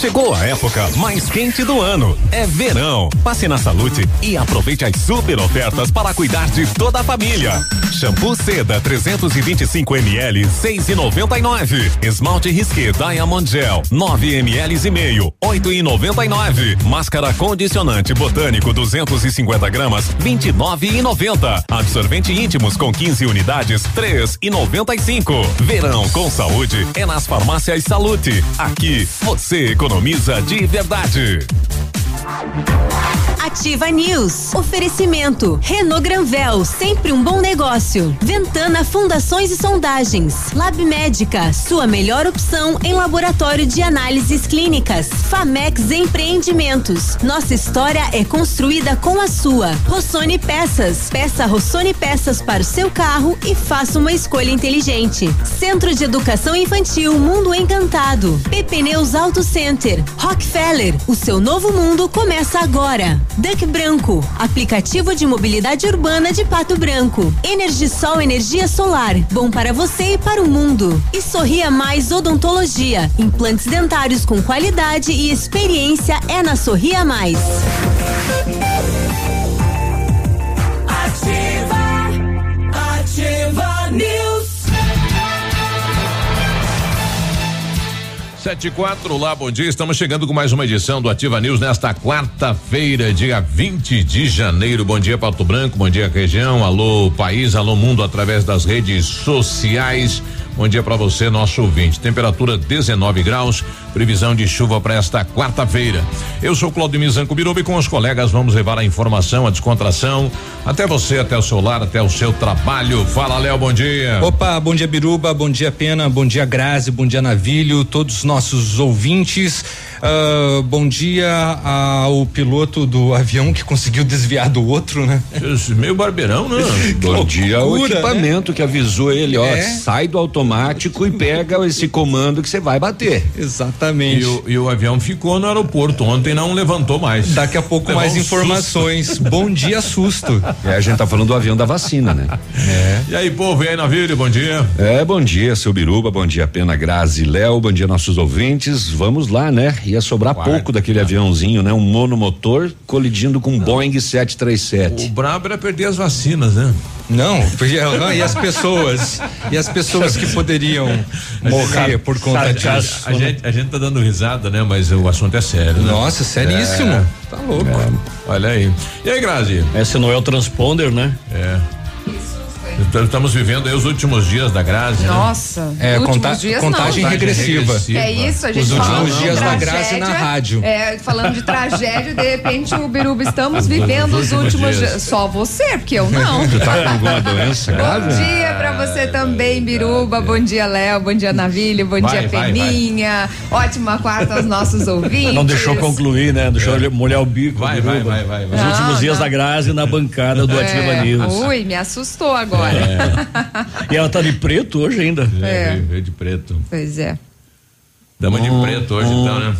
Chegou a época mais quente do ano. É verão. Passe na Salute e aproveite as super ofertas para cuidar de toda a família. Shampoo Seda 325 ml, 6,99. Esmalte Risqué Diamond Gel 9 ml e meio, 8,99. Máscara condicionante botânico 250 gramas, 29,90. Absorvente íntimos com 15 unidades, 3,95. Verão com saúde é nas farmácias Salute. Aqui você economiza de verdade. Ativa News. Oferecimento. Renault Granvel, sempre um bom negócio. Ventana Fundações e Sondagens. Lab Médica, sua melhor opção em laboratório de análises clínicas. Famex Empreendimentos. Nossa história é construída com a sua. Rossoni Peças. Peça Rossoni Peças para o seu carro e faça uma escolha inteligente. Centro de Educação Infantil Mundo Encantado. Pepneus Auto Center. Rockefeller, o seu novo mundo começa agora. DEC Branco, aplicativo de mobilidade urbana de Pato Branco. EnergiSol, energia solar, bom para você e para o mundo. E Sorria Mais Odontologia, implantes dentários com qualidade e experiência é na Sorria Mais. Ativa News. 7:04, olá, bom dia. Estamos chegando com mais uma edição do Ativa News nesta quarta-feira, dia 20 de janeiro. Bom dia, Pato Branco, bom dia, região. Alô, país, alô, mundo, através das redes sociais. Bom dia para você, nosso ouvinte. Temperatura 19 graus, previsão de chuva para esta quarta-feira. Eu sou Claudio Mizanco Biruba e com os colegas vamos levar a informação, a descontração até você, até o seu lar, até o seu trabalho. Fala, Léo, bom dia. Opa, bom dia, Biruba, bom dia, Pena, bom dia, Grazi, bom dia, Navilho, todos nossos ouvintes. Bom dia ao piloto do avião que conseguiu desviar do outro, né? Meio barbeirão, né? Bom dia ao equipamento, né? Que avisou ele, sai do automático e pega esse comando que você vai bater. Exatamente. E o avião ficou no aeroporto ontem, não levantou mais. Daqui a pouco mais informações. Bom dia, susto. A gente tá falando do avião da vacina, né? E aí, povo, e aí, Navírio, bom dia. Bom dia, seu Biruba, bom dia, Pena, Grazi, Léo, bom dia, nossos ouvintes. Vamos lá, né? Ia sobrar pouco daquele aviãozinho, né? Um monomotor colidindo com um Boeing 737. O brabo era perder as vacinas, né? Não, e as pessoas? E as pessoas que poderiam morrer por conta disso? A gente tá dando risada, né? Mas o assunto é sério, né? Nossa, seríssimo. Tá louco. Olha aí. E aí, Grazi? Esse não é o transponder, né? Estamos vivendo aí os últimos dias da Grazi. Nossa, né? Contagem regressiva. É isso, a gente os últimos dias da Grazi na rádio. Falando de tragédia, de repente o Biruba, estamos vivendo os últimos dias. Só você, porque eu não. Tu tá com alguma doença grave? Bom dia pra você também, Biruba, bom dia, Léo, bom dia, Navilho, bom dia, Peninha. Vai. Ótima quarta aos nossos ouvintes. Não deixou concluir, né? Deixou molhar o bico. Vai. Os últimos dias da Grazi na bancada do Ativa News. Ui, me assustou agora. E ela tá de preto hoje ainda. Veio de preto. Pois é. Dama de preto hoje, então, né?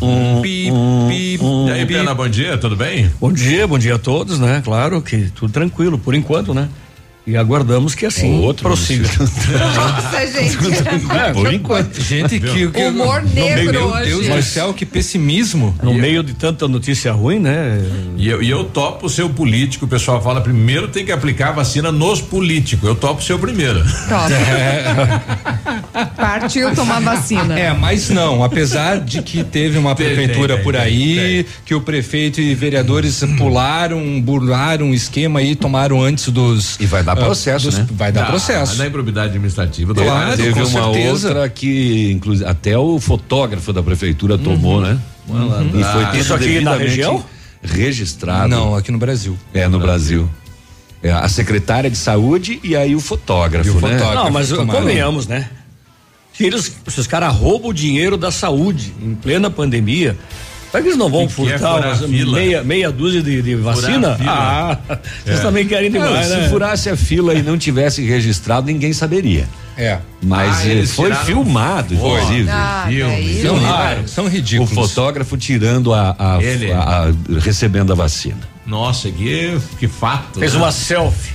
E aí, Pena, bom dia, tudo bem? Bom dia a todos, né? Claro que tudo tranquilo, por enquanto, né? E aguardamos que assim prossiga. Nossa, gente. Por enquanto. Gente, que humor negro hoje. Meu Deus do céu, que pessimismo. No meio de tanta notícia ruim, né? E eu topo ser o político. O pessoal fala primeiro tem que aplicar a vacina nos políticos. Eu topo ser o primeiro. Partiu tomar vacina. Mas não, apesar de que teve uma prefeitura por aí, que o prefeito e vereadores burlaram o esquema e tomaram antes dos... E vai dar processo, né? Vai dar processo. Da improbidade administrativa. Claro, teve uma outra que, inclusive, até o fotógrafo da prefeitura tomou, né? E foi tudo isso aqui na região? Registrado. Não, aqui no Brasil. No Brasil. A secretária de saúde e aí o fotógrafo, né? Não, mas convenhamos, né? Se os caras roubam o dinheiro da saúde em plena pandemia, será que eles não vão furtar meia dúzia de vacina? Vocês também querem demais, né? Se furasse a fila e não tivesse registrado, ninguém saberia. Mas foi filmado, inclusive. São ridículos. O fotógrafo tirando recebendo a vacina. Nossa, que fato. Fez uma selfie.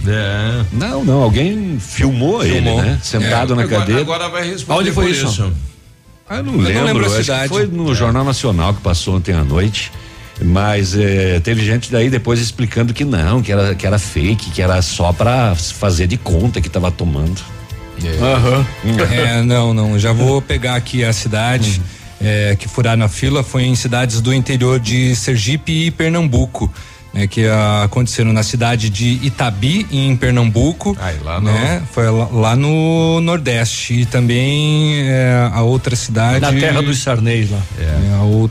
Não, alguém filmou ele, né? Sentado na cadeira. Agora vai responder. Onde foi isso? Ah, eu não lembro a cidade. Foi no Jornal Nacional que passou ontem à noite, mas teve gente daí depois explicando que não, que era fake, que era só pra fazer de conta que tava tomando. Não, já vou pegar aqui a cidade que furaram na fila, foi em cidades do interior de Sergipe e Pernambuco, né, que aconteceram na cidade de Itabi, em Pernambuco, foi lá no Nordeste, e também a outra cidade... Na terra dos Sarneys lá.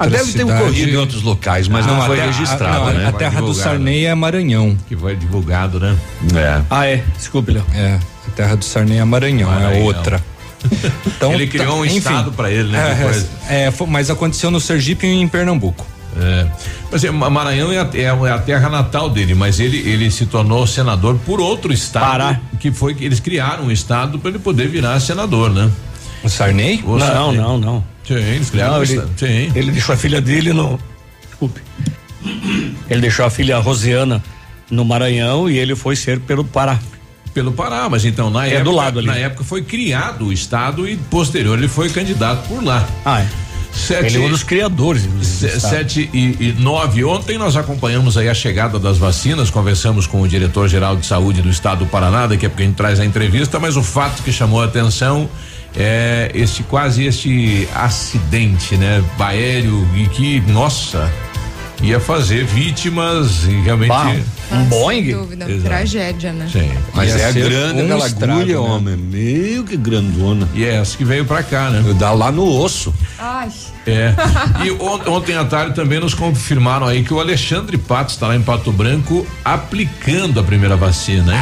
Deve ter ocorrido em outros locais, mas não foi registrado, né? A terra do Sarney é Maranhão. Que foi divulgado, né? Desculpe, Léo. A terra do Sarney é Maranhão, é outra. Então, ele criou um estado pra ele, né? Mas aconteceu no Sergipe e em Pernambuco. Mas Maranhão é a terra natal dele, mas ele se tornou senador por outro estado. Pará. Que foi que eles criaram um estado para ele poder virar senador, né? O Sarney? Não. Sim, eles criaram um estado. Sim. Ele deixou a filha dele no... Desculpe. Ele deixou a filha Rosiana no Maranhão e ele foi ser pelo Pará. Mas então na época, do lado ali. Na época foi criado o estado e posterior ele foi candidato por lá. Ele é um dos criadores. 7:09. Ontem nós acompanhamos aí a chegada das vacinas, conversamos com o diretor-geral de saúde do estado do Paraná, daqui a pouco a gente traz a entrevista, mas o fato que chamou a atenção é este acidente, né? Aéreo, e que, nossa, ia fazer vítimas e realmente... Um Boeing? Sem dúvida, tragédia, né? Sim, mas é a grande, aquela agulha, né? Homem, meio que grandona. E é essa que veio pra cá, né? Dá lá no osso. Ai. E ontem à tarde também nos confirmaram aí que o Alexandre Pato está lá em Pato Branco aplicando a primeira vacina.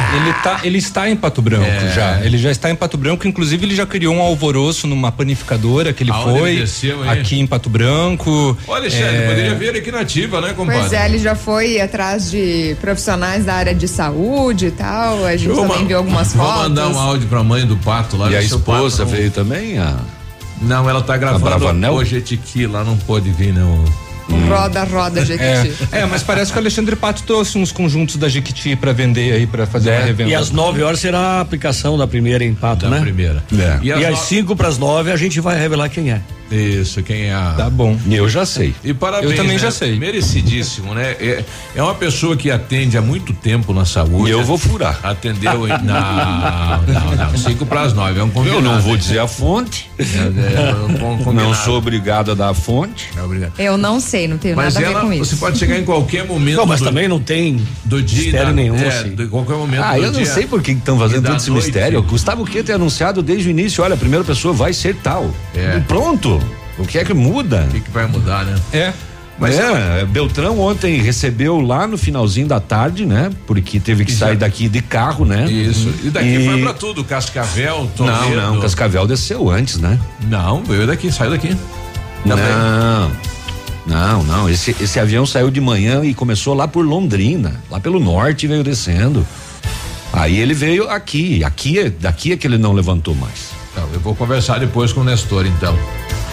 Ele está em Pato Branco já. Ele já está em Pato Branco, inclusive ele já criou um alvoroço numa panificadora que ele foi aqui em Pato Branco. Ô, Alexandre, poderia vir aqui na Ativa, né, compadre? Pois é, ele já foi atrás de profissionais da área de saúde e tal, a gente também viu algumas fotos. Vou mandar um áudio pra mãe do Pato lá. E a esposa veio também? Não, ela tá gravando o Jequiti lá, não pôde vir, não. Roda, Jequiti. Mas parece que o Alexandre Pato trouxe uns conjuntos da Jequiti pra vender aí, pra fazer uma revenda. E às 9h será a aplicação da primeira em Pato, né? Da primeira. E às 5:55 a gente vai revelar quem é. Isso, quem é a... Tá bom. Eu já sei. E parabéns. Eu também já sei. Merecidíssimo, né? É uma pessoa que atende há muito tempo na saúde. E eu vou furar. Atendeu em... Não. 5:55. É um combinado. Eu não vou dizer a fonte. Não sou obrigado a dar a fonte. Eu não sei, não tenho nada a ver com isso. Você pode chegar em qualquer momento. Não, mas também não tem do dia, mistério nenhum. Qualquer momento do dia. Eu não sei por que estão fazendo todo esse mistério. O Gustavo Quinto é anunciado desde o início. Olha, a primeira pessoa vai ser tal. Pronto. O que é que muda? O que vai mudar, né? Beltrão ontem recebeu lá no finalzinho da tarde, né? Porque teve que sair daqui de carro, né? Isso. E daqui foi pra tudo, Cascavel, Toledo. Não, Cascavel desceu antes, né? Não, veio daqui, saiu daqui. Não. Esse avião saiu de manhã e começou lá por Londrina, lá pelo norte, veio descendo. Aí ele veio aqui, daqui é que ele não levantou mais. Então, eu vou conversar depois com o Nestor, então.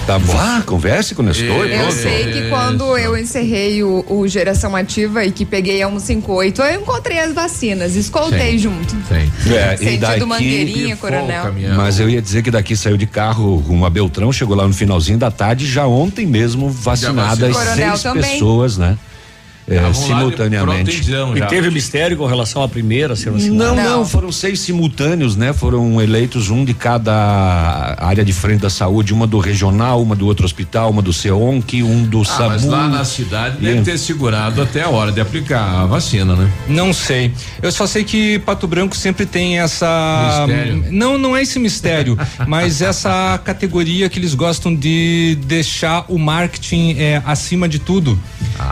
Tá bom. Vá, converse com o Nestor. Eu sei que quando eu encerrei o Geração Ativa e que peguei a 158, eu encontrei as vacinas, escoltei junto. Sim. Sentido Mangueirinha, Coronel. Mas eu ia dizer que daqui saiu de carro rumo a Beltrão, chegou lá no finalzinho da tarde, já ontem mesmo vacinadas 6 pessoas, né? Simultaneamente. E teve mistério com relação à primeira ser vacinada? Não, foram 6 simultâneos, né? Foram eleitos um de cada área de frente da saúde, uma do regional, uma do outro hospital, uma do SEONC, um do SAMU. Mas lá na cidade deve ter segurado até a hora de aplicar a vacina, né? Não sei. Eu só sei que Pato Branco sempre tem essa... Mistério? Não é esse mistério, mas essa categoria que eles gostam de deixar o marketing acima de tudo.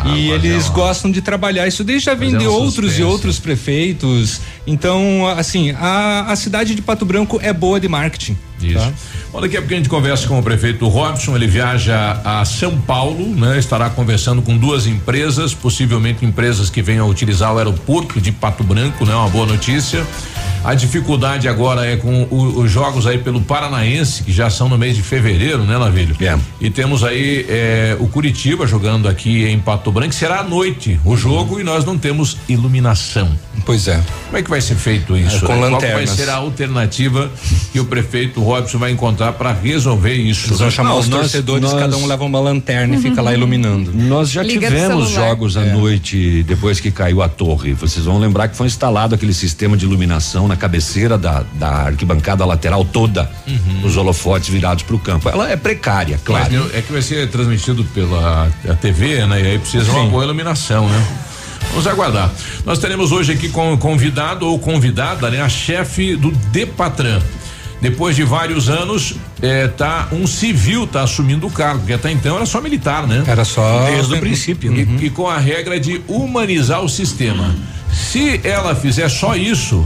E eles gostam de trabalhar isso desde já vem de outros e outros prefeitos. Então, assim, a cidade de Pato Branco é boa de marketing. Isso. Tá? Bom, daqui a pouco a gente conversa com o prefeito Robson. Ele viaja a São Paulo, né? Estará conversando com 2 empresas, possivelmente empresas que venham a utilizar o aeroporto de Pato Branco, né? Uma boa notícia. A dificuldade agora é com os jogos aí pelo Paranaense, que já são no mês de fevereiro, né, Lavílio? E temos aí o Curitiba jogando aqui em Pato Branco. Será à noite o jogo e nós não temos iluminação. Pois é. Como é que vai ser feito isso? Com lanternas. Qual vai ser a alternativa que o prefeito Robson vai encontrar para resolver isso? Eles vão chamar os torcedores, cada um leva uma lanterna e fica lá iluminando. Nós já tivemos jogos à noite depois que caiu a torre. Vocês vão lembrar que foi instalado aquele sistema de iluminação na cabeceira da arquibancada lateral toda, os holofotes virados para o campo. Ela é precária, claro. Mas é que vai ser transmitido pela a TV, né? E aí precisa de uma boa iluminação, né? Vamos aguardar. Nós teremos hoje aqui como convidado ou convidada, né, a chefe do Depatran. Depois de vários anos, um civil tá assumindo o cargo, porque até então era só militar, né? Era só desde o princípio. E com a regra de humanizar o sistema. Se ela fizer só isso,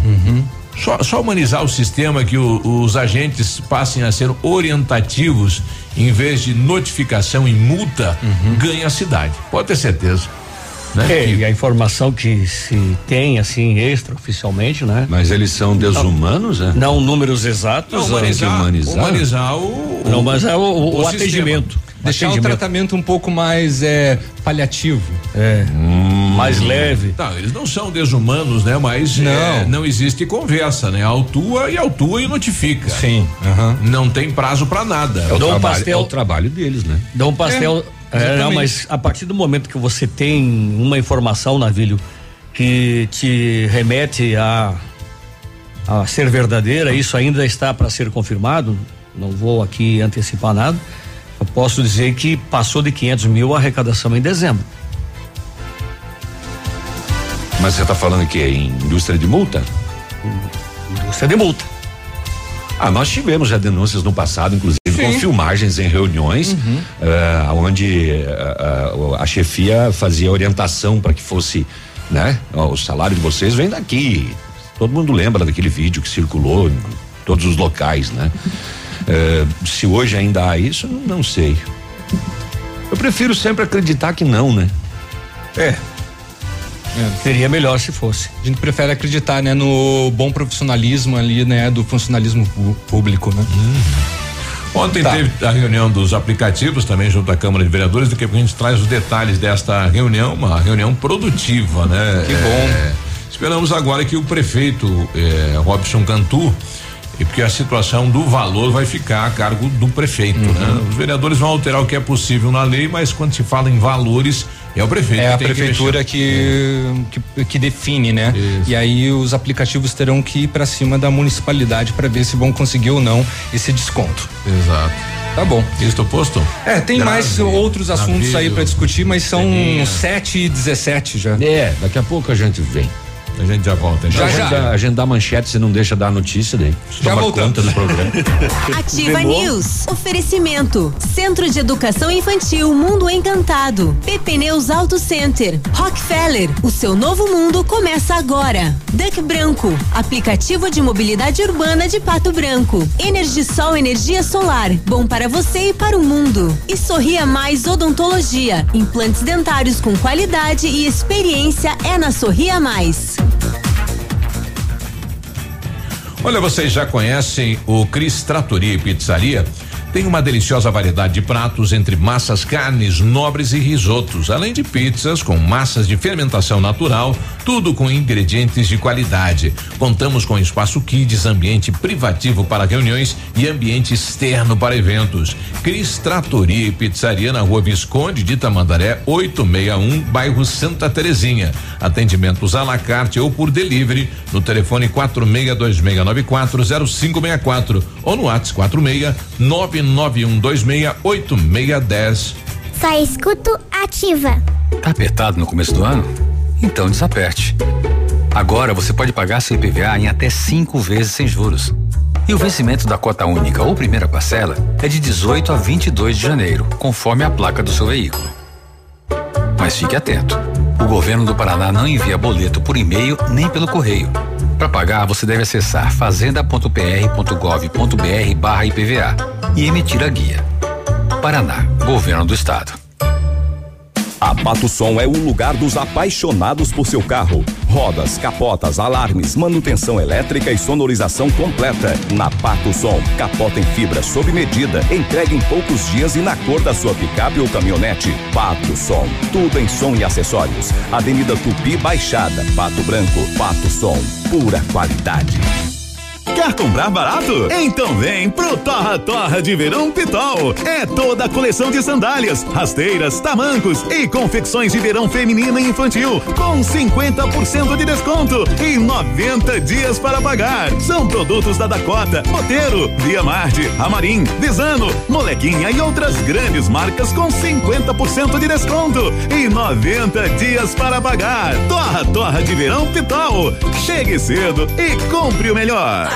só humanizar o sistema, que os agentes passem a ser orientativos em vez de notificação e multa, ganha a cidade. Pode ter certeza. Né? E a informação que se tem, assim, extraoficialmente, né? Mas eles são desumanos, né? Não números exatos. Não, humanizar o. Não, mas é o atendimento. Deixar o tratamento um pouco mais paliativo. Mais leve. Tá, eles não são desumanos, né? Mas não existe conversa, né? Autua e notifica. Sim. Não tem prazo pra nada. É o trabalho deles, né? Dão um pastel. Não, mas a partir do momento que você tem uma informação, Navilho, que te remete a ser verdadeira, isso ainda está para ser confirmado, não vou aqui antecipar nada, eu posso dizer que passou de 500 mil a arrecadação em dezembro. Mas você está falando que é em indústria de multa? Indústria de multa. Nós tivemos já denúncias no passado, inclusive com filmagens em reuniões, onde a chefia fazia orientação para que fosse, né? O salário de vocês vem daqui. Todo mundo lembra daquele vídeo que circulou em todos os locais, né? Se hoje ainda há isso, não sei. Eu prefiro sempre acreditar que não, né? Seria melhor se fosse. A gente prefere acreditar, né, no bom profissionalismo ali, né, do funcionalismo público, né? Ontem teve a reunião dos aplicativos também junto à Câmara de Vereadores, daqui a pouco a gente traz os detalhes desta reunião, uma reunião produtiva, né? Que bom. Esperamos agora que o prefeito Robson Cantu, porque a situação do valor vai ficar a cargo do prefeito, né? Os vereadores vão alterar o que é possível na lei, mas quando se fala em valores, é o prefeito. É a prefeitura que define, né? Isso. E aí os aplicativos terão que ir pra cima da municipalidade para ver se vão conseguir ou não esse desconto. Exato. Tá bom. Estou posto? Tem Grazi, mais outros assuntos aí pra discutir, mas são 7h17 já. Daqui a pouco a gente vem. A gente já volta. Então a gente dá manchete, você não deixa dar a notícia, né? Já voltamos. Conta do programa. Ativa News. Oferecimento. Centro de Educação Infantil Mundo Encantado. Pepneus Auto Center. Rockefeller. O seu novo mundo começa agora. DEC Branco. Aplicativo de mobilidade urbana de Pato Branco. EnergiSol, energia solar. Bom para você e para o mundo. E Sorria Mais Odontologia. Implantes dentários com qualidade e experiência é na Sorria Mais. Olha, vocês já conhecem o Cris Trattoria e Pizzaria? Tem uma deliciosa variedade de pratos entre massas, carnes, nobres e risotos, além de pizzas com massas de fermentação natural, tudo com ingredientes de qualidade. Contamos com espaço kids, ambiente privativo para reuniões e ambiente externo para eventos. Cris Trattoria e Pizzaria na Rua Visconde de Tamandaré 861, bairro Santa Terezinha. Atendimentos à la carte ou por delivery no telefone 4626940564 ou no WhatsApp 46991268610. Só escuto Ativa. Tá apertado no começo do ano? Então desaperte. Agora você pode pagar seu IPVA em até 5 vezes sem juros. E o vencimento da cota única ou primeira parcela é de 18 a 22 de janeiro, conforme a placa do seu veículo. Mas fique atento. O governo do Paraná não envia boleto por e-mail nem pelo correio. Para pagar, você deve acessar fazenda.pr.gov.br/IPVA e emitir a guia. Paraná, Governo do Estado. A Pato Som é o lugar dos apaixonados por seu carro. Rodas, capotas, alarmes, manutenção elétrica e sonorização completa. Na Pato Som, capota em fibra sob medida, entrega em poucos dias e na cor da sua picape ou caminhonete. Pato Som, tudo em som e acessórios. Avenida Tupi Baixada, Pato Branco. Pato Som, pura qualidade. Quer comprar barato? Então vem pro Torra Torra de Verão Pitol. É toda a coleção de sandálias, rasteiras, tamancos e confecções de verão feminina e infantil com 50% de desconto e 90 dias para pagar. São produtos da Dakota, Boteiro, Via Marte, Amarim, Desano, Molequinha e outras grandes marcas com 50% de desconto e 90 dias para pagar. Torra Torra de Verão Pitol. Chegue cedo e compre o melhor.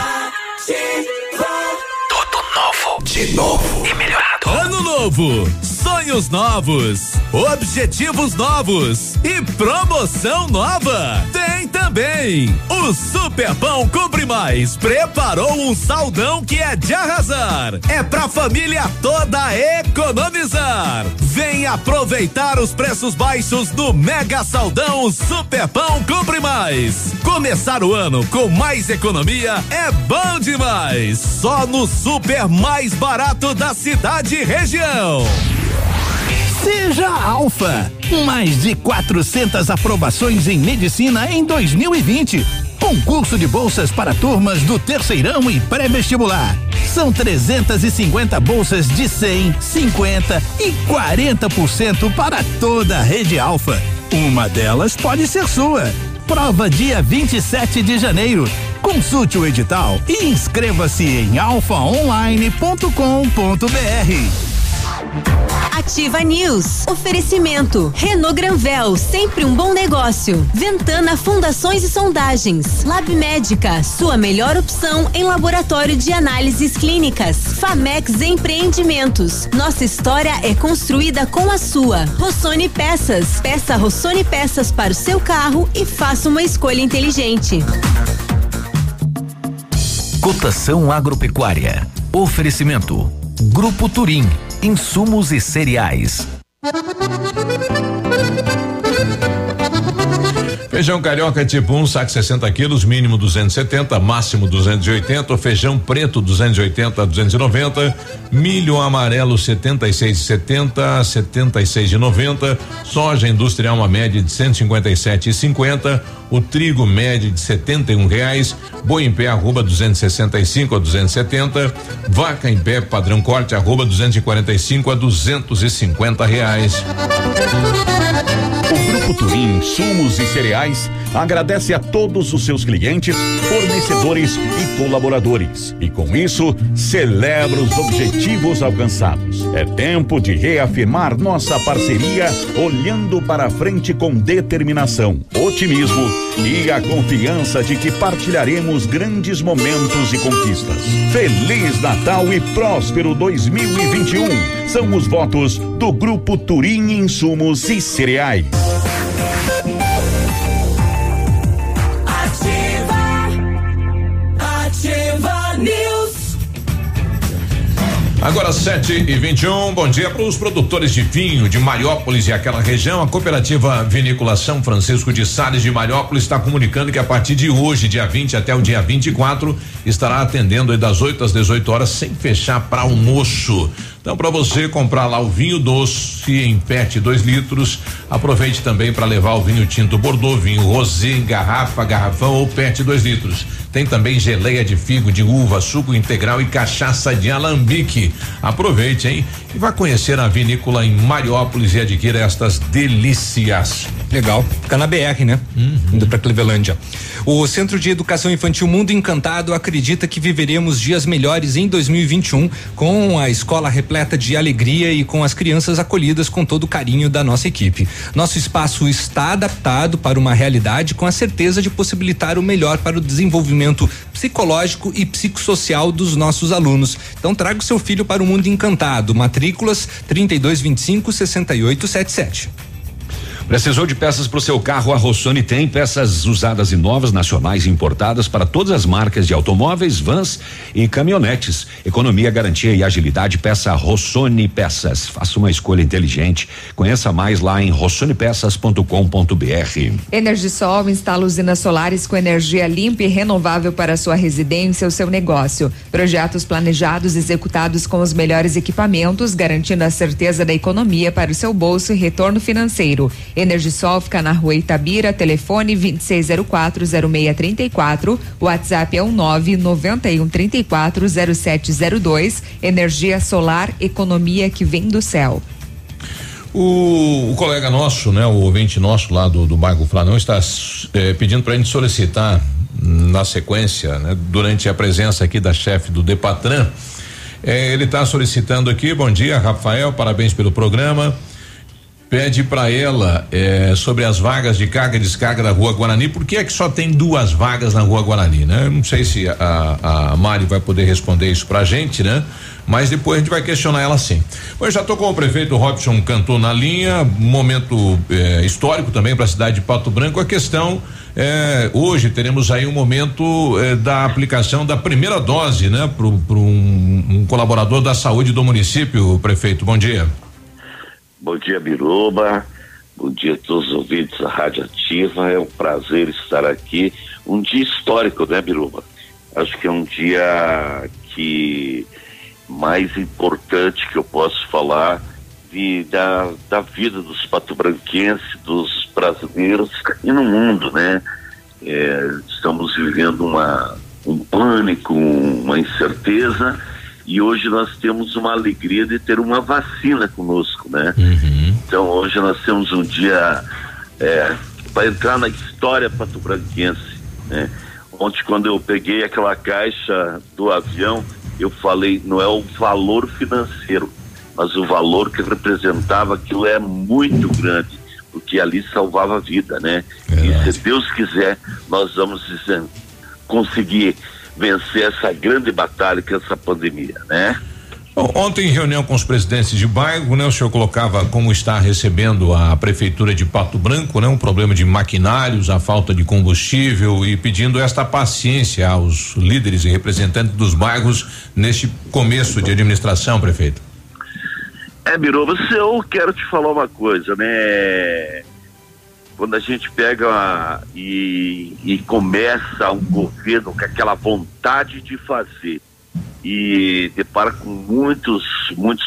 Tudo novo, de novo e melhorado. Ano novo, sonhos novos, objetivos novos e promoção nova. Tem também o Super Pão Compre Mais. Preparou um saldão que é de arrasar. É pra família toda economizar. Vem aproveitar os preços baixos do mega saldão Super Pão Compre Mais. Começar o ano com mais economia é bom demais. Só no super mais barato da cidade e região. Seja Alfa, mais de 400 aprovações em medicina em 2020. Concurso de bolsas para turmas do terceirão e pré-vestibular. São 350 bolsas de 100, 50 e 40% para toda a rede Alfa. Uma delas pode ser sua. Prova dia 27 de janeiro. Consulte o edital e inscreva-se em alfaonline.com.br. Ativa News. Oferecimento. Renault Granvel, sempre um bom negócio. Ventana Fundações e Sondagens. Lab Médica, sua melhor opção em laboratório de análises clínicas. Famex Empreendimentos. Nossa história é construída com a sua. Rossoni Peças. Peça Rossoni Peças para o seu carro e faça uma escolha inteligente. Cotação agropecuária. Oferecimento. Grupo Turim. Insumos e cereais. Feijão carioca tipo 1, saco 60 quilos, mínimo 270, máximo 280. Feijão preto 280 a 290. Milho amarelo 76,70 a 76,90. Soja industrial uma média de 157,50. O trigo médio de R$71. Boi em pé arroba 265 a 270. Vaca em pé padrão corte arroba 245 a R$250. O Grupo Turim Insumos e Cereais agradece a todos os seus clientes, fornecedores e colaboradores. E com isso, celebra os objetivos alcançados. É tempo de reafirmar nossa parceria, olhando para frente com determinação, otimismo e a confiança de que partilharemos grandes momentos e conquistas. Feliz Natal e próspero 2021. São os votos do Grupo Turim Insumos e Cereais. Agora 7h21, bom dia para os produtores de vinho de Mariópolis e aquela região. A cooperativa Vinícola São Francisco de Sales de Mariópolis está comunicando que a partir de hoje, dia 20 até o dia 24, estará atendendo das 8 às 18 horas sem fechar para almoço. Então, para você comprar lá o vinho doce em PET 2 litros, aproveite também para levar o vinho tinto Bordeaux, vinho rosé em garrafa, garrafão ou PET 2 litros. Tem também geleia de figo, de uva, suco integral e cachaça de alambique. Aproveite, hein? E vá conhecer a vinícola em Mariópolis e adquira estas delícias. Legal, fica na BR, né? Indo para Clevelândia. O Centro de Educação Infantil Mundo Encantado acredita que viveremos dias melhores em 2021 com a escola repleta de alegria e com as crianças acolhidas com todo o carinho da nossa equipe. Nosso espaço está adaptado para uma realidade com a certeza de possibilitar o melhor para o desenvolvimento psicológico e psicossocial dos nossos alunos. Então traga o seu filho para o Mundo Encantado. Matrículas 3225-6877. Precisou de peças para o seu carro? A Rossoni tem peças usadas e novas, nacionais e importadas, para todas as marcas de automóveis, vans e caminhonetes. Economia, garantia e agilidade. Peça Rossoni Peças. Faça uma escolha inteligente. Conheça mais lá em rossonipeças.com.br. EnergiSol instala usinas solares com energia limpa e renovável para a sua residência ou seu negócio. Projetos planejados, executados com os melhores equipamentos, garantindo a certeza da economia para o seu bolso e retorno financeiro. EnergiSol fica na Rua Itabira, telefone 2604-0634, WhatsApp é 1991340702. Energia solar, economia que vem do céu. O colega nosso, né, o ouvinte nosso lá do bairro Flanão está pedindo para a gente solicitar na sequência, né, durante a presença aqui da chefe do Depatran. Ele está solicitando aqui: bom dia, Rafael, parabéns pelo programa. Pede para ela sobre as vagas de carga e descarga da Rua Guarani. Por que é que só tem 2 vagas na Rua Guarani, né? Eu não sei se a Mari vai poder responder isso pra gente, né? Mas depois a gente vai questionar ela, sim. Eu já tô com o prefeito Robson Cantu na linha, momento histórico também para a cidade de Pato Branco. A questão hoje teremos aí um momento da aplicação da primeira dose, né? Pro um colaborador da saúde do município, prefeito. Bom dia. Bom dia, Biruba, bom dia a todos os ouvintes da Rádio Ativa. É um prazer estar aqui, um dia histórico, né, Biruba? Acho que é um dia que mais importante que eu posso falar da vida dos patobranquenses, dos brasileiros e no mundo, né? Estamos vivendo um pânico, uma incerteza. E hoje nós temos uma alegria de ter uma vacina conosco, né? Uhum. Então hoje nós temos um dia para entrar na história patobranquense, né? Ontem, quando eu peguei aquela caixa do avião, eu falei, não é o valor financeiro, mas o valor que representava aquilo é muito grande, porque ali salvava a vida, né? Verdade. E se Deus quiser, nós vamos conseguir vencer essa grande batalha que é essa pandemia, né? Bom, ontem em reunião com os presidentes de bairro, né? O senhor colocava como está recebendo a prefeitura de Pato Branco, né? Um problema de maquinários, a falta de combustível, e pedindo esta paciência aos líderes e representantes dos bairros neste começo de administração, prefeito. Biruba, eu quero te falar uma coisa, né? Quando a gente pega e começa um governo com aquela vontade de fazer e depara com muitos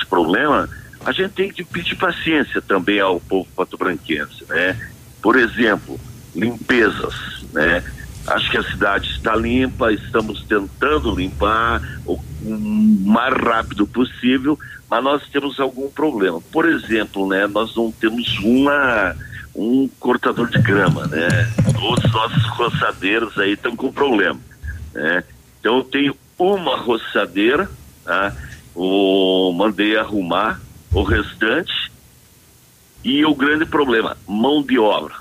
problemas, a gente tem que pedir paciência também ao povo patobranquense, né? Por exemplo, limpezas, né? Acho que a cidade está limpa, estamos tentando limpar o mais rápido possível, mas nós temos algum problema. Por exemplo, né? Nós não temos um cortador de grama, né? Todos os nossos roçadeiros aí estão com problema, né? Então eu tenho uma roçadeira, tá? Mandei arrumar o restante. E o grande problema, mão de obra.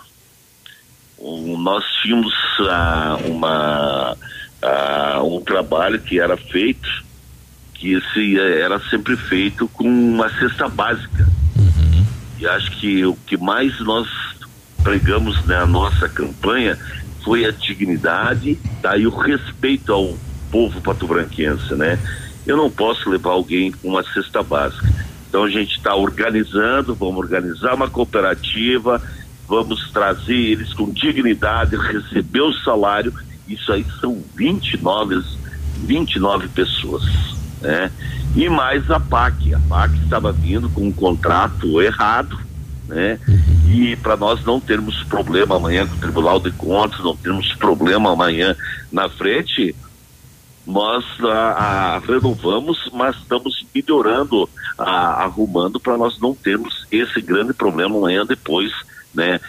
Nós tínhamos um trabalho que era feito, que era sempre feito com uma cesta básica. E acho que o que mais nós pregamos na nossa campanha foi a dignidade, tá? E o respeito ao povo patobranquense, né? Eu não posso levar alguém com uma cesta básica. Então a gente está organizando, vamos organizar uma cooperativa, vamos trazer eles com dignidade, receber o salário. Isso aí são 29 pessoas, né? E mais a PAC. A PAC estava vindo com um contrato errado, né? E para nós não termos problema amanhã com o Tribunal de Contas, não termos problema amanhã na frente, nós renovamos, mas estamos melhorando, arrumando para nós não termos esse grande problema amanhã depois, né?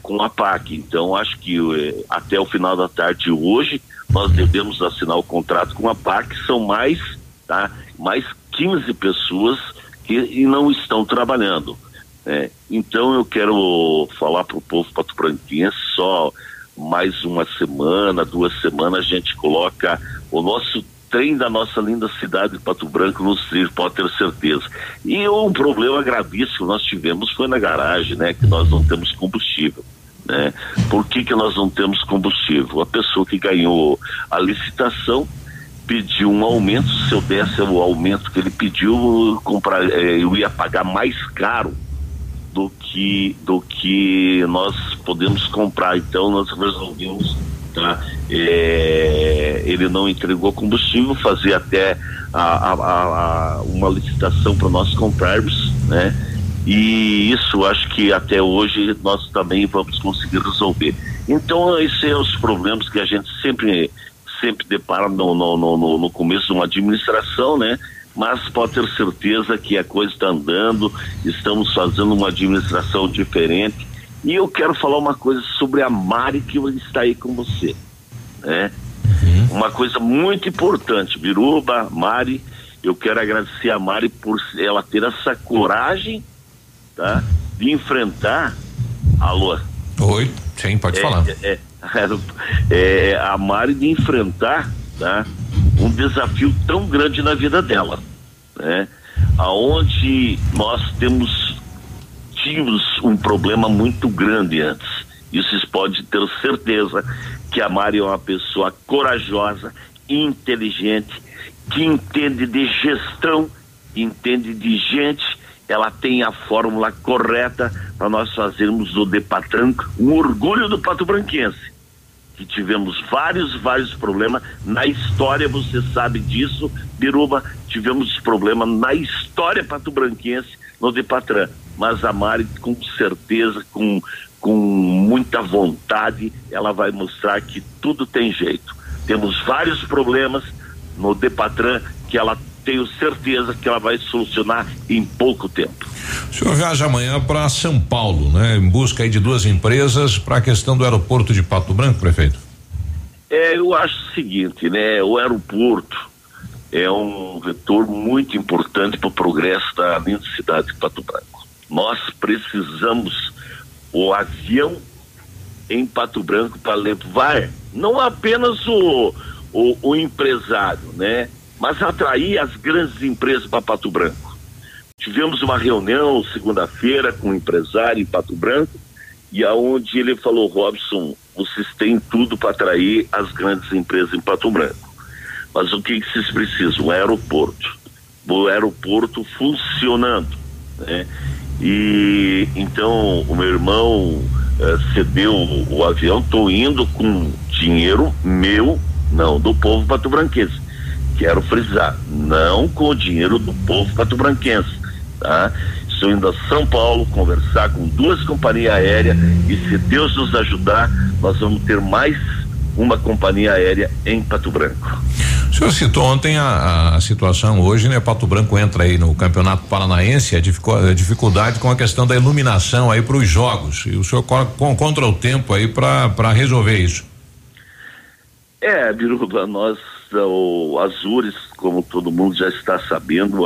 Com a PAC. Então acho que até o final da tarde hoje nós devemos assinar o contrato com a PAC. São mais, tá? Mais 15 pessoas que não estão trabalhando, né? Então eu quero falar para o povo patobranquense, só mais uma semana, 2 semanas a gente coloca o nosso tem da nossa linda cidade de Pato Branco nos trilhos, pode ter certeza. E um problema gravíssimo que nós tivemos foi na garagem, né? Que nós não temos combustível, né? Por que nós não temos combustível? A pessoa que ganhou a licitação pediu um aumento, se eu desse o aumento que ele pediu, eu ia pagar mais caro do que nós podemos comprar. Então nós resolvemos, tá? Ele não entregou combustível, fazia até uma licitação para nós comprarmos, né? E isso acho que até hoje nós também vamos conseguir resolver. Então esses são os problemas que a gente sempre depara no começo de uma administração, né? Mas pode ter certeza que a coisa está andando, estamos fazendo uma administração diferente. E eu quero falar uma coisa sobre a Mari, que está aí com você, né? Uma coisa muito importante, Biruba, Mari, eu quero agradecer a Mari por ela ter essa coragem, tá? De enfrentar. Alô? Oi, sim, pode falar. A Mari de enfrentar, tá? Um desafio tão grande na vida dela, né? Aonde nós tínhamos um problema muito grande antes. Isso pode ter certeza que a Mari é uma pessoa corajosa, inteligente, que entende de gestão, entende de gente. Ela tem a fórmula correta para nós fazermos do Depatran um orgulho do Pato Branquense, que tivemos vários problemas na história, você sabe disso, Biruba, tivemos problema na história patobranquense no Depatran, mas a Mari com certeza, com muita vontade, ela vai mostrar que tudo tem jeito. Temos vários problemas no Depatran que ela, tenho certeza que ela vai solucionar em pouco tempo. O senhor viaja amanhã para São Paulo, né? Em busca aí de duas empresas para a questão do aeroporto de Pato Branco, prefeito? Eu acho o seguinte, né? O aeroporto é um vetor muito importante para o progresso da linda cidade de Pato Branco. Nós precisamos o avião em Pato Branco para levar não apenas o empresário, né? Mas atrair as grandes empresas para Pato Branco. Tivemos uma reunião segunda-feira com um empresário em Pato Branco e aonde ele falou: Robson, vocês têm tudo para atrair as grandes empresas em Pato Branco. Mas o que vocês precisam? Um aeroporto. O aeroporto funcionando, né? E então o meu irmão cedeu o avião. Estou indo com dinheiro meu, não do povo patobranquense. Quero frisar, não com o dinheiro do povo patobranquense, tá? Estou indo a São Paulo conversar com duas companhias aéreas e se Deus nos ajudar, nós vamos ter mais uma companhia aérea em Pato Branco. O senhor citou ontem a situação hoje, né? Pato Branco entra aí no Campeonato Paranaense, a dificuldade com a questão da iluminação aí para os jogos. E o senhor contra o tempo aí para resolver isso. Biruba, nós, o Azures, como todo mundo já está sabendo,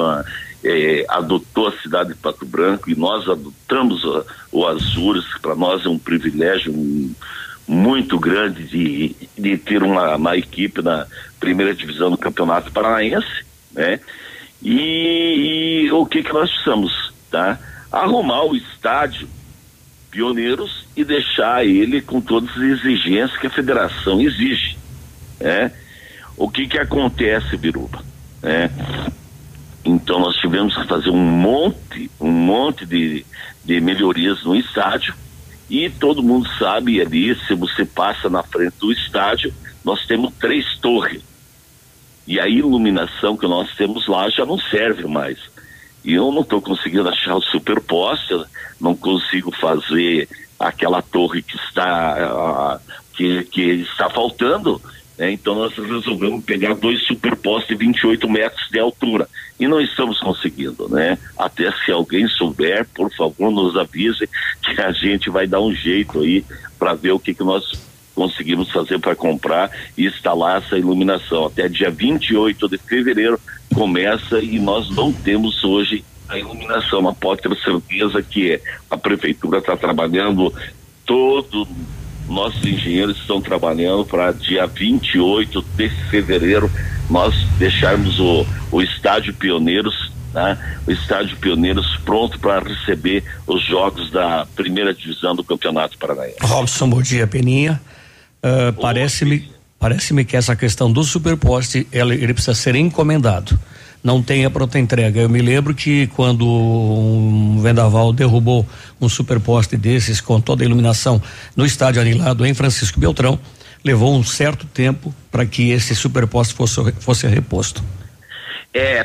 adotou a cidade de Pato Branco e nós adotamos o Azures. Para nós é um privilégio muito grande de ter uma equipe na primeira divisão do Campeonato Paranaense, né? E o que nós precisamos, tá? Arrumar o estádio Pioneiros e deixar ele com todas as exigências que a federação exige, né? O que acontece, Biruba? Então nós tivemos que fazer um monte de melhorias no estádio e todo mundo sabe ali, se você passa na frente do estádio, nós temos 3 torres e a iluminação que nós temos lá já não serve mais. E eu não estou conseguindo achar o superposte, não consigo fazer aquela torre que está faltando. Então nós resolvemos pegar 2 superpostes de 28 metros de altura e não estamos conseguindo, né? Até se alguém souber, por favor, nos avise que a gente vai dar um jeito aí para ver o que nós conseguimos fazer para comprar e instalar essa iluminação. Até dia 28 de fevereiro começa e nós não temos hoje a iluminação, mas pode ter certeza que a prefeitura está trabalhando todo nossos engenheiros estão trabalhando para dia 28 de fevereiro nós deixarmos o estádio Pioneiros, né? O estádio Pioneiros pronto para receber os jogos da primeira divisão do Campeonato Paranaense. Robson, bom dia, Peninha. Parece-me que essa questão do superposte, ele precisa ser encomendado. Não tem a pronta entrega. Eu me lembro que quando um vendaval derrubou um superposte desses com toda a iluminação no estádio anilado em Francisco Beltrão, levou um certo tempo para que esse superposte fosse reposto.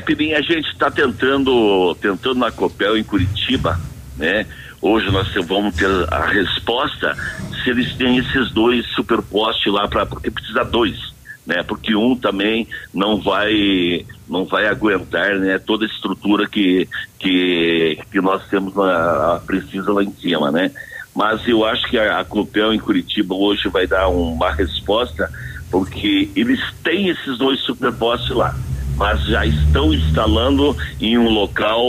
Pirinha, a gente está tentando na Copel em Curitiba, né? Hoje nós vamos ter a resposta se eles têm esses dois superpostes lá, porque precisa dois, né? Porque um também não vai aguentar, né? Toda a estrutura que nós temos precisa lá em cima, né? Mas eu acho que a Copel em Curitiba hoje vai dar uma resposta, porque eles têm esses dois superpostes lá, mas já estão instalando em um local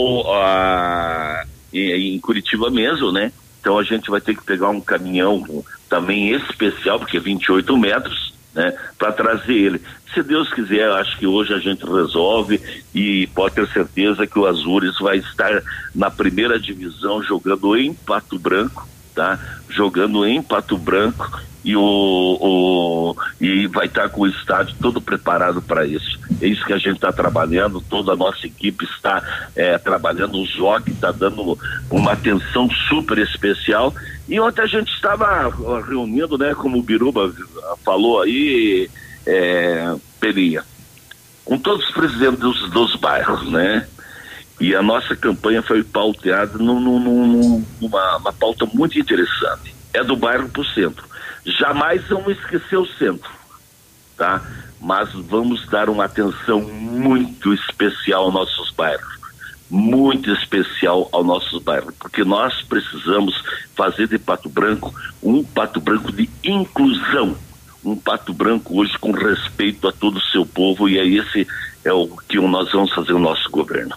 em Curitiba mesmo, né? Então a gente vai ter que pegar um caminhão também especial, porque é 28 metros, né? Para trazer ele. Se Deus quiser, acho que hoje a gente resolve e pode ter certeza que o Azures vai estar na primeira divisão jogando em Pato Branco, tá? Jogando em Pato Branco e vai estar com o estádio todo preparado para isso. É isso que a gente está trabalhando, toda a nossa equipe está trabalhando, o Joque está dando uma atenção super especial. E ontem a gente estava reunindo, né, como o Biruba falou aí, Peninha, com todos os presidentes dos bairros, né? E a nossa campanha foi pauteada numa pauta muito interessante. É do bairro para o centro. Jamais vamos esquecer o centro, tá? Mas vamos dar uma atenção muito especial aos nossos bairros, porque nós precisamos fazer de Pato Branco um Pato Branco de inclusão, um Pato Branco hoje com respeito a todo o seu povo, e esse é o que nós vamos fazer no nosso governo.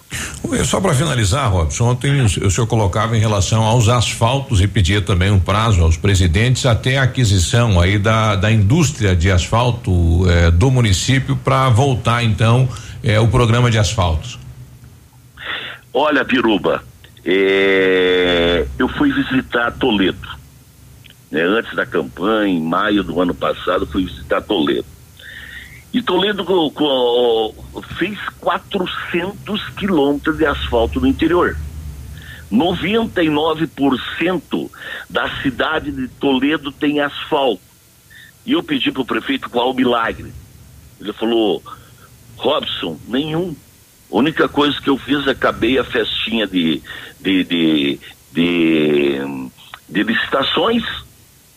Só para finalizar, Robson, ontem o senhor colocava em relação aos asfaltos e pedia também um prazo aos presidentes até a aquisição aí da indústria de asfalto do município para voltar então o programa de asfaltos. Olha, Piruba, eu fui visitar Toledo. Antes da campanha, em maio do ano passado, fui visitar Toledo. E Toledo fez 400 quilômetros de asfalto no interior. 99% da cidade de Toledo tem asfalto. E eu pedi para o prefeito qual o milagre. Ele falou: Robson, nenhum. A única coisa que eu fiz, acabei a festinha de licitações,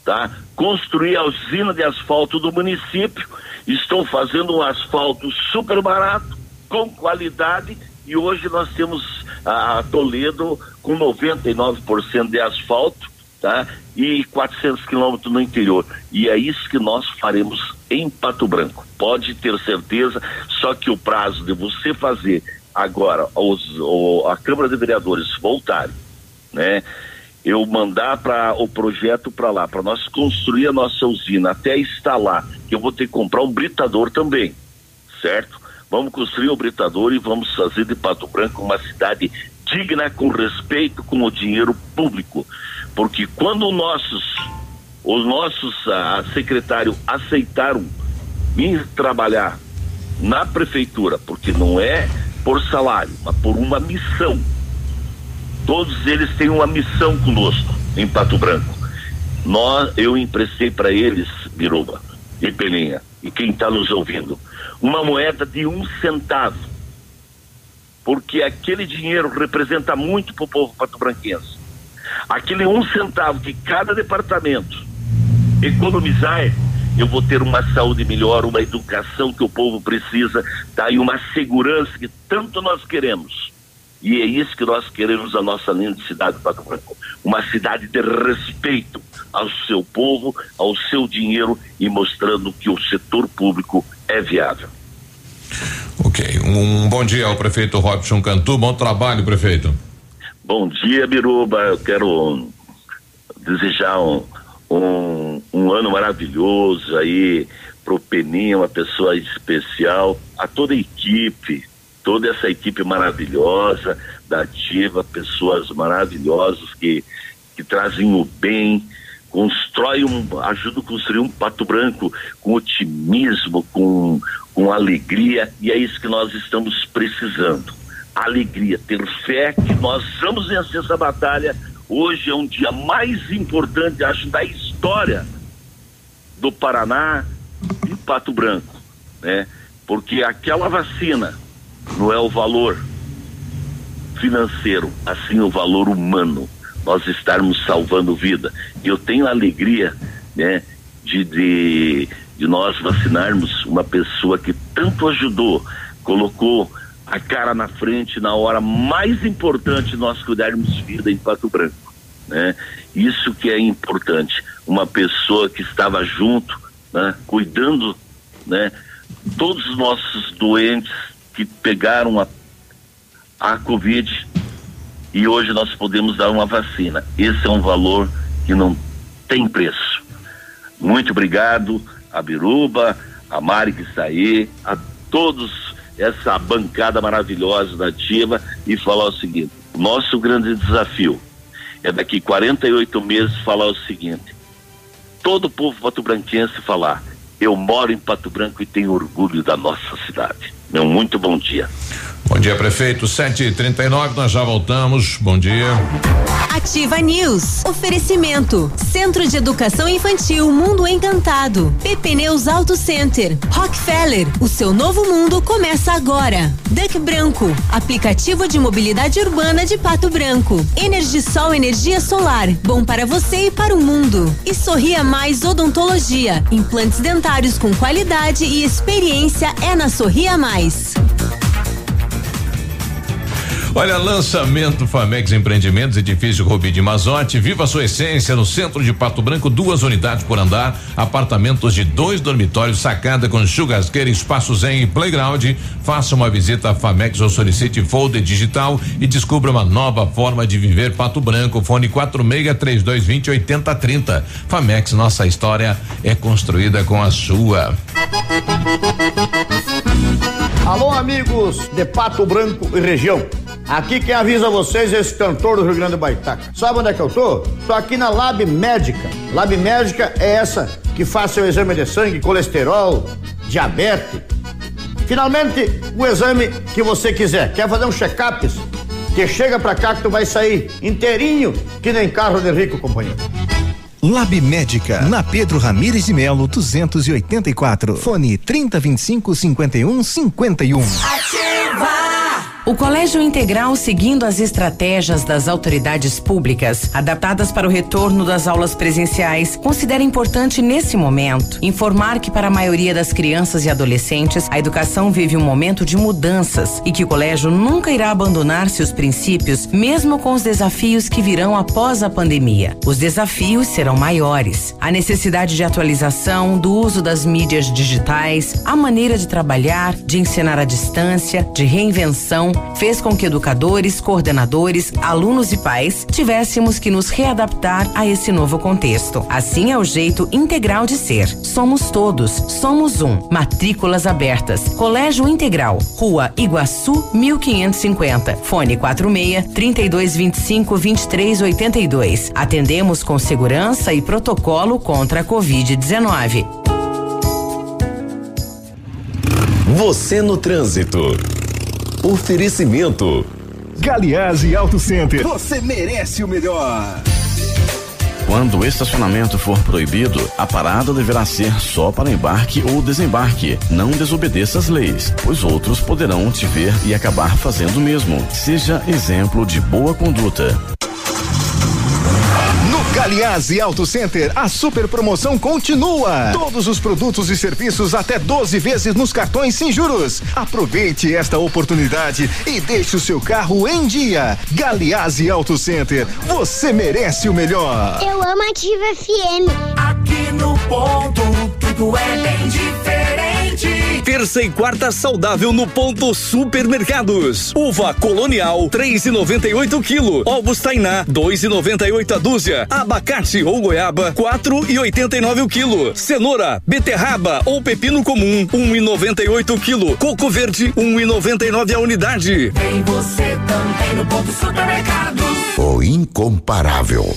tá? Construí a usina de asfalto do município, estou fazendo um asfalto super barato, com qualidade, e hoje nós temos a Toledo com 99% de asfalto, tá? E 400 quilômetros no interior, e é isso que nós faremos em Pato Branco, pode ter certeza. Só que o prazo de você fazer agora, a Câmara de Vereadores voltarem, né? Eu mandar para o projeto para lá, para nós construir a nossa usina, até instalar, que eu vou ter que comprar um britador também, certo? Vamos construir um britador e vamos fazer de Pato Branco uma cidade digna, com respeito, com o dinheiro público, porque quando os nossos secretários aceitaram vir trabalhar na prefeitura, porque não é por salário, mas por uma missão. Todos eles têm uma missão conosco em Pato Branco. Eu emprestei para eles, Biruba e Peninha, e quem está nos ouvindo, uma moeda de 1 centavo, porque aquele dinheiro representa muito para o povo pato-branquense. Aquele 1 centavo que cada departamento economizar, eu vou ter uma saúde melhor, uma educação que o povo precisa, tá? E uma segurança que tanto nós queremos. E é isso que nós queremos, a nossa linda cidade de Pato Branco. Uma cidade de respeito ao seu povo, ao seu dinheiro, e mostrando que o setor público é viável. Ok. Um bom dia ao prefeito Robson Cantu. Bom trabalho, prefeito. Bom dia, Biruba. Eu quero desejar um ano maravilhoso aí pro Peninha, uma pessoa especial, a toda a equipe, toda essa equipe maravilhosa da Ativa, pessoas maravilhosas que trazem o bem, ajudam a construir um Pato Branco com otimismo, com alegria, e é isso que nós estamos precisando. Alegria, ter fé que nós vamos vencer essa batalha. Hoje é um dia mais importante, acho, da história do Paraná e Pato Branco, né? Porque aquela vacina não é o valor financeiro, assim o valor humano, nós estarmos salvando vida. E eu tenho a alegria, né, de nós vacinarmos uma pessoa que tanto ajudou, colocou a cara na frente na hora mais importante nós cuidarmos vida em Pato Branco, né? Isso que é importante, uma pessoa que estava junto, né, cuidando, né, todos os nossos doentes que pegaram a Covid, e hoje nós podemos dar uma vacina. Esse é um valor que não tem preço. Muito obrigado a Biruba, a Mari que está aí, a todos, essa bancada maravilhosa da Ativa, e falar o seguinte: nosso grande desafio é daqui 48 meses falar o seguinte, todo o povo patobranquense falar: eu moro em Pato Branco e tenho orgulho da nossa cidade. Meu muito bom dia. Bom dia, prefeito. 7h39, nós já voltamos. Bom dia. Ativa News. Oferecimento. Centro de Educação Infantil Mundo Encantado. Pepneus Auto Center. Rockefeller. O seu novo mundo começa agora. DEC Branco. Aplicativo de mobilidade urbana de Pato Branco. EnergiSol, energia solar. Bom para você e para o mundo. E Sorria Mais Odontologia. Implantes dentários com qualidade e experiência é na Sorria Mais. Olha, lançamento Famex Empreendimentos, edifício Rubi de Mazotti, viva a sua essência no centro de Pato Branco, 2 unidades por andar, apartamentos de 2 dormitórios, sacada com churrasqueira, espaço zen e playground. Faça uma visita a Famex ou solicite folder digital e descubra uma nova forma de viver Pato Branco. Fone 4632208030. Famex, nossa história é construída com a sua. Alô, amigos de Pato Branco e região. Aqui quem avisa vocês é esse cantor do Rio Grande do Baitaca. Sabe onde é que eu tô? Tô aqui na Lab Médica. Lab Médica é essa que faz seu exame de sangue, colesterol, diabetes. Finalmente, o exame que você quiser. Quer fazer um check-up? Que chega pra cá que tu vai sair inteirinho, que nem carro de rico, companheiro. Lab Médica, na Pedro Ramires de Melo, 284. Fone 3025-5151. Ativa! O Colégio Integral, seguindo as estratégias das autoridades públicas, adaptadas para o retorno das aulas presenciais, considera importante nesse momento informar que para a maioria das crianças e adolescentes, a educação vive um momento de mudanças e que o colégio nunca irá abandonar seus princípios, mesmo com os desafios que virão após a pandemia. Os desafios serão maiores. A necessidade de atualização, do uso das mídias digitais, a maneira de trabalhar, de ensinar à distância, de reinvenção, fez com que educadores, coordenadores, alunos e pais tivéssemos que nos readaptar a esse novo contexto. Assim é o jeito integral de ser. Somos todos, somos um. Matrículas abertas. Colégio Integral, Rua Iguaçu 1550. Fone 46 3225 2382. Atendemos com segurança e protocolo contra a Covid-19. Você no trânsito. Oferecimento Galeazzi Auto Center. Você merece o melhor. Quando o estacionamento for proibido, a parada deverá ser só para embarque ou desembarque. Não desobedeça as leis, pois outros poderão te ver e acabar fazendo o mesmo. Seja exemplo de boa conduta. Galeazzi Auto Center, a super promoção continua. Todos os produtos e serviços até 12 vezes nos cartões sem juros. Aproveite esta oportunidade e deixe o seu carro em dia. Galeazzi Auto Center, você merece o melhor. Eu amo a Ativa FM. Aqui no ponto, tudo é bem diferente. Terça e quarta saudável no Ponto Supermercados. Uva Colonial, R$3,98 o quilo. Ovos Tainá, R$2,98 a dúzia. Abacate ou goiaba, R$4,89 o quilo. Cenoura, beterraba ou pepino comum, R$1,98 o quilo. Coco verde, R$1,99 a unidade. Tem você também no Ponto Supermercados. O incomparável.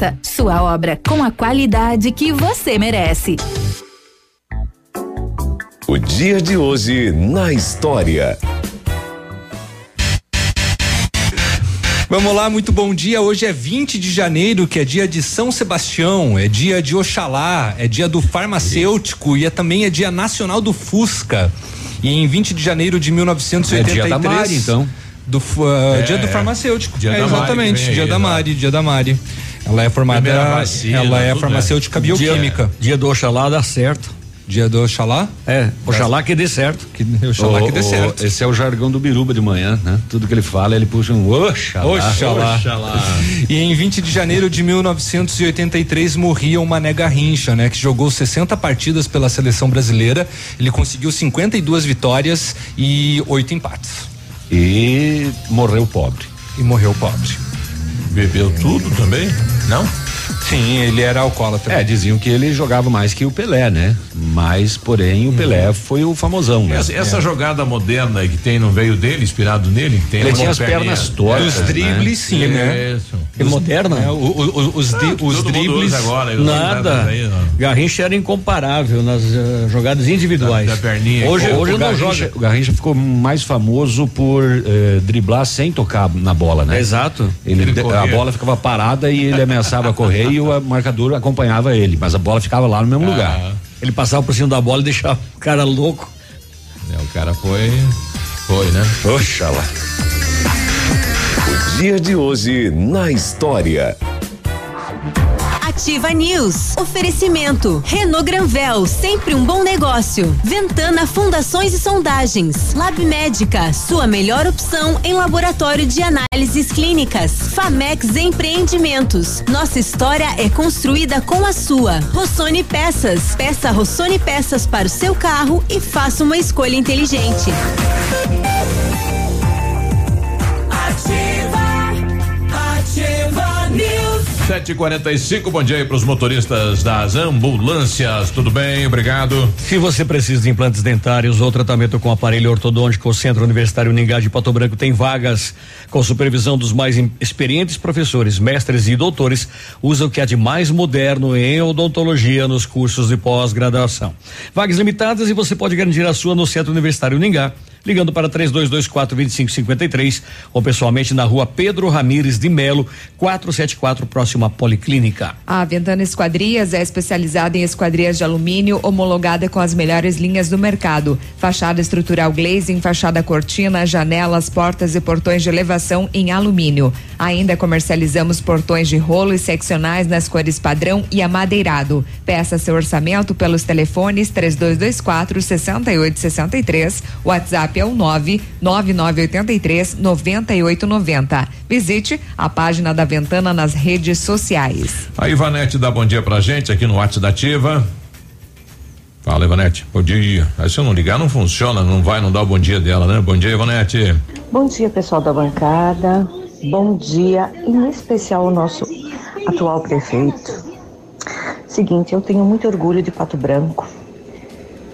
Sua obra com a qualidade que você merece. O dia de hoje na história. Vamos lá, muito bom dia. Hoje é 20 de janeiro, que é dia de São Sebastião, é dia de Oxalá, é dia do farmacêutico e também é dia nacional do Fusca. E em 20 de janeiro de 1983. É dia da Mari, então. Dia do farmacêutico. Dia da exatamente, Mari, dia da Mari, dia da Mari. Ela é formada, vacina, ela é farmacêutica bioquímica. Dia do Oxalá dá certo. Dia do Oxalá? É, Oxalá que dê certo. Oxalá que dê certo. Esse é o jargão do Biruba de manhã, né? Tudo que ele fala, ele puxa um Oxalá. Oxalá. Oxalá. E em 20 de janeiro de 1983 morria o Mané Garrincha, né? Que jogou 60 partidas pela seleção brasileira. Ele conseguiu 52 vitórias e 8 empates. E morreu pobre. Bebeu tudo também? Não? Sim, ele era alcoólatra. É, diziam que ele jogava mais que o Pelé, né? Mas, porém, o Pelé foi o famosão, né? Essa jogada moderna que tem no veio dele, inspirado nele, que tem ele tinha as pernas tortas. Os dribles, né? Sim, né? É moderna. É, os dribles. Agora, nada. Aí, Garrincha era incomparável nas jogadas individuais. Da perninha. Hoje não joga. O Garrincha ficou mais famoso por driblar sem tocar na bola, né? Exato. A bola ficava parada e ele ameaçava correr. E o marcador acompanhava ele, mas a bola ficava lá no mesmo lugar. Ele passava por cima da bola e deixava o cara louco. É, o cara foi, né? Oxalá. O dia de hoje na história. Ativa News. Oferecimento. Renault Granvel, sempre um bom negócio. Ventana Fundações e Sondagens. Lab Médica, sua melhor opção em laboratório de análises clínicas. Famex Empreendimentos. Nossa história é construída com a sua. Rossoni Peças. Peça Rossoni Peças para o seu carro e faça uma escolha inteligente. Ativa News. 7h45, bom dia aí para os motoristas das ambulâncias, tudo bem? Obrigado. Se você precisa de implantes dentários ou tratamento com aparelho ortodôntico, o Centro Universitário Uningá de Pato Branco tem vagas. Com supervisão dos mais experientes professores, mestres e doutores, usa o que há de mais moderno em odontologia nos cursos de pós-graduação. Vagas limitadas e você pode garantir a sua no Centro Universitário Uningá, ligando para 3224-2553 ou pessoalmente na Rua Pedro Ramires de Melo, 474, próximo à Policlínica. A Ventana Esquadrias é especializada em esquadrias de alumínio, homologada com as melhores linhas do mercado. Fachada estrutural glazing, fachada cortina, janelas, portas e portões de elevação em alumínio. Ainda comercializamos portões de rolo e seccionais nas cores padrão e amadeirado. Peça seu orçamento pelos telefones 3224-6863, WhatsApp é o 99983-9890. Visite a página da Ventana nas redes sociais. A Ivanete dá bom dia pra gente aqui no WhatsApp da Ativa. Fala, Ivanete. Bom dia. Aí se eu não ligar, não funciona, não vai, não dá o bom dia dela, né? Bom dia, Ivanete. Bom dia, pessoal da bancada. Bom dia, em especial o nosso atual prefeito. Seguinte, eu tenho muito orgulho de Pato Branco,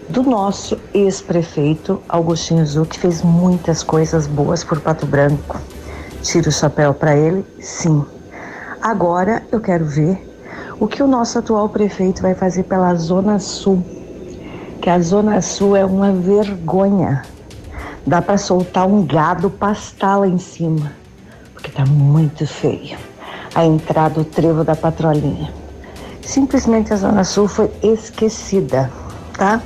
do nosso ex-prefeito Augustinho Zu, que fez muitas coisas boas por Pato Branco. Tiro o chapéu para ele, sim. Agora eu quero ver o que o nosso atual prefeito vai fazer pela Zona Sul, que a Zona Sul é uma vergonha. Dá para soltar um gado pastar lá em cima, porque tá muito feio. A entrada do trevo da Patrolinha. Simplesmente a Zona Sul foi esquecida, tá?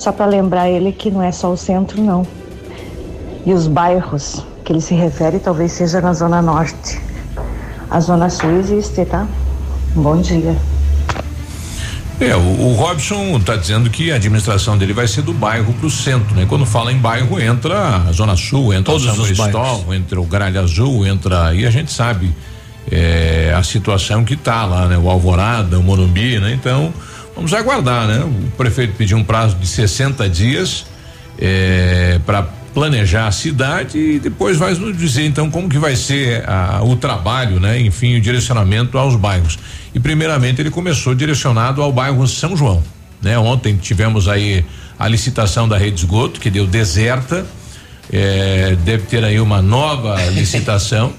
só para lembrar ele que não é só o centro, não. E os bairros que ele se refere talvez seja na Zona Norte. A Zona Sul existe, tá? Bom dia. É, o Robson está dizendo que a administração dele vai ser do bairro para o centro, né? Quando fala em bairro, entra a Zona Sul, entra todos os bairros, entra o Gralha Azul, entra, e a gente sabe a situação que tá lá, né? O Alvorada, o Morumbi, né? Então, vamos aguardar, né? O prefeito pediu um prazo de 60 dias para planejar a cidade e depois vai nos dizer então como que vai ser o trabalho, né? Enfim, o direcionamento aos bairros. E primeiramente ele começou direcionado ao bairro São João, né? Ontem tivemos aí a licitação da rede de esgoto que deu deserta, deve ter aí uma nova licitação.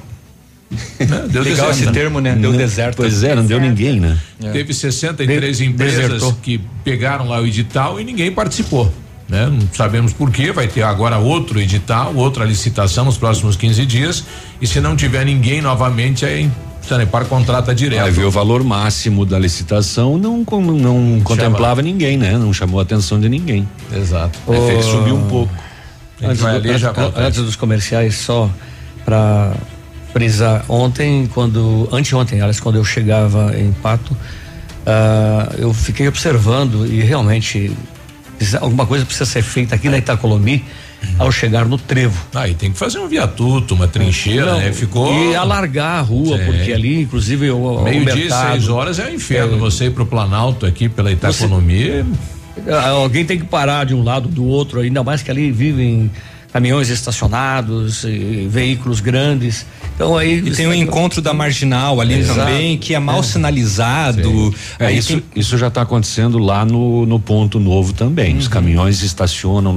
Não, deu legal deserto, esse né? termo, né? Deu não, deserto. Pois é, não deu ninguém, né? É. Teve 63 empresas desertou. Que pegaram lá o edital e ninguém participou, né? Não sabemos por quê, vai ter agora outro edital, outra licitação nos próximos 15 dias e se não tiver ninguém novamente, aí Sanepar contrata direto. Vai ver o valor máximo da licitação, não contemplava ninguém, né? Não chamou a atenção de ninguém. Exato. Oh. É, subiu um pouco. Antes dos comerciais, só para frisar, anteontem, quando eu chegava em Pato, eu fiquei observando e realmente alguma coisa precisa ser feita aqui na Itacolomi ao chegar no trevo. Aí tem que fazer um viaduto, uma trincheira, né? Ficou... E alargar a rua, porque ali, inclusive, meio-dia, 6 horas é um inferno, você ir pro Planalto aqui pela Itacolomi. Alguém tem que parar de um lado, do outro, ainda mais que ali vivem caminhões estacionados, veículos grandes. Então aí e tem o encontro da marginal ali também, que é mal sinalizado. Isso já está acontecendo lá no Ponto Novo também. Uhum. Os caminhões estacionam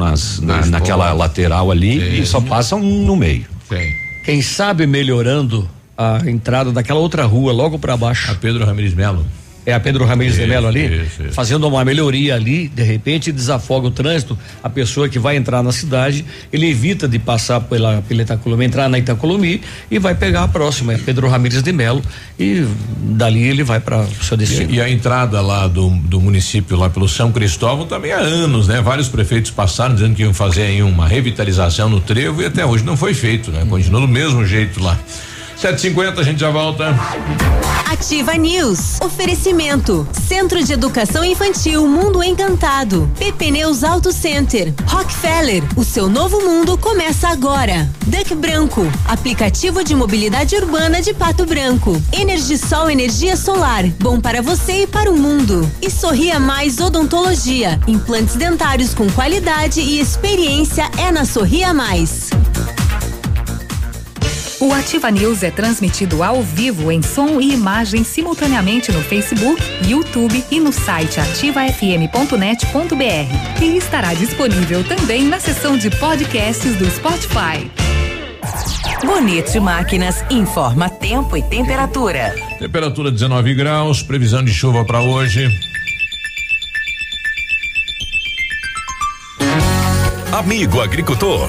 naquela lateral ali e só passam no meio. Sim. Quem sabe melhorando a entrada daquela outra rua logo para baixo. A Pedro Ramires de Melo. É a Pedro Ramires de Melo ali, fazendo uma melhoria ali, de repente desafoga o trânsito, a pessoa que vai entrar na cidade, ele evita de passar pela Itacolomi, entrar na Itacolomi e vai pegar a próxima, é Pedro Ramires de Melo, e dali ele vai para o seu destino. E a entrada lá do município, lá pelo São Cristóvão, também há anos, né? Vários prefeitos passaram dizendo que iam fazer aí uma revitalização no trevo e até hoje não foi feito, né? Continua do mesmo jeito lá. 7:50, a gente já volta. Ativa News. Oferecimento. Centro de Educação Infantil Mundo Encantado. Pepneus Auto Center. Rockefeller. O seu novo mundo começa agora. DEC Branco. Aplicativo de mobilidade urbana de Pato Branco. EnergiSol, energia solar. Bom para você e para o mundo. E Sorria Mais Odontologia. Implantes dentários com qualidade e experiência é na Sorria Mais. O Ativa News é transmitido ao vivo em som e imagem simultaneamente no Facebook, YouTube e no site ativafm.net.br. E estará disponível também na seção de podcasts do Spotify. Bonito Máquinas informa tempo e temperatura. Temperatura 19 graus, previsão de chuva para hoje. Amigo agricultor,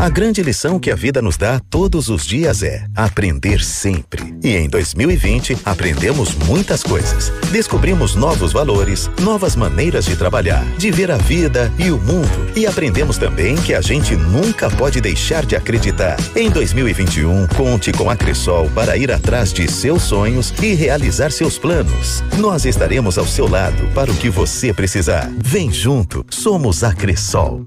A grande lição que a vida nos dá todos os dias é aprender sempre. E em 2020, aprendemos muitas coisas. Descobrimos novos valores, novas maneiras de trabalhar, de ver a vida e o mundo. E aprendemos também que a gente nunca pode deixar de acreditar. Em 2021, conte com a Cressol para ir atrás de seus sonhos e realizar seus planos. Nós estaremos ao seu lado para o que você precisar. Vem junto, somos a Cressol.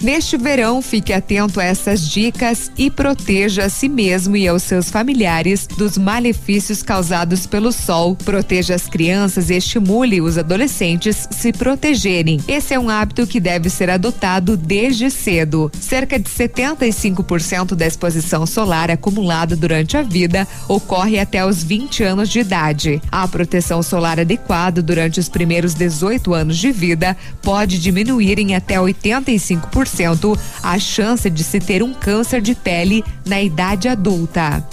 Neste verão, fique atento a essas dicas e proteja a si mesmo e aos seus familiares dos malefícios causados pelo sol. Proteja as crianças e estimule os adolescentes se protegerem. Esse é um hábito que deve ser adotado desde cedo. Cerca de 75% da exposição solar acumulada durante a vida ocorre até os 20 anos de idade. A proteção solar adequada durante os primeiros 18 anos de vida pode diminuir em até 85% a chance de se ter um câncer de pele na idade adulta.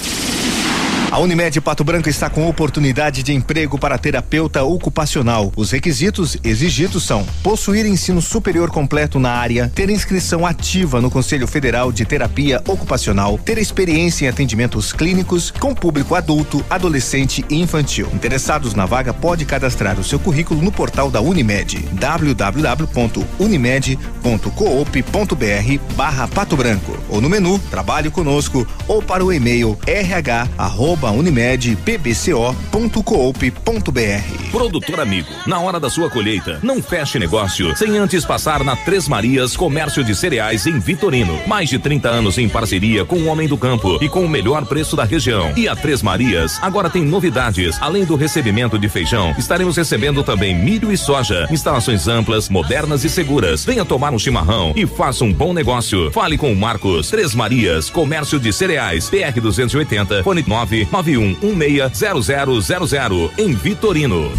A Unimed Pato Branco está com oportunidade de emprego para terapeuta ocupacional. Os requisitos exigidos são possuir ensino superior completo na área, ter inscrição ativa no Conselho Federal de Terapia Ocupacional, ter experiência em atendimentos clínicos com público adulto, adolescente e infantil. Interessados na vaga pode cadastrar o seu currículo no portal da Unimed, www.unimed.coop.br/Pato Branco, ou no menu Trabalhe Conosco, ou para o e-mail rh@unimedpbco.coop.br. Produtor amigo, na hora da sua colheita, não feche negócio sem antes passar na Três Marias Comércio de Cereais em Vitorino. Mais de 30 anos em parceria com o homem do campo e com o melhor preço da região. E a Três Marias agora tem novidades. Além do recebimento de feijão, estaremos recebendo também milho e soja. Instalações amplas, modernas e seguras. Venha tomar um chimarrão e faça um bom negócio. Fale com o Marcos. Três Marias Comércio de Cereais, PR 280, fone 991160000 em Vitorino.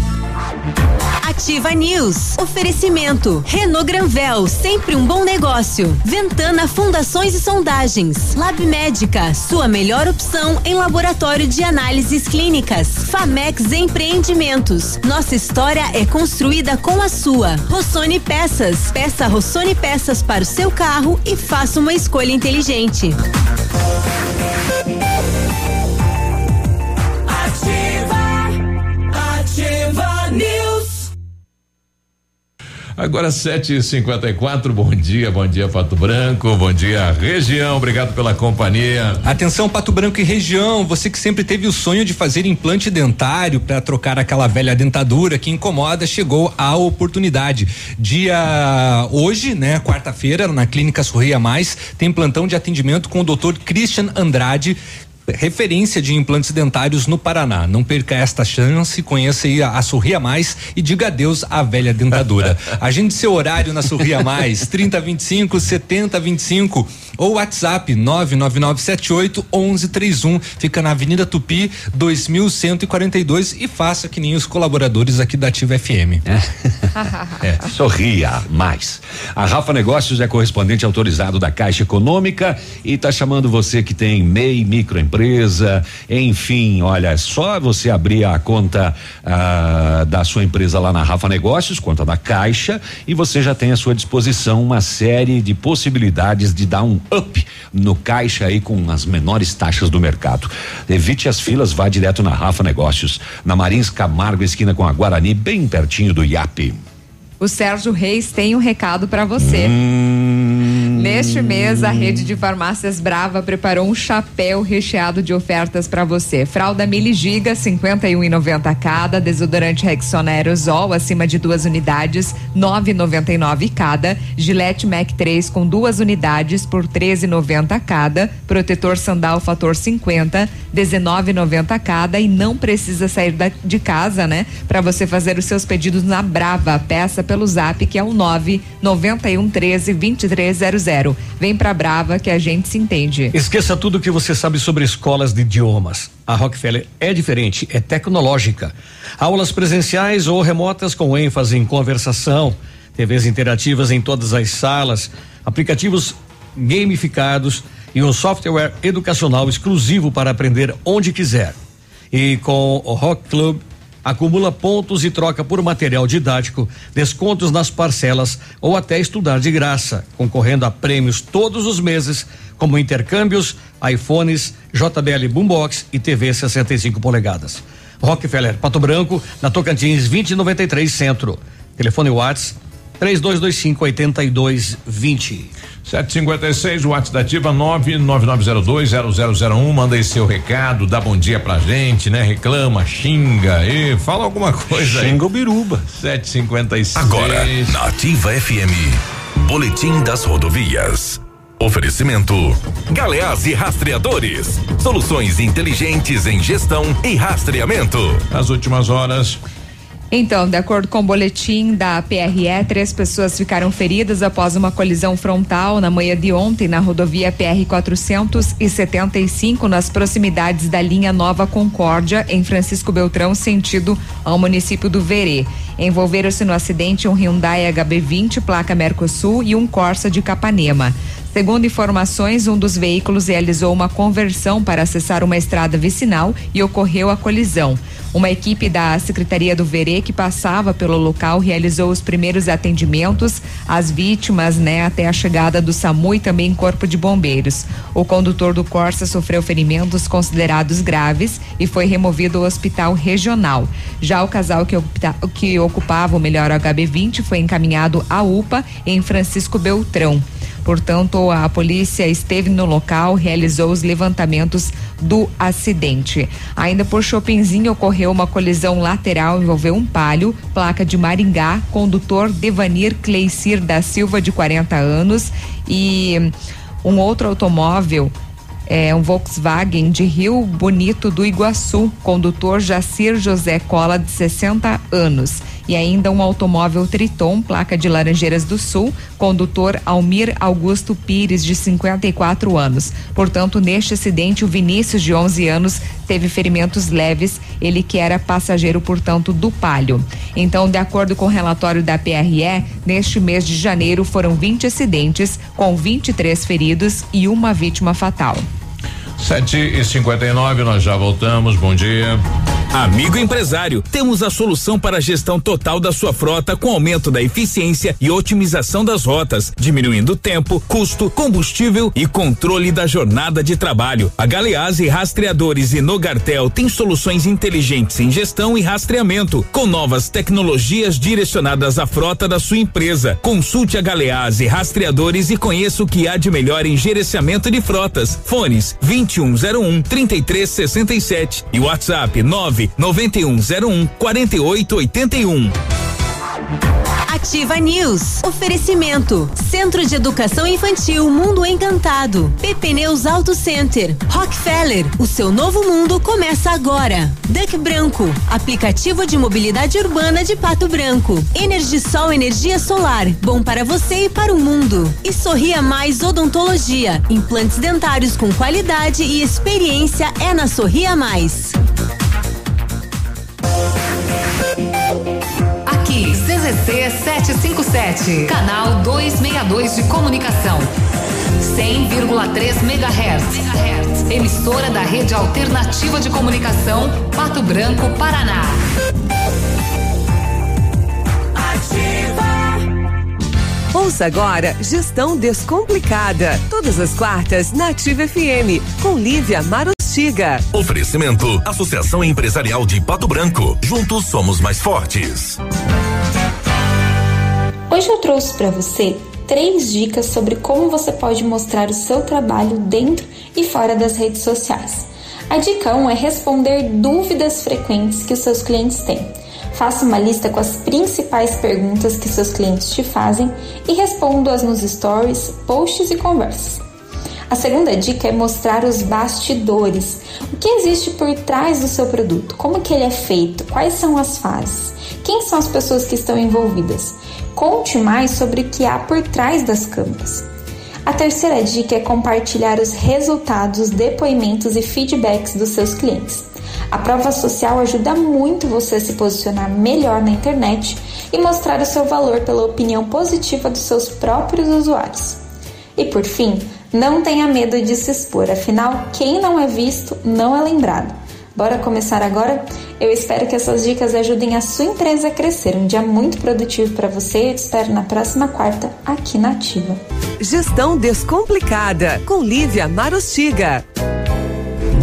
Ativa News. Oferecimento. Renault Granvel, sempre um bom negócio. Ventana Fundações e Sondagens. Lab Médica, sua melhor opção em laboratório de análises clínicas. Famex Empreendimentos. Nossa história é construída com a sua. Rossoni Peças. Peça Rossoni Peças para o seu carro e faça uma escolha inteligente. Agora 7h54, bom dia Pato Branco, bom dia região, obrigado pela companhia. Atenção Pato Branco e região, você que sempre teve o sonho de fazer implante dentário para trocar aquela velha dentadura que incomoda, chegou a oportunidade. Dia hoje, né, quarta-feira, na Clínica Sorria Mais, tem plantão de atendimento com o Dr. Christian Andrade, referência de implantes dentários no Paraná. Não perca esta chance, conheça aí a Sorria Mais e diga adeus à velha dentadura. Agende seu horário na Sorria Mais, 3025 7025 ou WhatsApp 99978 1131. Fica na Avenida Tupi 2142 e faça que nem os colaboradores aqui da Ativa FM. Sorria Mais. A Rafa Negócios é correspondente autorizado da Caixa Econômica e tá chamando você que tem MEI, microempresa, empresa, enfim, olha, só você abrir a conta da sua empresa lá na Rafa Negócios, conta da Caixa, e você já tem à sua disposição uma série de possibilidades de dar um up no caixa aí com as menores taxas do mercado. Evite as filas, vá direto na Rafa Negócios, na Marins Camargo, esquina com a Guarani, bem pertinho do IAP. O Sérgio Reis tem um recado para você. Neste mês, a rede de farmácias Brava preparou um chapéu recheado de ofertas para você. Fralda Mili Giga, 51,90 cada. Desodorante Rexona Aerosol, acima de 2 unidades, 9,99 cada. Gillette Mac 3 com 2 unidades por 13,90 cada. Protetor Sandal Fator 50, 19,90 cada. E não precisa sair de casa, né? Para você fazer os seus pedidos na Brava. Peça pelo Zap, que é o 991132300. Vem pra Brava que a gente se entende. Esqueça tudo o que você sabe sobre escolas de idiomas. A Rockefeller é diferente, é tecnológica. Aulas presenciais ou remotas com ênfase em conversação, TVs interativas em todas as salas, aplicativos gamificados e um software educacional exclusivo para aprender onde quiser. E com o Rock Club, acumula pontos e troca por material didático, descontos nas parcelas ou até estudar de graça, concorrendo a prêmios todos os meses, como intercâmbios, iPhones, JBL Boombox e TV 65 polegadas. Rockefeller, Pato Branco, na Tocantins 2093 Centro. Telefone WhatsApp 3225-8220. 7h56, o WhatsApp da Ativa 999020001. Manda aí seu recado, dá bom dia pra gente, né? Reclama, xinga e fala alguma coisa aí. Xinga o biruba. 7h56. Agora, na Ativa FM, Boletim das Rodovias. Oferecimento Galeás e Rastreadores, soluções inteligentes em gestão e rastreamento. Nas últimas horas. Então, de acordo com o boletim da PRE, 3 pessoas ficaram feridas após uma colisão frontal na manhã de ontem na rodovia PR 475, nas proximidades da linha Nova Concórdia, em Francisco Beltrão, sentido ao município do Verê. Envolveram-se no acidente um Hyundai HB20, placa Mercosul, e um Corsa de Capanema. Segundo informações, um dos veículos realizou uma conversão para acessar uma estrada vicinal e ocorreu a colisão. Uma equipe da Secretaria do Verê, que passava pelo local, realizou os primeiros atendimentos às vítimas, até a chegada do SAMU e também Corpo de Bombeiros. O condutor do Corsa sofreu ferimentos considerados graves e foi removido ao hospital regional. Já o casal que ocupava o melhor HB20 foi encaminhado à UPA em Francisco Beltrão. Portanto, a polícia esteve no local, realizou os levantamentos do acidente. Ainda por Chopinzinho, ocorreu uma colisão lateral, envolveu um Palio, placa de Maringá, condutor Devanir Cleicir da Silva, de 40 anos, e um outro automóvel, um Volkswagen de Rio Bonito do Iguaçu, condutor Jacir José Cola, de 60 anos. E ainda um automóvel Triton, placa de Laranjeiras do Sul, condutor Almir Augusto Pires, de 54 anos. Portanto, neste acidente, o Vinícius, de 11 anos, teve ferimentos leves, ele que era passageiro, portanto, do Palio. Então, de acordo com o relatório da PRE, neste mês de janeiro foram 20 acidentes, com 23 feridos e uma vítima fatal. 7h59, nós já voltamos, bom dia. Amigo empresário, temos a solução para a gestão total da sua frota com aumento da eficiência e otimização das rotas, diminuindo tempo, custo, combustível e controle da jornada de trabalho. A Galeás e Rastreadores e Nogartel tem soluções inteligentes em gestão e rastreamento, com novas tecnologias direcionadas à frota da sua empresa. Consulte a Galeás e Rastreadores e conheça o que há de melhor em gerenciamento de frotas. Fones 2101-3367 e WhatsApp 99101-4881. Ativa News. Oferecimento. Centro de Educação Infantil Mundo Encantado. Pepneus Auto Center. Rockefeller. O seu novo mundo começa agora. DEC Branco. Aplicativo de mobilidade urbana de Pato Branco. EnergiSol, energia solar. Bom para você e para o mundo. E Sorria Mais Odontologia. Implantes dentários com qualidade e experiência é na Sorria Mais. Aqui, CZC 757, canal 262 de comunicação, 100,3 MHz, emissora da Rede Alternativa de Comunicação, Pato Branco, Paraná. Ouça agora Gestão Descomplicada, todas as quartas na Ativa FM, com Lívia Marostiga. Oferecimento, Associação Empresarial de Pato Branco, juntos somos mais fortes. Hoje eu trouxe para você 3 dicas sobre como você pode mostrar o seu trabalho dentro e fora das redes sociais. A dica 1 é responder dúvidas frequentes que os seus clientes têm. Faça uma lista com as principais perguntas que seus clientes te fazem e responda-as nos stories, posts e conversas. A segunda dica é mostrar os bastidores. O que existe por trás do seu produto? Como que ele é feito? Quais são as fases? Quem são as pessoas que estão envolvidas? Conte mais sobre o que há por trás das câmeras. A terceira dica é compartilhar os resultados, depoimentos e feedbacks dos seus clientes. A prova social ajuda muito você a se posicionar melhor na internet e mostrar o seu valor pela opinião positiva dos seus próprios usuários. E por fim, não tenha medo de se expor, afinal, quem não é visto não é lembrado. Bora começar agora? Eu espero que essas dicas ajudem a sua empresa a crescer. Um dia muito produtivo para você e eu te espero na próxima quarta aqui na Ativa. Gestão Descomplicada, com Lívia Marostiga.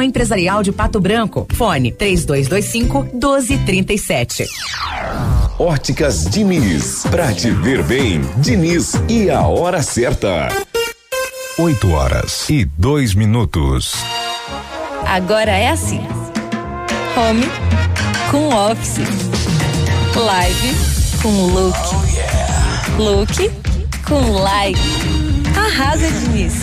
Empresarial de Pato Branco. Fone 3225-1237. Óticas Diniz. Pra te ver bem. Diniz e a hora certa. 8h02. Agora é assim. Home com office. Live com look. Look com live. Arrasa, Diniz.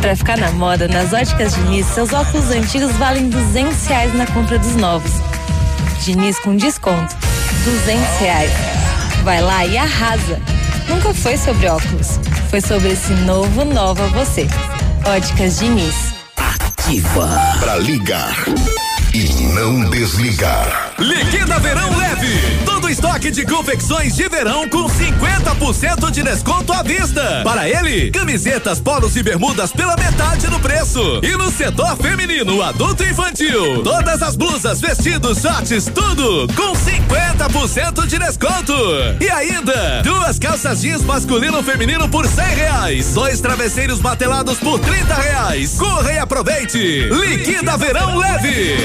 Pra ficar na moda, nas Óticas Diniz, seus óculos antigos valem R$200 na compra dos novos. Diniz com desconto, R$200. Vai lá e arrasa. Nunca foi sobre óculos, foi sobre esse novo você. Óticas Diniz. Ativa. Pra ligar e não desligar. Liquida Verão Leve. Todo estoque de confecções de verão com 50% de desconto à vista. Para ele, camisetas, polos e bermudas pela metade do preço. E no setor feminino, adulto e infantil, todas as blusas, vestidos, shorts, tudo com 50% de desconto. E ainda, duas calças jeans masculino e feminino por R$100. Dois travesseiros batelados por R$30. Corre e aproveite. Liquida Verão Leve.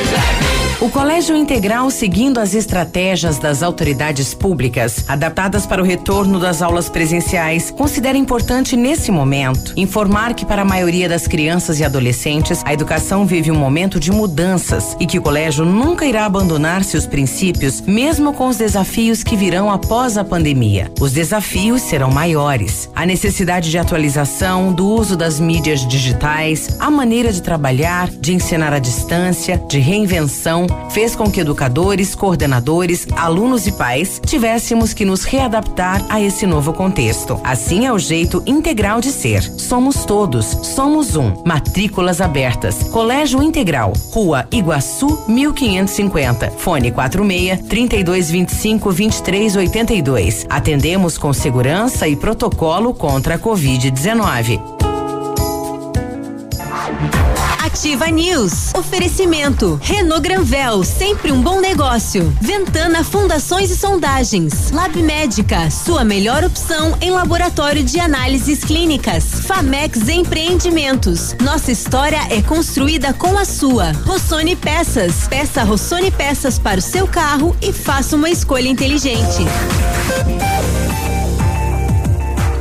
O Colégio Integral, seguindo as estratégias das autoridades públicas, adaptadas para o retorno das aulas presenciais, considera importante nesse momento informar que para a maioria das crianças e adolescentes, a educação vive um momento de mudanças e que o colégio nunca irá abandonar seus princípios, mesmo com os desafios que virão após a pandemia. Os desafios serão maiores. A necessidade de atualização, do uso das mídias digitais, a maneira de trabalhar, de ensinar à distância, de reinvenção, fez com que educadores, coordenadores, alunos e pais tivéssemos que nos readaptar a esse novo contexto. Assim é o jeito integral de ser. Somos todos, somos um. Matrículas abertas. Colégio Integral, Rua Iguaçu 1550, fone 46-3225-2382. Atendemos com segurança e protocolo contra a Covid-19. Ativa News. Oferecimento. Renault Granvel, sempre um bom negócio. Ventana Fundações e Sondagens. Lab Médica, sua melhor opção em laboratório de análises clínicas. Famex Empreendimentos. Nossa história é construída com a sua. Rossoni Peças. Peça Rossoni Peças para o seu carro e faça uma escolha inteligente.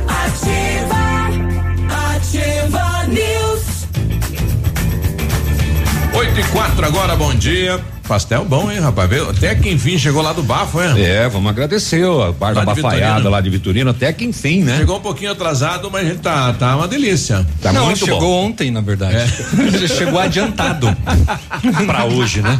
Ativa News. 8h04 agora, bom dia. Pastel bom, hein, rapaz? Até que enfim chegou lá do bafo, hein? É, vamos agradecer o bar da bafaiada lá de Vitorino, até que enfim, né? Chegou um pouquinho atrasado, mas tá uma delícia. Tá não, muito chegou bom. Ontem, na verdade. É. Chegou adiantado pra hoje, né?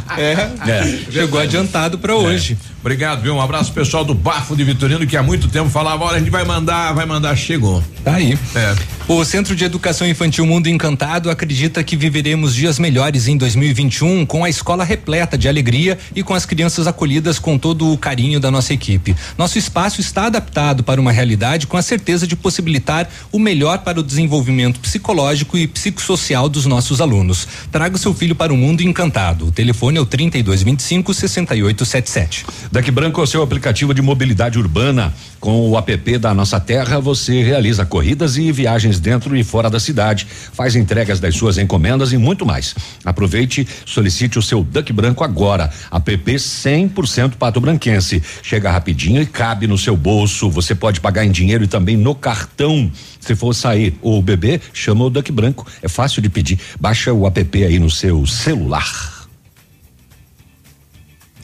Chegou adiantado pra hoje. Obrigado, viu? Um abraço pessoal do bafo de Vitorino, que há muito tempo falava, olha, a gente vai mandar, chegou. Tá aí. É. O Centro de Educação Infantil Mundo Encantado acredita que viveremos dias melhores em 2021 com a escola repleta de alegria e com as crianças acolhidas com todo o carinho da nossa equipe. Nosso espaço está adaptado para uma realidade com a certeza de possibilitar o melhor para o desenvolvimento psicológico e psicossocial dos nossos alunos. Traga o seu filho para o Mundo Encantado. O telefone é o 3225-6877. DEC Branco é o seu aplicativo de mobilidade urbana. Com o app da Nossa Terra, você realiza corridas e viagens dentro e fora da cidade, faz entregas das suas encomendas e muito mais. Aproveite, solicite o seu DEC Branco agora. App 100% pato-branquense. Chega rapidinho e cabe no seu bolso. Você pode pagar em dinheiro e também no cartão. Se for sair ou beber, chama o DEC Branco. É fácil de pedir. Baixa o app aí no seu celular.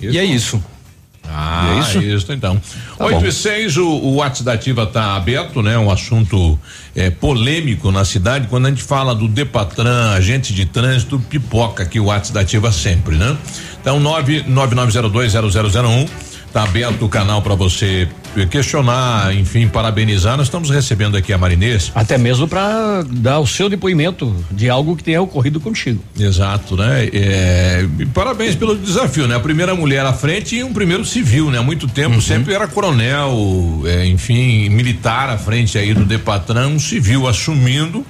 E é isso. Ah, isso então. Tá 8h06, o WhatsApp da Ativa está aberto, né? Um assunto polêmico na cidade. Quando a gente fala do Depatran, agente de trânsito, pipoca aqui o WhatsApp da Ativa sempre, né? Então 999020001 Tá aberto o canal para você questionar, enfim, parabenizar. Nós estamos recebendo aqui a Marinês. Até mesmo para dar o seu depoimento de algo que tenha ocorrido contigo. Exato, né? Parabéns pelo desafio, né? A primeira mulher à frente e um primeiro civil, né? Há muito tempo sempre era coronel, enfim, militar à frente aí do Depatran, um civil assumindo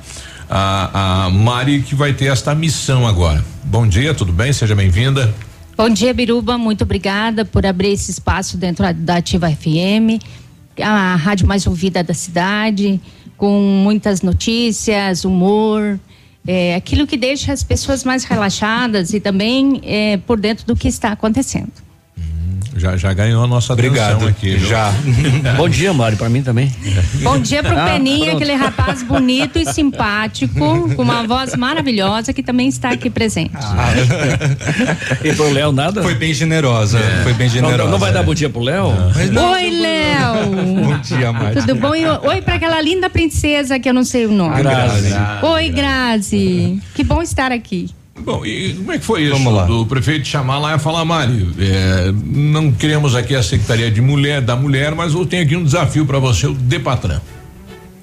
a Mari, que vai ter esta missão agora. Bom dia, tudo bem? Seja bem-vinda. Bom dia, Biruba, muito obrigada por abrir esse espaço dentro da Ativa FM, a rádio mais ouvida da cidade, com muitas notícias, humor, aquilo que deixa as pessoas mais relaxadas e também por dentro do que está acontecendo. Já ganhou a nossa atenção aqui. Já. Bom dia, Mário, pra mim também. Bom dia pro Peninha, pronto. Aquele rapaz bonito e simpático, com uma voz maravilhosa, que também está aqui presente. E pro Léo nada? Foi bem generosa, Não vai dar bom dia pro Léo? Oi, Léo! Bom dia, Mário. Tudo bom? E oi pra aquela linda princesa que eu não sei o nome. Grazi. Oi, Grazi. Que bom estar aqui. Bom, e como é que foi isso do prefeito chamar lá e falar, Mari, não queremos aqui a Secretaria de Mulher, da Mulher, mas eu tenho aqui um desafio para você, o Depatran.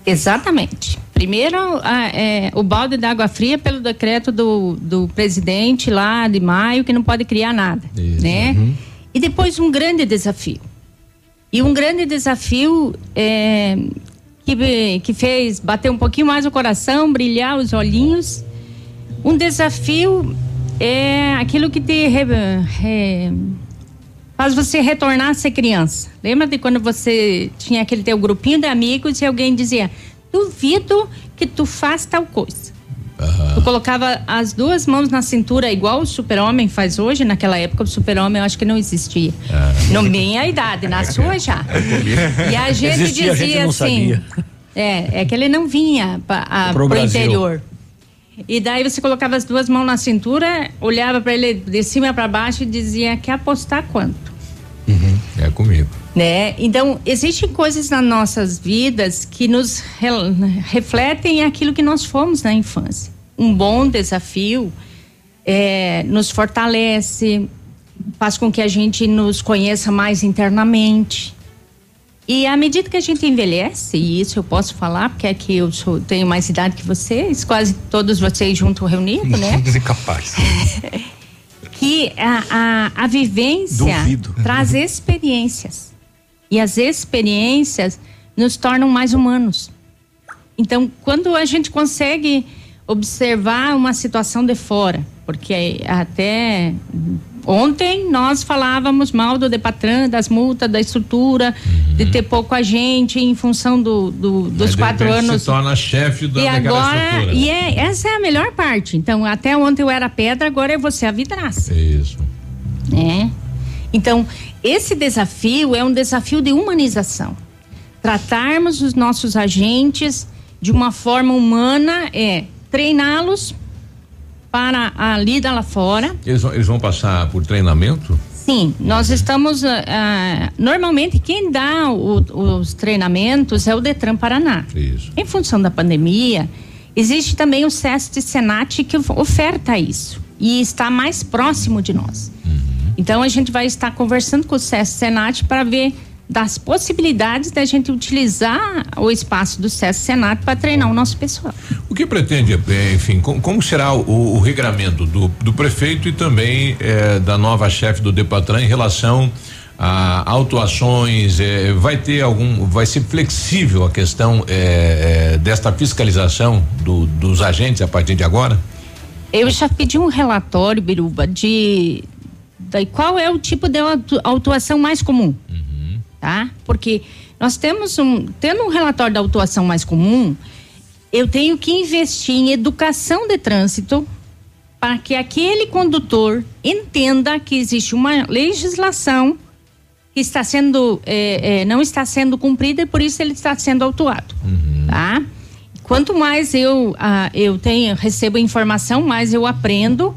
Exatamente. Primeiro, o balde de água fria pelo decreto do presidente lá de maio, que não pode criar nada, isso, né? Uhum. E depois um grande desafio. E um grande desafio que fez bater um pouquinho mais o coração, brilhar os olhinhos. Um desafio é aquilo que te faz você retornar a ser criança. Lembra de quando você tinha aquele teu grupinho de amigos e alguém dizia, duvido que tu faz tal coisa. Uhum. Tu colocava as duas mãos na cintura igual o super-homem faz hoje. Naquela época o super-homem eu acho que não existia. Uhum. Na minha idade, na sua já. E a gente existia, dizia a gente não assim, sabia. É que ele não vinha pro interior. E daí você colocava as duas mãos na cintura, olhava para ele de cima para baixo e dizia, quer apostar quanto? Uhum, é comigo. Né? Então, existem coisas nas nossas vidas que nos refletem aquilo que nós fomos na infância. Um bom desafio nos fortalece, faz com que a gente nos conheça mais internamente. E à medida que a gente envelhece, e isso eu posso falar, porque aqui eu tenho mais idade que vocês, quase todos vocês juntos reunidos, né? Incapaz. Que a vivência traz experiências. E as experiências nos tornam mais humanos. Então, quando a gente consegue observar uma situação de fora, porque até ontem nós falávamos mal do Depatran, das multas, da estrutura, de ter pouco agente em função dos 4 anos. Se torna chefe daquela estrutura. E essa é a melhor parte. Então, até ontem eu era pedra, agora eu vou ser a vidraça. Isso. Então, esse desafio é um desafio de humanização. Tratarmos os nossos agentes de uma forma humana, treiná-los para a lida lá fora. Eles vão passar por treinamento? Sim, nós estamos normalmente quem dá os treinamentos é o Detran Paraná. Isso. Em função da pandemia, existe também o SEST e Senat que oferta isso e está mais próximo de nós. Uhum. Então a gente vai estar conversando com o SEST e Senat para ver das possibilidades da gente utilizar o espaço do SESC Senado para treinar o nosso pessoal. O que pretende, enfim, como será o regramento do prefeito e também da nova chefe do Depatran em relação a autuações? Vai ser flexível a questão desta fiscalização dos agentes a partir de agora? Eu já pedi um relatório, Biruba, de qual é o tipo de autuação mais comum. Tá? Porque nós temos tendo um relatório da autuação mais comum, eu tenho que investir em educação de trânsito para que aquele condutor entenda que existe uma legislação que está sendo, não está sendo cumprida e por isso ele está sendo autuado. Uhum. Tá? Quanto mais eu recebo informação, mais eu aprendo,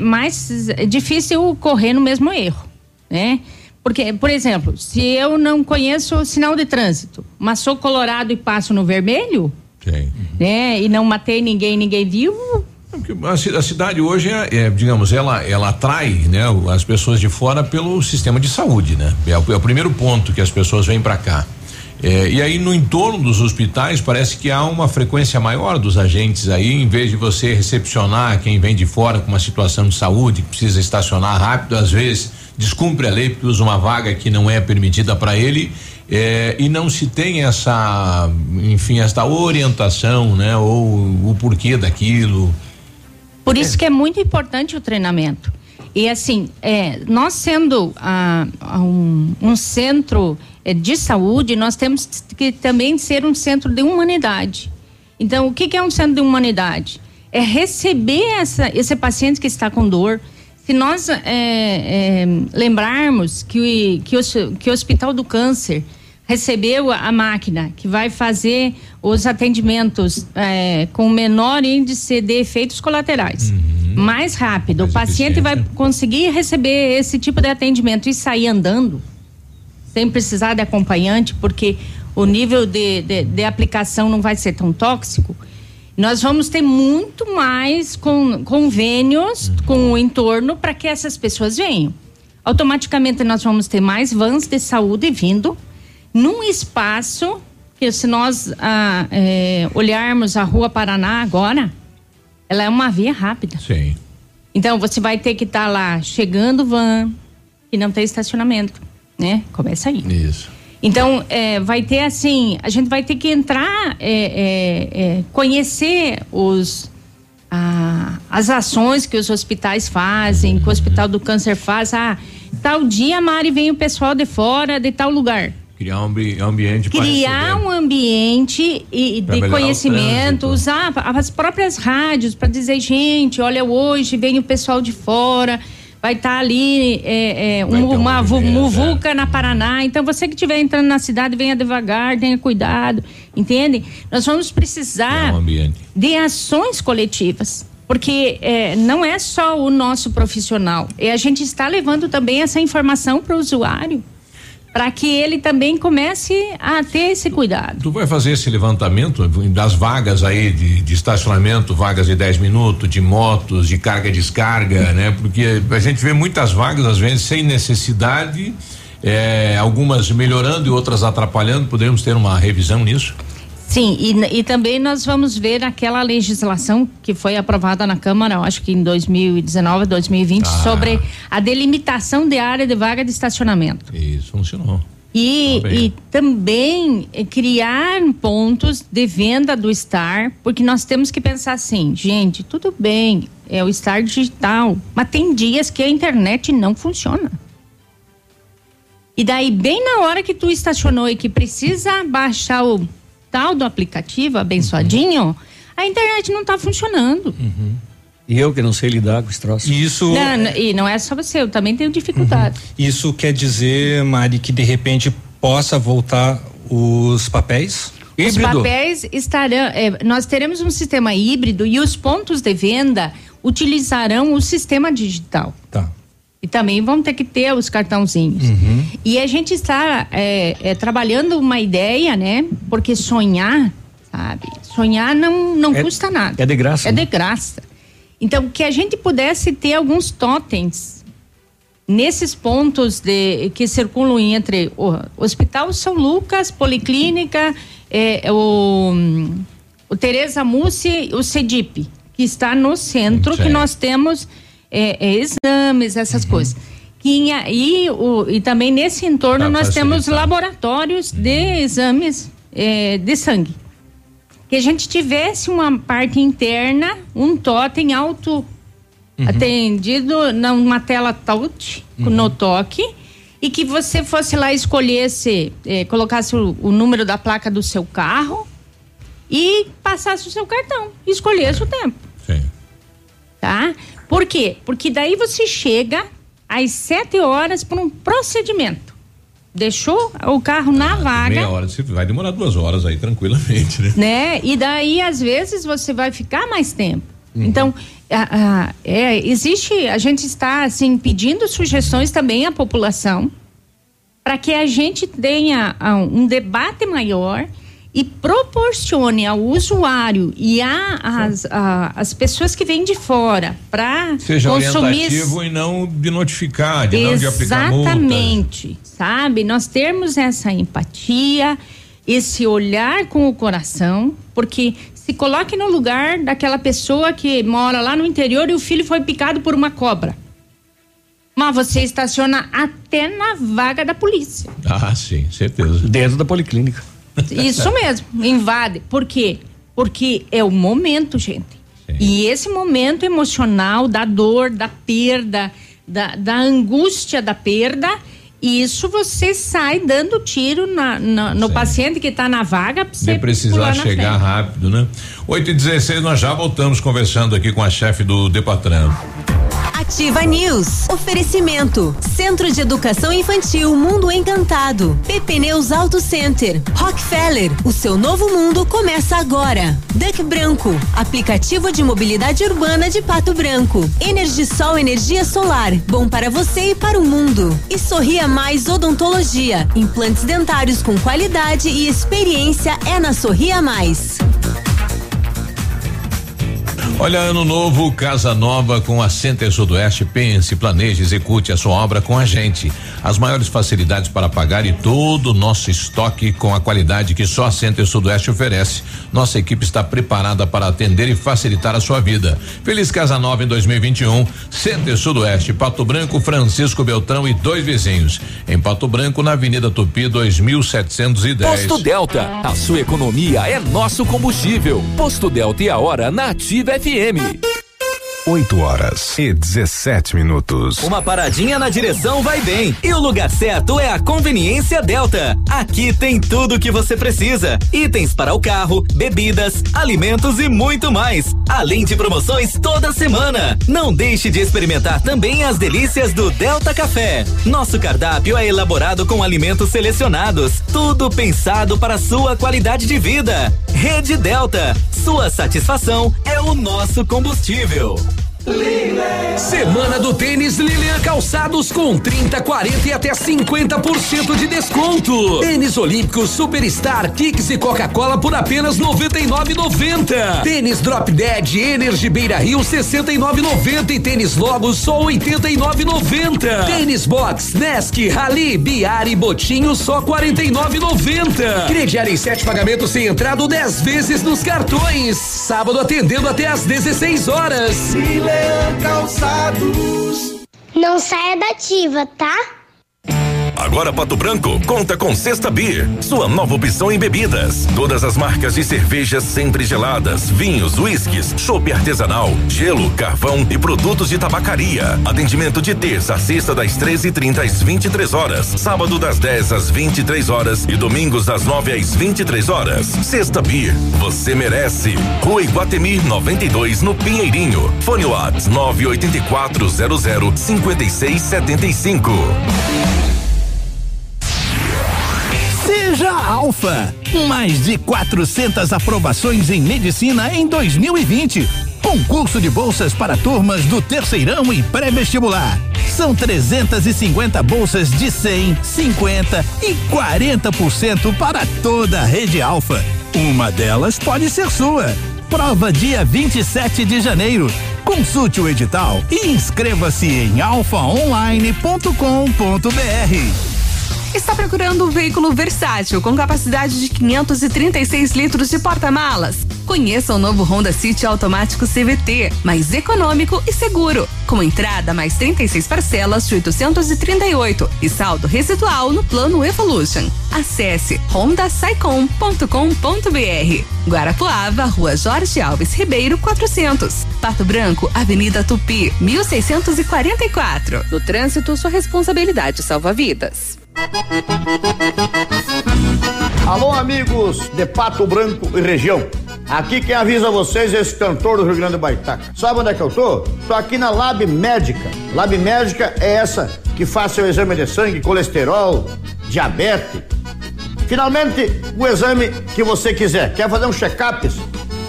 mais difícil eu correr no mesmo erro, né? Porque, por exemplo, se eu não conheço o sinal de trânsito, mas sou colorado e passo no vermelho, né, e não matei ninguém viu, A cidade hoje digamos, ela atrai, né, as pessoas de fora pelo sistema de saúde, né? É o primeiro ponto que as pessoas vêm para cá. E aí no entorno dos hospitais parece que há uma frequência maior dos agentes aí, em vez de você recepcionar quem vem de fora com uma situação de saúde que precisa estacionar rápido, às vezes descumpre a lei porque usa uma vaga que não é permitida para ele, e não se tem essa, enfim, esta orientação, né? Ou o porquê daquilo. Por isso que é muito importante o treinamento. E assim, nós sendo um centro de saúde, nós temos que também ser um centro de humanidade. Então, o que é um centro de humanidade? É receber esse paciente que está com dor. Se nós lembrarmos que o Hospital do Câncer recebeu a máquina que vai fazer os atendimentos com menor índice de efeitos colaterais, mais rápido, o paciente vai conseguir receber esse tipo de atendimento e sair andando, sem precisar de acompanhante, porque o nível de aplicação não vai ser tão tóxico. Nós vamos ter muito mais convênios com o entorno para que essas pessoas venham. Automaticamente nós vamos ter mais vans de saúde vindo num espaço que, se nós olharmos a Rua Paraná agora, ela é uma via rápida. Sim. Então você vai ter que estar lá chegando van que não tem estacionamento, né? Começa aí. Isso. Então, vai ter assim, a gente vai ter que entrar, conhecer as ações que os hospitais fazem, que o Hospital do Câncer faz. Tal dia, Mari, vem o pessoal de fora, de tal lugar. Criar um ambiente para receber. Criar um ambiente de conhecimento, usar as próprias rádios para dizer, gente, olha, hoje vem o pessoal de fora, vai estar ali uma muvuca na Paraná. Então, você que estiver entrando na cidade, venha devagar, tenha cuidado, entende? Nós vamos precisar de ações coletivas, porque não é só o nosso profissional, a gente está levando também essa informação para o usuário, para que ele também comece a ter esse cuidado. Tu vai fazer esse levantamento das vagas aí de estacionamento, vagas de 10 minutos, de motos, de carga e descarga, né? Porque a gente vê muitas vagas, às vezes, sem necessidade, algumas melhorando e outras atrapalhando. Podemos ter uma revisão nisso? Sim, e também nós vamos ver aquela legislação que foi aprovada na Câmara, eu acho que em 2019, 2020, sobre a delimitação de área de vaga de estacionamento. Isso funcionou. E também criar pontos de venda do STAR, porque nós temos que pensar assim, gente, tudo bem, é o STAR digital, mas tem dias que a internet não funciona. E daí, bem na hora que tu estacionou e que precisa baixar o tal do aplicativo, abençoadinho, a internet não está funcionando. E eu que não sei lidar com esse troço. Isso. E não é só você, eu também tenho dificuldade. Isso quer dizer, Mari, que de repente possa voltar os papéis? Híbrido. Os papéis estarão, nós teremos um sistema híbrido e os pontos de venda utilizarão o sistema digital. Tá. E também vão ter que ter os cartãozinhos. E a gente está trabalhando uma ideia, né? Porque sonhar, sabe? Sonhar não custa nada. É de graça. É, né? De graça. Então, que a gente pudesse ter alguns totens nesses pontos que circulam entre o Hospital São Lucas, Policlínica, o Tereza Mussi, o CEDIP, que está no centro, que nós temos exames, essas coisas. E também nesse entorno nós temos laboratórios de exames de sangue. Que a gente tivesse uma parte interna, um totem auto atendido numa tela touch, no toque, e que você fosse lá e escolhesse, colocasse o número da placa do seu carro e passasse o seu cartão, escolhesse o tempo. Sim. Tá? Por quê? Porque daí você chega às 7 horas para um procedimento. Deixou o carro na vaga. Meia hora, você vai demorar 2 horas aí tranquilamente, né? E daí, às vezes, você vai ficar mais tempo. Então, a gente está, assim, pedindo sugestões também à população para que a gente tenha um debate maior e proporcione ao usuário e às pessoas que vêm de fora para consumir e não de notificar, de não de aplicar multa. Exatamente, sabe? Nós termos essa empatia, esse olhar com o coração, porque se coloque no lugar daquela pessoa que mora lá no interior e o filho foi picado por uma cobra. Mas você estaciona até na vaga da polícia. Ah, sim, certeza. Dentro da policlínica. Isso mesmo, invade. Por quê? Porque é o momento, gente. Sim. E esse momento emocional da dor, da perda, da angústia da perda, isso você sai dando tiro no paciente que está na vaga. Pra você precisar chegar rápido, né? 8h16, nós já voltamos conversando aqui com a chefe do Depatran. Ativa News. Oferecimento. Centro de Educação Infantil Mundo Encantado. Pepneus Auto Center. Rockefeller. O seu novo mundo começa agora. DEC Branco. Aplicativo de mobilidade urbana de Pato Branco. EnergiSol, energia solar. Bom para você e para o mundo. E Sorria Mais Odontologia. Implantes dentários com qualidade e experiência é na Sorria Mais. Olha, ano novo, casa nova com a Center Sudoeste. Pense, planeje, execute a sua obra com a gente. As maiores facilidades para pagar e todo o nosso estoque com a qualidade que só a Center Sudoeste oferece. Nossa equipe está preparada para atender e facilitar a sua vida. Feliz Casa Nova em 2021. Center Sudoeste, Pato Branco, Francisco Beltrão e dois vizinhos. Em Pato Branco, na Avenida Tupi, 2710. Posto Delta, a sua economia é nosso combustível. Posto Delta e a hora na Ativa FM. 8h17. Uma paradinha na direção vai bem. E o lugar certo é a Conveniência Delta. Aqui tem tudo o que você precisa: itens para o carro, bebidas, alimentos e muito mais. Além de promoções toda semana. Não deixe de experimentar também as delícias do Delta Café. Nosso cardápio é elaborado com alimentos selecionados. Tudo pensado para sua qualidade de vida. Rede Delta. Sua satisfação é o nosso combustível. Lilian. Semana do Tênis Lilian Calçados com 30, 40 e até 50% de desconto. Tênis Olímpicos Superstar, Kicks e Coca-Cola por apenas R$99,90. Tênis Drop Dead Energy Beira Rio R$69,90 e tênis Logos só R$89,90. Tênis Box, Nesk, Rally, Biar e Botinho só R$49,90. Crediário em 7 pagamentos sem entrada ou 10 vezes nos cartões. Sábado atendendo até às 16 horas. Lilian. Calçados. Não saia da Ativa, tá? Agora Pato Branco conta com Sexta Beer, sua nova opção em bebidas. Todas as marcas de cervejas sempre geladas, vinhos, uísques, chopp artesanal, gelo, carvão e produtos de tabacaria. Atendimento de terça a sexta das 13h30 às 23h, sábado das 10 às 23h e domingos das 9 às 23h. Sexta Beer, você merece. Rua Iguatemi 92 no Pinheirinho. Fone WhatsApp 984005675. Seja Alfa, mais de 400 aprovações em medicina em 2020. Concurso de bolsas para turmas do terceirão e pré-vestibular. São 350 bolsas de 100, 50 e 40% para toda a rede Alfa. Uma delas pode ser sua. Prova dia 27 de janeiro. Consulte o edital e inscreva-se em alfaonline.com.br. Está procurando um veículo versátil com capacidade de 536 litros de porta-malas? Conheça o novo Honda City automático CVT, mais econômico e seguro, com entrada mais 36 parcelas de 838 e saldo residual no plano Evolution. Acesse hondasaicom.com.br. Guarapuava, Rua Jorge Alves Ribeiro 400, Pato Branco, Avenida Tupi 1644. No trânsito, sua responsabilidade salva vidas. Alô, amigos de Pato Branco e região. Aqui quem avisa vocês é esse cantor do Rio Grande do Baitaca. Sabe onde é que eu tô? Tô aqui na Lab Médica. Lab Médica é essa que faz seu exame de sangue, colesterol, diabetes. Finalmente, o exame que você quiser. Quer fazer um check-up?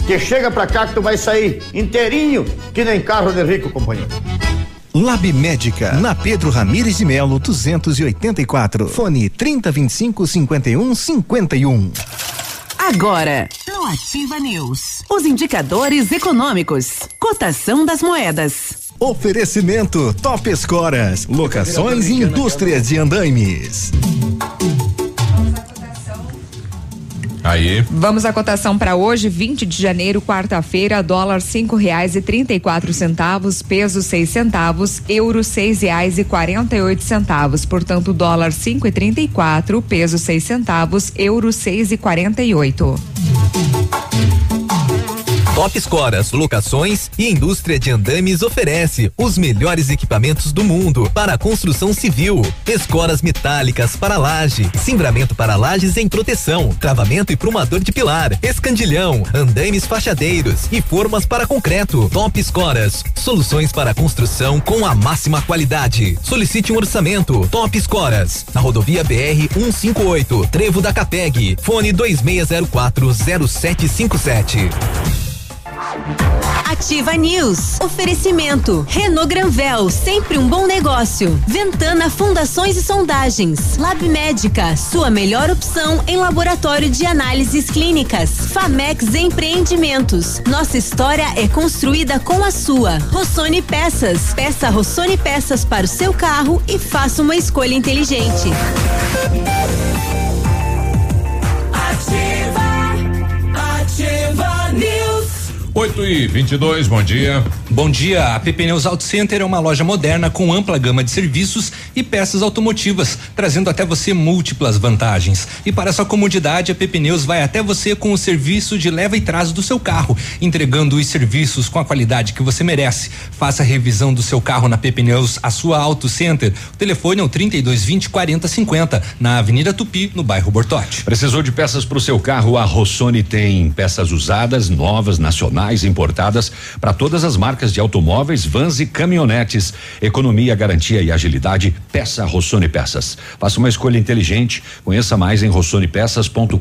Que chega pra cá que tu vai sair inteirinho, que nem carro de rico, companheiro. Lab Médica, na Pedro Ramires de Melo 284, fone 3025-5151. agora no Ativa News. Os indicadores econômicos, cotação das moedas. Oferecimento Top Escoras, locações e indústria de andaimes. Aí. Vamos à cotação para hoje, 20 de janeiro, quarta-feira, dólar R$5,34, peso R$6, euro R$6,48. Portanto, dólar R$5,34, peso R$6, euro R$6,48. Top Escoras, locações e indústria de andames oferece os melhores equipamentos do mundo para a construção civil. Escoras metálicas para laje, cimbramento para lajes em proteção, travamento e prumador de pilar, escandilhão, andames fachadeiros e formas para concreto. Top Escoras, soluções para a construção com a máxima qualidade. Solicite um orçamento. Top Escoras, na rodovia BR 158, Trevo da Capeg, fone 26040757. Ativa News. Oferecimento Renault Granvel, sempre um bom negócio. Ventana Fundações e Sondagens. Lab Médica, sua melhor opção em laboratório de análises clínicas. Famex Empreendimentos. Nossa história é construída com a sua. Rossoni Peças. Peça Rossoni Peças para o seu carro e faça uma escolha inteligente. Ativa News. 8h22, bom dia. Bom dia, a Pepneus Auto Center é uma loja moderna com ampla gama de serviços e peças automotivas, trazendo até você múltiplas vantagens. E para sua comodidade, a Pepneus vai até você com o serviço de leva e trás do seu carro, entregando os serviços com a qualidade que você merece. Faça a revisão do seu carro na Pepneus, a sua Auto Center. O telefone é o 3220-4050, na Avenida Tupi, no bairro Bortote. Precisou de peças para o seu carro? A Rossoni tem peças usadas, novas, nacionais, importadas para todas as marcas de automóveis, vans e caminhonetes. Economia, garantia e agilidade. Peça Rossoni Peças. Faça uma escolha inteligente. Conheça mais em rossonipeças.com.br.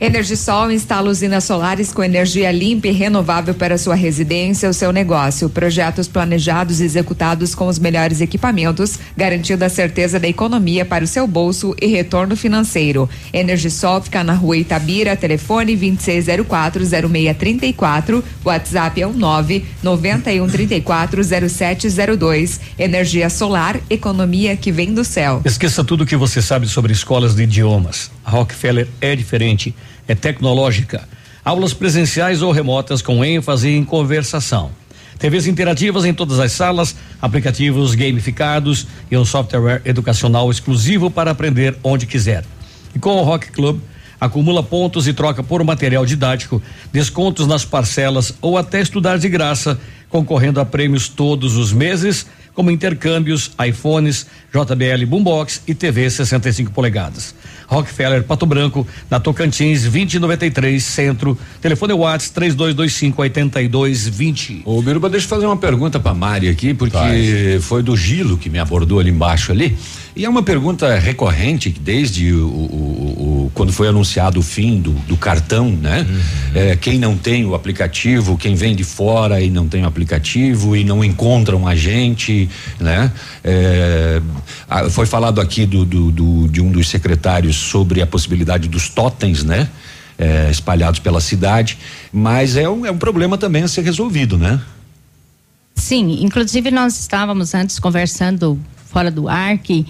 EnergiSol instala usinas solares com energia limpa e renovável para sua residência ou seu negócio. Projetos planejados e executados com os melhores equipamentos, garantindo a certeza da economia para o seu bolso e retorno financeiro. EnergiSol fica na Rua Itabira, telefone 2604-0634, WhatsApp é o 99134-0702. Energia solar, economia que vem do céu. Esqueça tudo o que você sabe sobre escolas de idiomas. A Rockefeller é diferente, é tecnológica. Aulas presenciais ou remotas com ênfase em conversação. TVs interativas em todas as salas, aplicativos gamificados e um software educacional exclusivo para aprender onde quiser. E com o Rock Club, acumula pontos e troca por material didático, descontos nas parcelas ou até estudar de graça, concorrendo a prêmios todos os meses, como intercâmbios, iPhones, JBL Boombox e TV 65 polegadas. Rockefeller, Pato Branco, na Tocantins, 2093, Centro. Telefone WhatsApp 3225-8220. Ô, Biruba, deixa eu fazer uma pergunta pra Mari aqui, porque foi do Gilo que me abordou ali embaixo ali, e é uma pergunta recorrente desde quando foi anunciado o fim do cartão, né? Uhum. Quem não tem o aplicativo, quem vem de fora e não tem o aplicativo e não encontram a gente, né? Foi falado aqui de um dos secretários sobre a possibilidade dos totens, né? Espalhados pela cidade, mas é um problema também a ser resolvido, né? Sim, inclusive nós estávamos antes conversando fora do ar que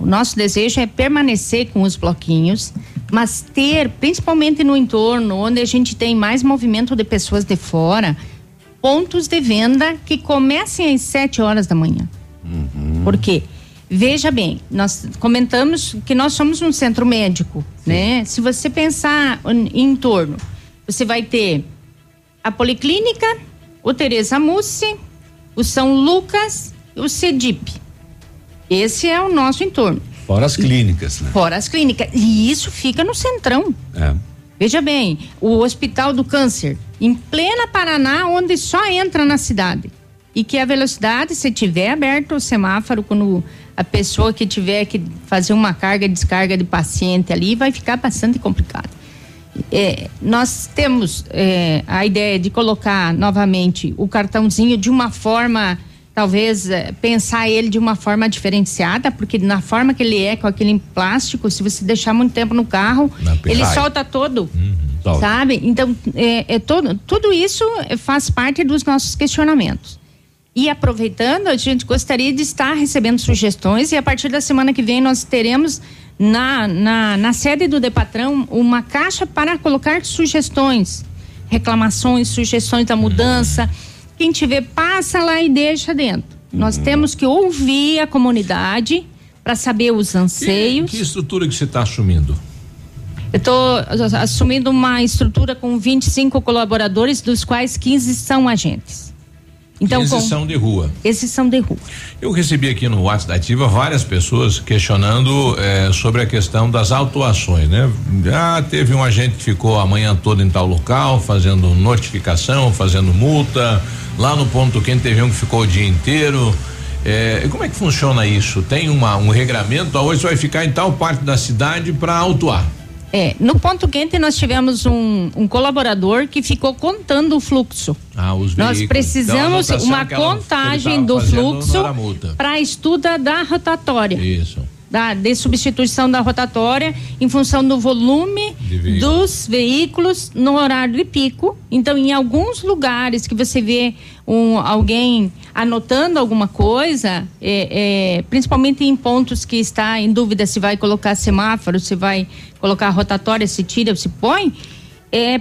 o nosso desejo é permanecer com os bloquinhos, mas ter, principalmente no entorno onde a gente tem mais movimento de pessoas de fora, pontos de venda que comecem às 7 horas da manhã. Uhum. Por quê? Veja bem, nós comentamos que nós somos um centro médico, sim, né? Se você pensar em torno, você vai ter a Policlínica, o Teresa Mussi, o São Lucas, o CEDIP. Esse é o nosso entorno. Fora as clínicas, né? Fora as clínicas. E isso fica no centrão. É. Veja bem, o Hospital do Câncer, em plena Paraná, onde só entra na cidade. E que a velocidade, se tiver aberto o semáforo, quando a pessoa que tiver que fazer uma carga e descarga de paciente ali, vai ficar bastante complicado. Nós temos a ideia de colocar novamente o cartãozinho de uma forma talvez pensar ele de uma forma diferenciada, porque na forma que ele é, com aquele plástico, se você deixar muito tempo no carro, ele solta todo, sabe? Então, tudo isso faz parte dos nossos questionamentos. E aproveitando, a gente gostaria de estar recebendo sugestões, e a partir da semana que vem nós teremos na sede do Depatran uma caixa para colocar sugestões, reclamações, sugestões da mudança. Quem tiver, passa lá e deixa dentro. Nós temos que ouvir a comunidade para saber os anseios. Que estrutura que você está assumindo? Eu estou assumindo uma estrutura com 25 colaboradores, dos quais 15 são agentes. Então, são de rua. Esses são de rua. Eu recebi aqui no WhatsApp da Ativa várias pessoas questionando sobre a questão das autuações, né? Ah, teve um agente que ficou a manhã toda em tal local, fazendo notificação, fazendo multa. Lá no ponto quente teve um que ficou o dia inteiro. Como é que funciona isso? Tem um regramento? Hoje você vai ficar em tal parte da cidade para autuar. No ponto quente nós tivemos um colaborador que ficou contando o fluxo. Os veículos. Nós precisamos uma contagem do fluxo para estudo da rotatória. Isso. De substituição da rotatória em função do volume dos veículos no horário de pico. Então, em alguns lugares que você vê alguém anotando alguma coisa, principalmente em pontos que está em dúvida se vai colocar semáforo, se vai colocar rotatória, se tira, se põe,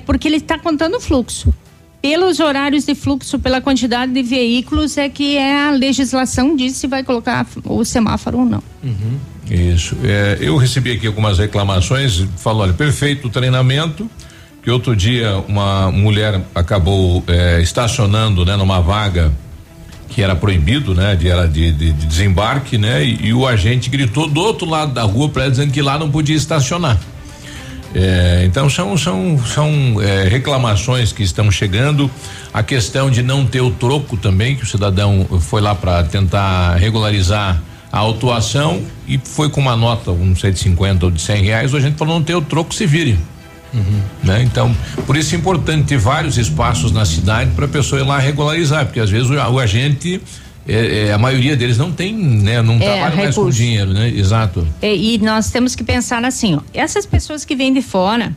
porque ele está contando o fluxo. Pelos horários de fluxo, pela quantidade de veículos, que a legislação diz se vai colocar o semáforo ou não. Isso. Eu recebi aqui algumas reclamações, falou, olha, perfeito o treinamento, que outro dia uma mulher acabou estacionando, né, numa vaga que era proibido, né, de desembarque, né, e o agente gritou do outro lado da rua para ela, dizendo que lá não podia estacionar. Então são reclamações que estão chegando. A questão de não ter o troco também, que o cidadão foi lá para tentar regularizar a autuação e foi com uma nota, não sei, de 50 ou de R$100. A gente falou, não ter o troco, se vire. Né? Então, por isso é importante ter vários espaços na cidade para a pessoa ir lá regularizar, porque às vezes o agente. A maioria deles não tem, né? Não trabalha mais com dinheiro, né? Exato. E nós temos que pensar assim, ó, essas pessoas que vêm de fora,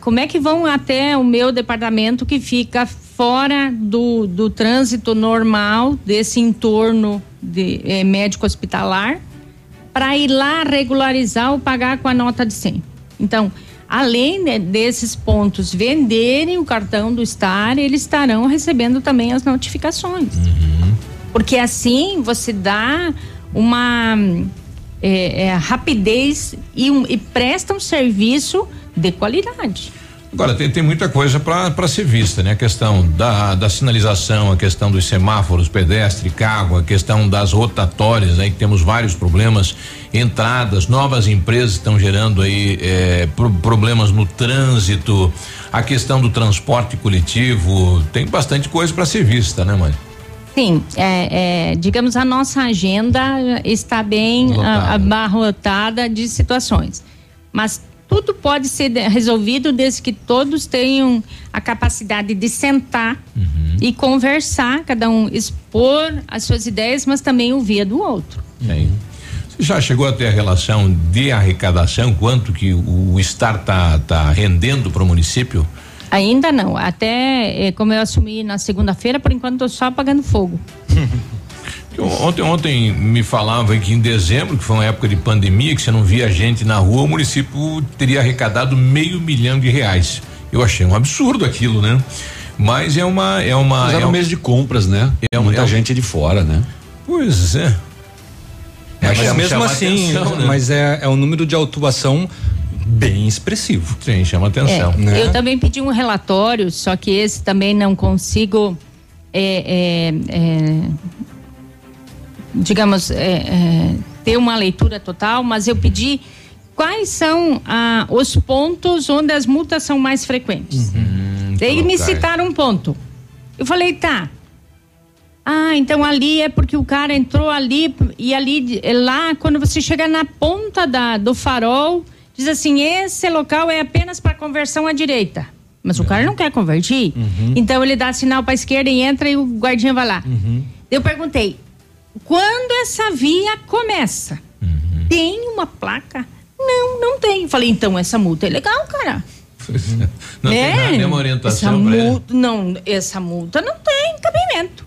como é que vão até o meu departamento que fica fora do trânsito normal desse entorno de médico hospitalar, para ir lá regularizar ou pagar com a nota de 100. Então, além desses pontos venderem o cartão do Star, eles estarão recebendo também as notificações. Porque assim você dá uma rapidez e presta um serviço de qualidade. Agora, tem muita coisa para ser vista, né? A questão da sinalização, a questão dos semáforos, pedestre, carro, a questão das rotatórias, aí, né? Temos vários problemas, entradas, novas empresas estão gerando aí problemas no trânsito, a questão do transporte coletivo, tem bastante coisa para ser vista, né, Mari? Sim, digamos, a nossa agenda está bem abarrotada de situações, mas tudo pode ser resolvido desde que todos tenham a capacidade de sentar e conversar, cada um expor as suas ideias, mas também ouvir do outro. Você já chegou a ter a relação de arrecadação, quanto que o Estado tá rendendo para o município? Ainda não, até como eu assumi na segunda-feira, por enquanto estou só apagando fogo. Ontem me falava que em dezembro, que foi uma época de pandemia, que você não via gente na rua, o município teria arrecadado R$500 mil. Eu achei um absurdo aquilo, né? Mas Mas era um mês de compras, né? Muita gente de fora, né? Pois é. Mas mesmo assim, atenção, né? Mas é um número de autuação bem expressivo. Sim, chama atenção. Né? Eu também pedi um relatório, só que esse também não consigo digamos, ter uma leitura total, mas eu pedi quais são os pontos onde as multas são mais frequentes. Daí me citaram um ponto. Eu falei, tá. Então ali é porque o cara entrou ali e ali, lá, quando você chega na ponta do farol, diz assim, esse local é apenas para conversão à direita. Mas o cara não quer convertir. Então ele dá sinal para a esquerda e entra e o guardinha vai lá. Eu perguntei, quando essa via começa? Uhum. Tem uma placa? Não, não tem. Falei, então essa multa é legal, cara. Não tem nada, nenhuma orientação essa multa, não, essa multa não tem cabimento.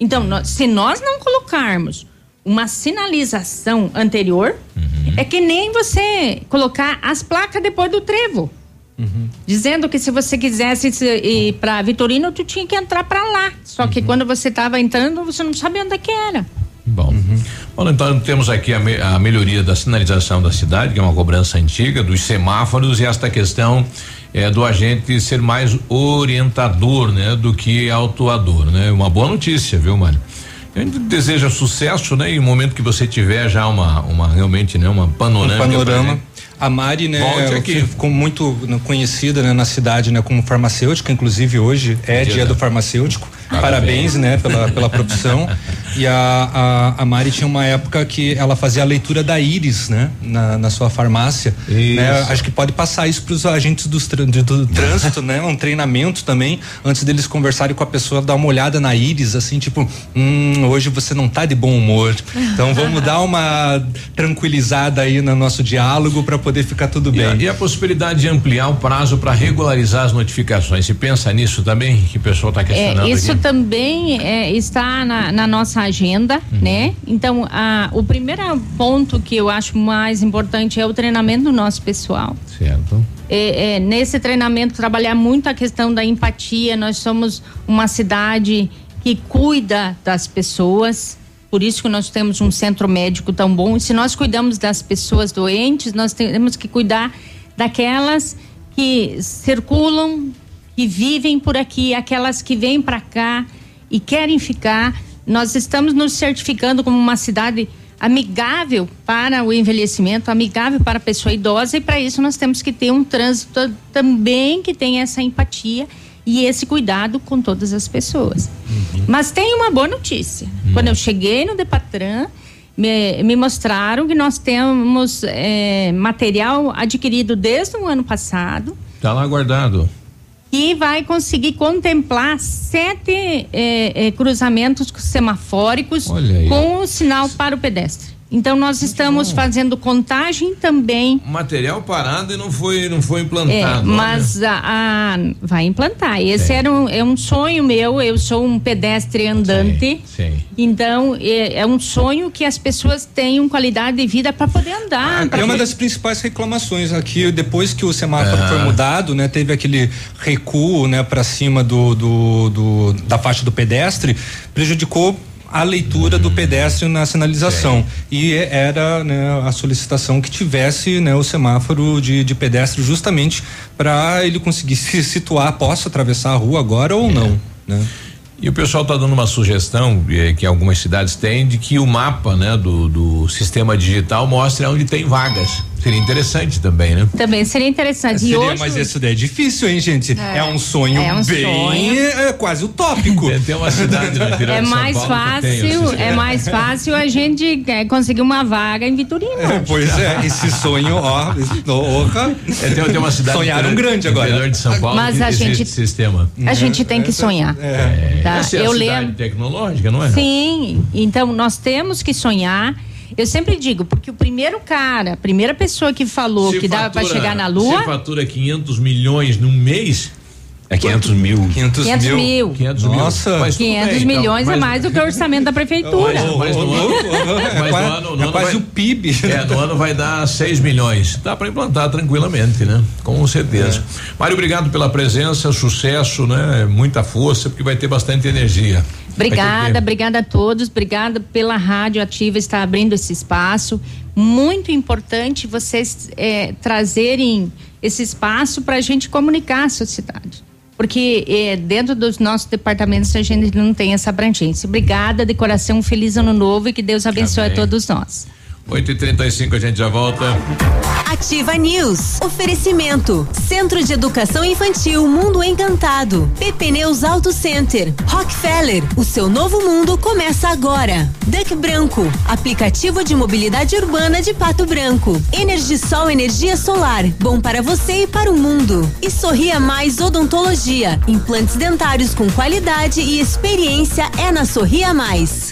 Então, se nós não colocarmos uma sinalização anterior, uhum, é que nem você colocar as placas depois do trevo. Uhum. Dizendo que se você quisesse ir pra Vitorino, tu tinha que entrar pra lá. Só que, uhum, quando você tava entrando, você não sabia onde é que era. Bom, uhum, olha, então temos aqui a melhoria da sinalização da cidade, que é uma cobrança antiga, dos semáforos, e esta questão do agente ser mais orientador, né, do que autuador, né? Uma boa notícia, viu, Mari? A gente deseja sucesso, né? E o momento que você tiver já uma realmente, né, uma panorâmica. Um panorama. A Mari, né, ficou muito conhecida, né, na cidade, né, como farmacêutica, inclusive hoje é dia do farmacêutico. Parabéns, né, pela profissão. E a Mari tinha uma época que ela fazia a leitura da íris, né, na sua farmácia. Né, acho que pode passar isso para os agentes do trânsito, né, um treinamento também, antes deles conversarem com a pessoa, dar uma olhada na íris, assim, tipo, hoje você não tá de bom humor. Então vamos dar uma tranquilizada aí no nosso diálogo para poder ficar tudo bem. E a possibilidade de ampliar o prazo para regularizar as notificações. Você pensa nisso também? Que o pessoal está questionando. Isso aqui também está na nossa agenda, uhum, né? Então, o primeiro ponto que eu acho mais importante é o treinamento do nosso pessoal. Certo. Nesse treinamento, trabalhar muito a questão da empatia. Nós somos uma cidade que cuida das pessoas. Por isso que nós temos um centro médico tão bom. E se nós cuidamos das pessoas doentes, nós temos que cuidar daquelas que circulam, que vivem por aqui, aquelas que vêm para cá e querem ficar. Nós estamos nos certificando como uma cidade amigável para o envelhecimento, amigável para a pessoa idosa, e para isso nós temos que ter um trânsito também que tenha essa empatia e esse cuidado com todas as pessoas. Uhum. Mas tem uma boa notícia. Uhum. Quando eu cheguei no Depatran, me mostraram que nós temos material adquirido desde o ano passado. Está lá guardado. E vai conseguir contemplar 7 cruzamentos semafóricos com o sinal para o pedestre. Então nós estamos fazendo contagem também. Material parado e não foi implantado. Mas vai implantar. Esse era um sonho meu. Eu sou um pedestre andante. Sim. Então é um sonho que as pessoas tenham qualidade de vida para poder andar. É uma das principais reclamações aqui. Depois que o semáforo foi mudado, né, teve aquele recuo, né, para cima da faixa do pedestre, prejudicou a leitura do pedestre na sinalização. E era, né, a solicitação que tivesse, né, o semáforo de pedestre, justamente para ele conseguir se situar, posso atravessar a rua agora ou não, né? E o pessoal está dando uma sugestão que algumas cidades têm, de que o mapa, né, do sistema digital mostre onde tem vagas. Seria interessante também, né? Também seria interessante. Hoje... Mas isso daí é difícil, hein, gente? É um sonho bem... É quase utópico. Tem uma cidade na é mais São Paulo fácil, é mais fácil a gente conseguir uma vaga em Vitorino. Pois é, esse sonho, ó, tem uma cidade... Sonharam grande agora. Interior de São Paulo. Mas a gente... Sistema. A gente tem que sonhar. Tá? Essa é a cidade tecnológica, não é? Sim, então nós temos que sonhar. Eu sempre digo, porque o primeiro cara, a primeira pessoa que falou que dava pra chegar na lua... Se fatura 500 milhões num mês... É 500 mil. 500 mil. 500 mil. Nossa. 500 milhões é mais do que o orçamento da prefeitura. Mas no ano... É quase o PIB. No ano vai dar 6 milhões. Dá para implantar tranquilamente, né? Com certeza. Mário, obrigado pela presença, sucesso, né? Muita força, porque vai ter bastante energia. Obrigada a todos, obrigada pela Rádio Ativa estar abrindo esse espaço. Muito importante vocês trazerem esse espaço para a gente comunicar a sociedade. Porque dentro dos nossos departamentos a gente não tem essa abrangência. Obrigada, de coração, um feliz ano novo e que Deus abençoe a todos nós. 8h35, a gente já volta. Ativa News. Oferecimento. Centro de Educação Infantil Mundo Encantado. Pepneus Auto Center. Rockefeller. O seu novo mundo começa agora. DEC Branco. Aplicativo de mobilidade urbana de Pato Branco. EnergiSol Energia Solar. Bom para você e para o mundo. E Sorria Mais Odontologia. Implantes dentários com qualidade e experiência é na Sorria Mais.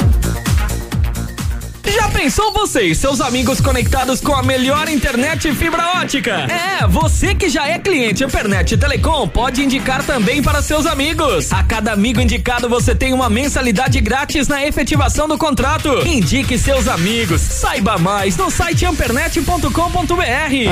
Já pensou você e seus amigos conectados com a melhor internet fibra ótica? É, você que já é cliente Internet Telecom pode indicar também para seus amigos. A cada amigo indicado você tem uma mensalidade grátis na efetivação do contrato. Indique seus amigos. Saiba mais no site ampernet.com.br.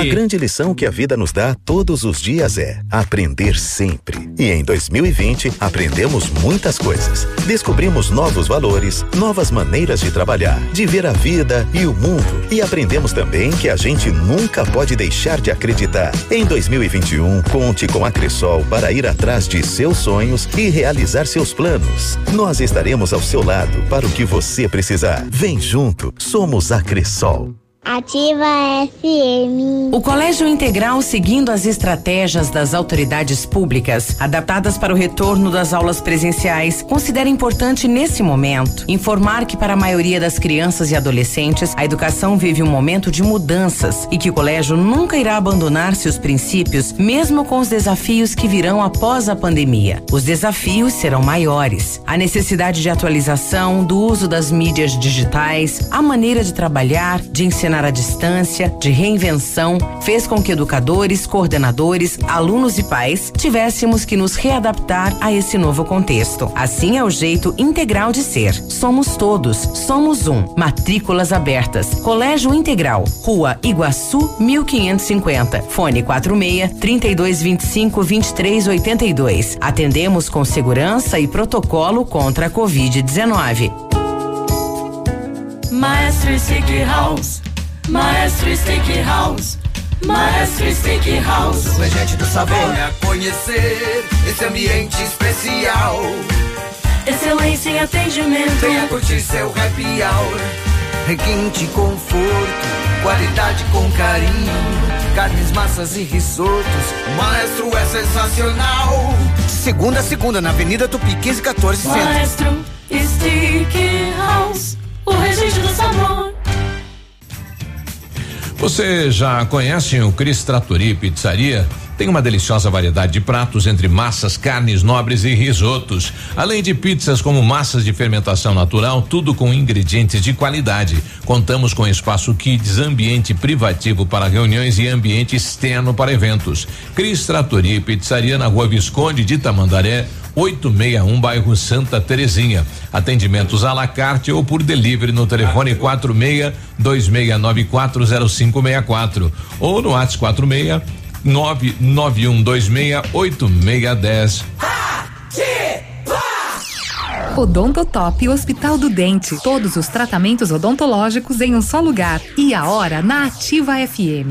A grande lição que a vida nos dá todos os dias é aprender sempre. E em 2020 aprendemos muitas coisas. Descobrimos novos valores, novas maneiras de trabalhar, de ver a vida e o mundo, e aprendemos também que a gente nunca pode deixar de acreditar. Em 2021, conte com a Cresol para ir atrás de seus sonhos e realizar seus planos. Nós estaremos ao seu lado para o que você precisar. Vem junto, somos a Cresol. Ativa FM. O Colégio Integral, seguindo as estratégias das autoridades públicas, adaptadas para o retorno das aulas presenciais, considera importante nesse momento informar que para a maioria das crianças e adolescentes, a educação vive um momento de mudanças e que o colégio nunca irá abandonar seus princípios, mesmo com os desafios que virão após a pandemia. Os desafios serão maiores. A necessidade de atualização, do uso das mídias digitais, a maneira de trabalhar, de ensinar à distância, de reinvenção, fez com que educadores, coordenadores, alunos e pais tivéssemos que nos readaptar a esse novo contexto. Assim é o jeito integral de ser. Somos todos, somos um. Matrículas abertas. Colégio Integral, Rua Iguaçu 1550, fone 46 3225 2382. Atendemos com segurança e protocolo contra a Covid-19. Maestro Steakhouse, Maestro Steakhouse, Maestro Steakhouse. O regente do sabor. Venha conhecer esse ambiente especial. Excelência em atendimento. Venha curtir seu happy hour. Requinte, conforto, qualidade com carinho. Carnes, massas e risotos. O Maestro é sensacional. Segunda a segunda na Avenida Tupi 1514. Maestro Steakhouse, o registro do sabor. Você já conhece o Cris Trattori Pizzaria? Tem uma deliciosa variedade de pratos entre massas, carnes nobres e risotos. Além de pizzas como massas de fermentação natural, tudo com ingredientes de qualidade. Contamos com espaço kids, ambiente privativo para reuniões e ambiente externo para eventos. Cris Trattori Pizzaria na Rua Visconde de Tamandaré, 861, bairro Santa Terezinha. Atendimentos à la carte ou por delivery no telefone 46 26940564 ou no WhatsApp 46 991268610. Odontotop Hospital do Dente. Todos os tratamentos odontológicos em um só lugar. E a hora na Ativa FM.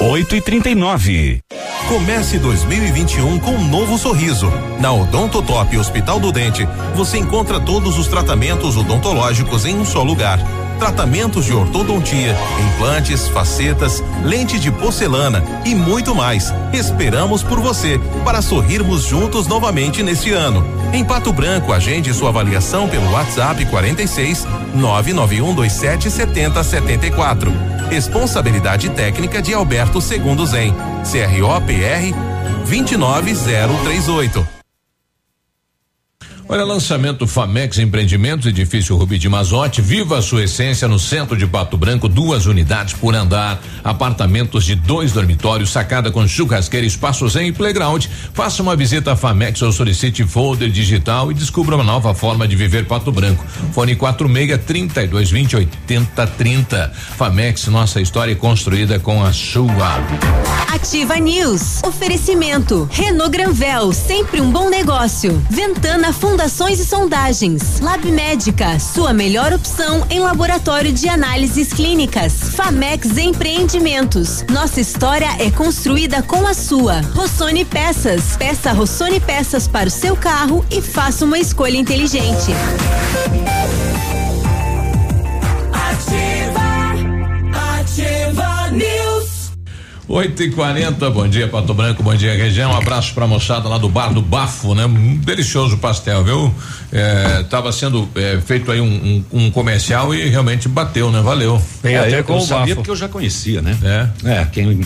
8h39. Comece 2021 com um novo sorriso. Na Odontotop Hospital do Dente, você encontra todos os tratamentos odontológicos em um só lugar. Tratamentos de ortodontia, implantes, facetas, lente de porcelana e muito mais. Esperamos por você para sorrirmos juntos novamente neste ano. Em Pato Branco, agende sua avaliação pelo WhatsApp 46 991277074. Responsabilidade técnica de Alberto Segundo Zen. CROPR 29038. Olha, lançamento Famex Empreendimentos, edifício Rubi de Mazotti. Viva a sua essência no centro de Pato Branco, 2 unidades por andar, apartamentos de 2 dormitórios, sacada com churrasqueira, espaço zen e playground. Faça uma visita à Famex ou solicite folder digital e descubra uma nova forma de viver Pato Branco. Fone 46 3220 8030. Famex, nossa história é construída com a sua. Ativa News. Oferecimento Renault Granvel, sempre um bom negócio. Ventana Fundações e Sondagens. Lab Médica, sua melhor opção em laboratório de análises clínicas. Famex Empreendimentos. Nossa história é construída com a sua. Rossoni Peças. Peça Rossoni Peças para o seu carro e faça uma escolha inteligente. Ativa. 8h40, bom dia Pato Branco, bom dia região, um abraço pra moçada lá do Bar do Bafo, né? Um delicioso pastel, viu? Tava sendo feito aí um comercial e realmente bateu, né? Valeu. Tem até com o Bafo. Eu sabia porque eu já conhecia, né?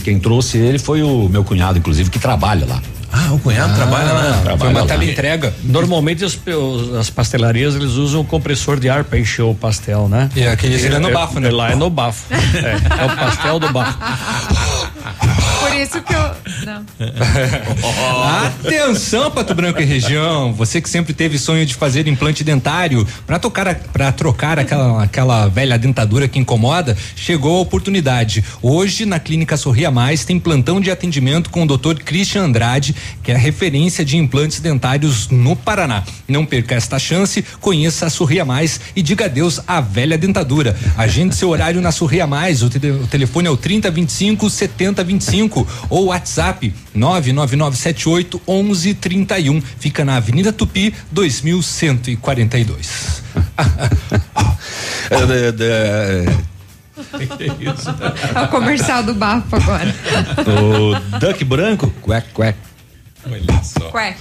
Quem trouxe ele foi o meu cunhado, inclusive, que trabalha lá. Ah, o cunhado trabalha lá. Foi uma teleentrega. Normalmente as pastelarias eles usam o compressor de ar para encher o pastel, né? E aquele é no bafo, né? Lá é no bafo. É o pastel do bafo. Por isso que eu. Não. Atenção, Pato Branco e região. Você que sempre teve sonho de fazer implante dentário para trocar aquela velha dentadura que incomoda, chegou a oportunidade. Hoje, na Clínica Sorria Mais, tem plantão de atendimento com o Dr. Christian Andrade, que é a referência de implantes dentários no Paraná. Não perca esta chance, conheça a Sorria Mais e diga adeus à velha dentadura. Agende seu horário na Sorria Mais. O telefone é o 3025-7025 ou WhatsApp 99978-1131. Fica na Avenida Tupi 2142. É o comercial do bafo agora. O DEC Branco, quack, quack. Olha só. Quack.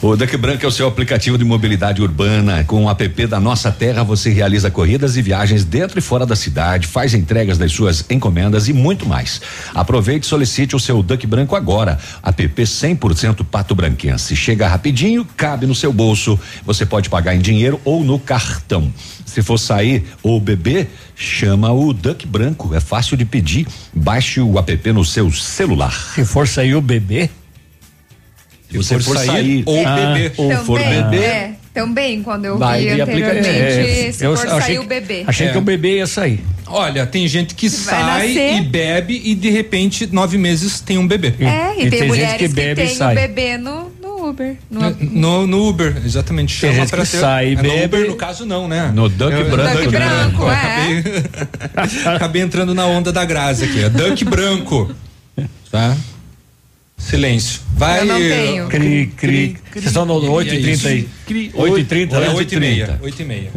O DEC Branco é o seu aplicativo de mobilidade urbana. Com o app da Nossa Terra, você realiza corridas e viagens dentro e fora da cidade, faz entregas das suas encomendas e muito mais. Aproveite e solicite o seu DEC Branco agora. App 100% pato-branquense. Chega rapidinho, cabe no seu bolso. Você pode pagar em dinheiro ou no cartão. Se for sair ou beber, chama o DEC Branco. É fácil de pedir. Baixe o app no seu celular. Se for sair ou beber? Se você for sair ou beber. Ou também, for beber. Também, quando eu vi anteriormente, se for sair o bebê. Achei que o bebê ia sair. Olha, tem gente que sai e bebe e de repente 9 meses tem um bebê. E tem mulheres que bebe e sai. Tem um bebê no Uber. No Uber, exatamente. Chama pra que sai e bebe. No Uber, no caso não, né? No DEC Branco. DEC Branco, Acabei entrando na onda da Grazi aqui, é DEC Branco, tá? Silêncio. Vai. Eu não tenho. Cri. Vocês estão no 8h30 aí. 8h30, né? 8h30.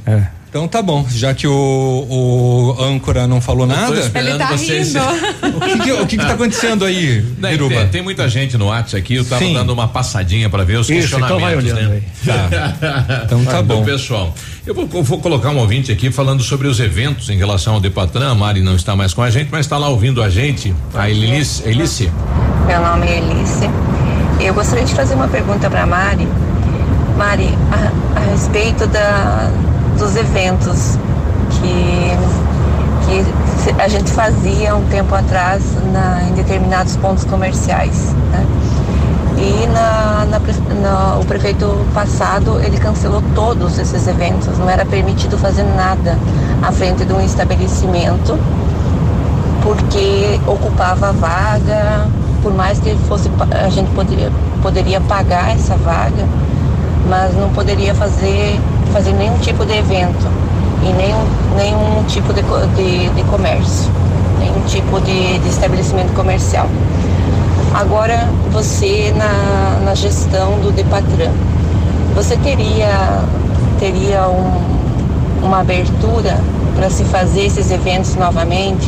Então tá bom, já que o âncora não falou nada. Ele tá vocês. Rindo. O que tá acontecendo aí, Biruba? Tem muita gente no WhatsApp aqui, eu tava dando uma passadinha pra ver os questionamentos. Então vai olhando, né? Tá. Então tá bom. Pessoal, eu vou colocar um ouvinte aqui falando sobre os eventos em relação ao Depatran. A Mari não está mais com a gente, mas tá lá ouvindo a gente. A Elice. Meu nome é Elice. Eu gostaria de fazer uma pergunta pra Mari. Mari, a respeito dos eventos que a gente fazia um tempo atrás em determinados pontos comerciais, né? E o prefeito passado, ele cancelou todos esses eventos, não era permitido fazer nada à frente de um estabelecimento porque ocupava a vaga, por mais que fosse, a gente poderia pagar essa vaga, mas não poderia fazer nenhum tipo de evento e nenhum tipo de comércio, nenhum tipo de estabelecimento comercial. Agora, você na gestão do Depatran, você teria uma abertura para se fazer esses eventos novamente,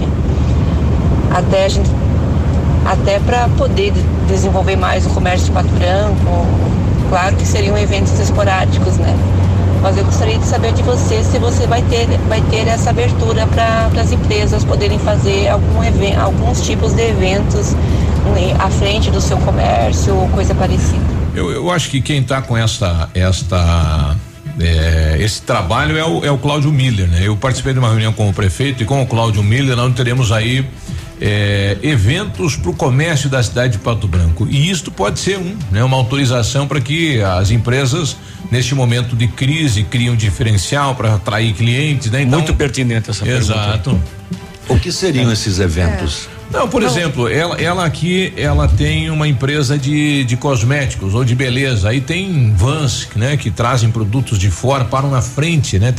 até para poder desenvolver mais o comércio de Pato Branco? Claro que seriam eventos esporádicos, né? Mas eu gostaria de saber de você se você vai ter essa abertura para as empresas poderem fazer alguns tipos de eventos, né, à frente do seu comércio ou coisa parecida. Eu acho que quem está com esse trabalho é o Cláudio Miller, né? Eu participei de uma reunião com o prefeito e com o Cláudio Miller, nós teremos aí eventos para o comércio da cidade de Pato Branco, e isto pode ser uma autorização para que as empresas neste momento de crise criem um diferencial para atrair clientes, né? Então, muito pertinente essa pergunta. Exato. O que seriam esses eventos? Não, por exemplo, ela aqui, ela tem uma empresa de cosméticos ou de beleza, aí tem vans, né? Que trazem produtos de fora, param na frente, né?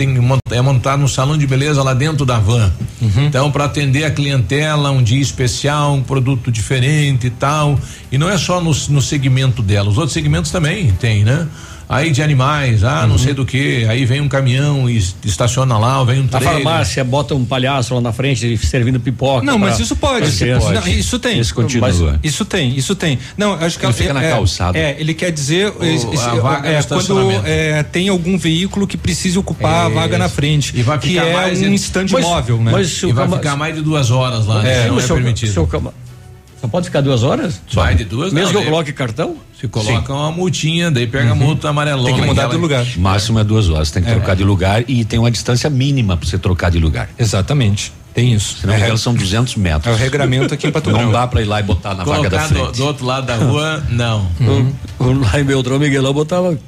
É montado um salão de beleza lá dentro da van. Uhum. Então, para atender a clientela, um dia especial, um produto diferente e tal, e não é só no segmento dela, os outros segmentos também tem, né? aí de animais, não sei do que, aí vem um caminhão e estaciona lá, ou vem um trailer. A farmácia bota um palhaço lá na frente servindo pipoca. Não, mas isso pode. Não, isso tem. Isso continua. Mas isso tem. Não, acho que ele fica na calçada. Ele quer dizer quando tem algum veículo que precise ocupar a vaga na frente. E vai ficar que mais um estande móvel, né? Mas e vai ficar mais de 2 horas lá, né? Não é permitido. Só pode ficar 2 horas? Só de 2? Mesmo que eu coloque cartão? Se coloca uma multinha, daí pega a multa amarelona. Tem que mudar de lugar. Máximo é 2 horas, tem que trocar de lugar e tem uma distância mínima para você trocar de lugar. Exatamente. Tem isso. Se não me engano, são 200 metros. É o regramento aqui em Pato Branco. Não dá pra ir lá e botar na vaga da frente. Do outro lado da rua, não. Lá em Beltrão, Miguelão botava,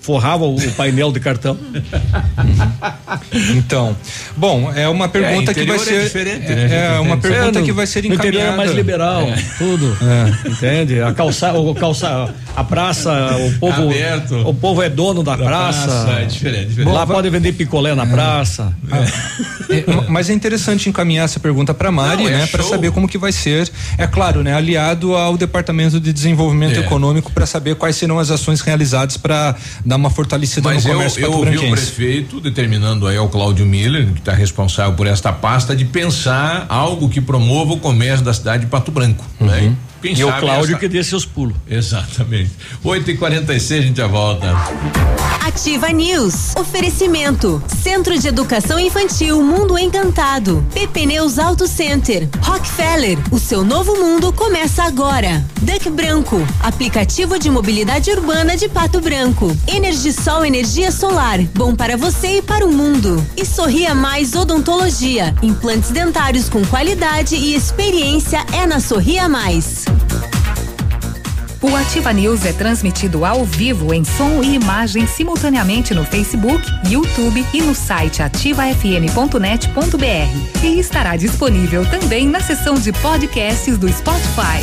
forrava o painel de cartão. Então, bom, é uma pergunta que vai ser diferente, né? É uma pergunta que vai ser encaminhada. O interior é mais liberal, tudo. Entende? A praça, o povo aberto. O povo é dono da praça. É diferente. Lá pode vender picolé na praça. Mas é interessante encaminhar essa pergunta para Mari, né, para saber como que vai ser. É claro, né, aliado ao Departamento de Desenvolvimento Econômico para saber quais serão as ações realizadas para dar uma fortalecida no comércio pato-branquense. Eu ouvi o prefeito determinando aí ao Cláudio Miller, que está responsável por esta pasta, de pensar algo que promova o comércio da cidade de Pato Branco, né? E o Cláudio que dê seus pulos. Exatamente. 8h46, a gente já volta. Ativa News. Oferecimento. Centro de Educação Infantil Mundo Encantado. Pepneus Auto Center. Rockefeller. O seu novo mundo começa agora. DEC Branco. Aplicativo de mobilidade urbana de Pato Branco. EnergiSol Energia Solar. Bom para você e para o mundo. E Sorria Mais Odontologia. Implantes dentários com qualidade e experiência é na Sorria Mais. O Ativa News é transmitido ao vivo em som e imagem simultaneamente no Facebook, YouTube e no site ativafm.net.br. E estará disponível também na seção de podcasts do Spotify.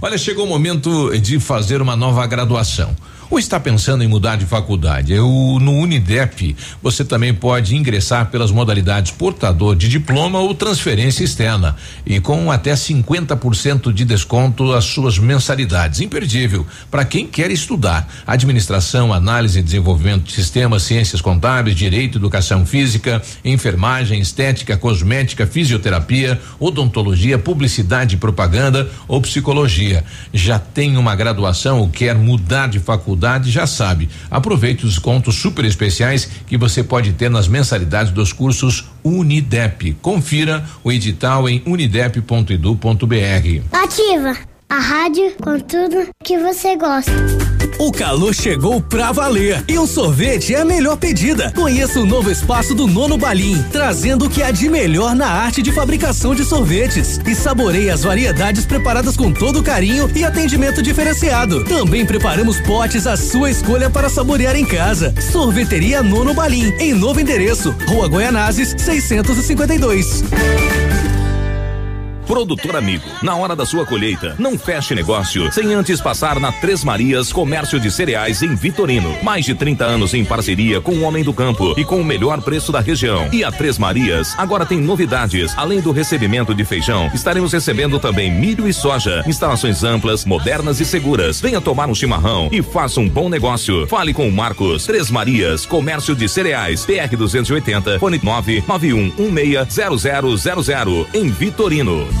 Olha, chegou o momento de fazer uma nova graduação. Ou está pensando em mudar de faculdade? No Unidep, você também pode ingressar pelas modalidades portador de diploma ou transferência externa e com até 50% de desconto as suas mensalidades. Imperdível para quem quer estudar administração, análise e desenvolvimento de sistemas, ciências contábeis, direito, educação física, enfermagem, estética, cosmética, fisioterapia, odontologia, publicidade e propaganda ou psicologia. Já tem uma graduação ou quer mudar de faculdade? Já sabe, aproveite os descontos super especiais que você pode ter nas mensalidades dos cursos Unidep. Confira o edital em unidep.edu.br. Ativa a rádio com tudo que você gosta. O calor chegou pra valer e um sorvete é a melhor pedida. Conheça o novo espaço do Nono Balim, trazendo o que há de melhor na arte de fabricação de sorvetes. E saboreie as variedades preparadas com todo carinho e atendimento diferenciado. Também preparamos potes à sua escolha para saborear em casa. Sorveteria Nono Balim, em novo endereço, Rua Goianazes 652. Produtor amigo, na hora da sua colheita, não feche negócio sem antes passar na Três Marias Comércio de Cereais em Vitorino. Mais de 30 anos em parceria com o homem do campo e com o melhor preço da região. E a Três Marias agora tem novidades. Além do recebimento de feijão, estaremos recebendo também milho e soja. Instalações amplas, modernas e seguras. Venha tomar um chimarrão e faça um bom negócio. Fale com o Marcos. Três Marias Comércio de Cereais, PR 280, fone 991160000 em Vitorino.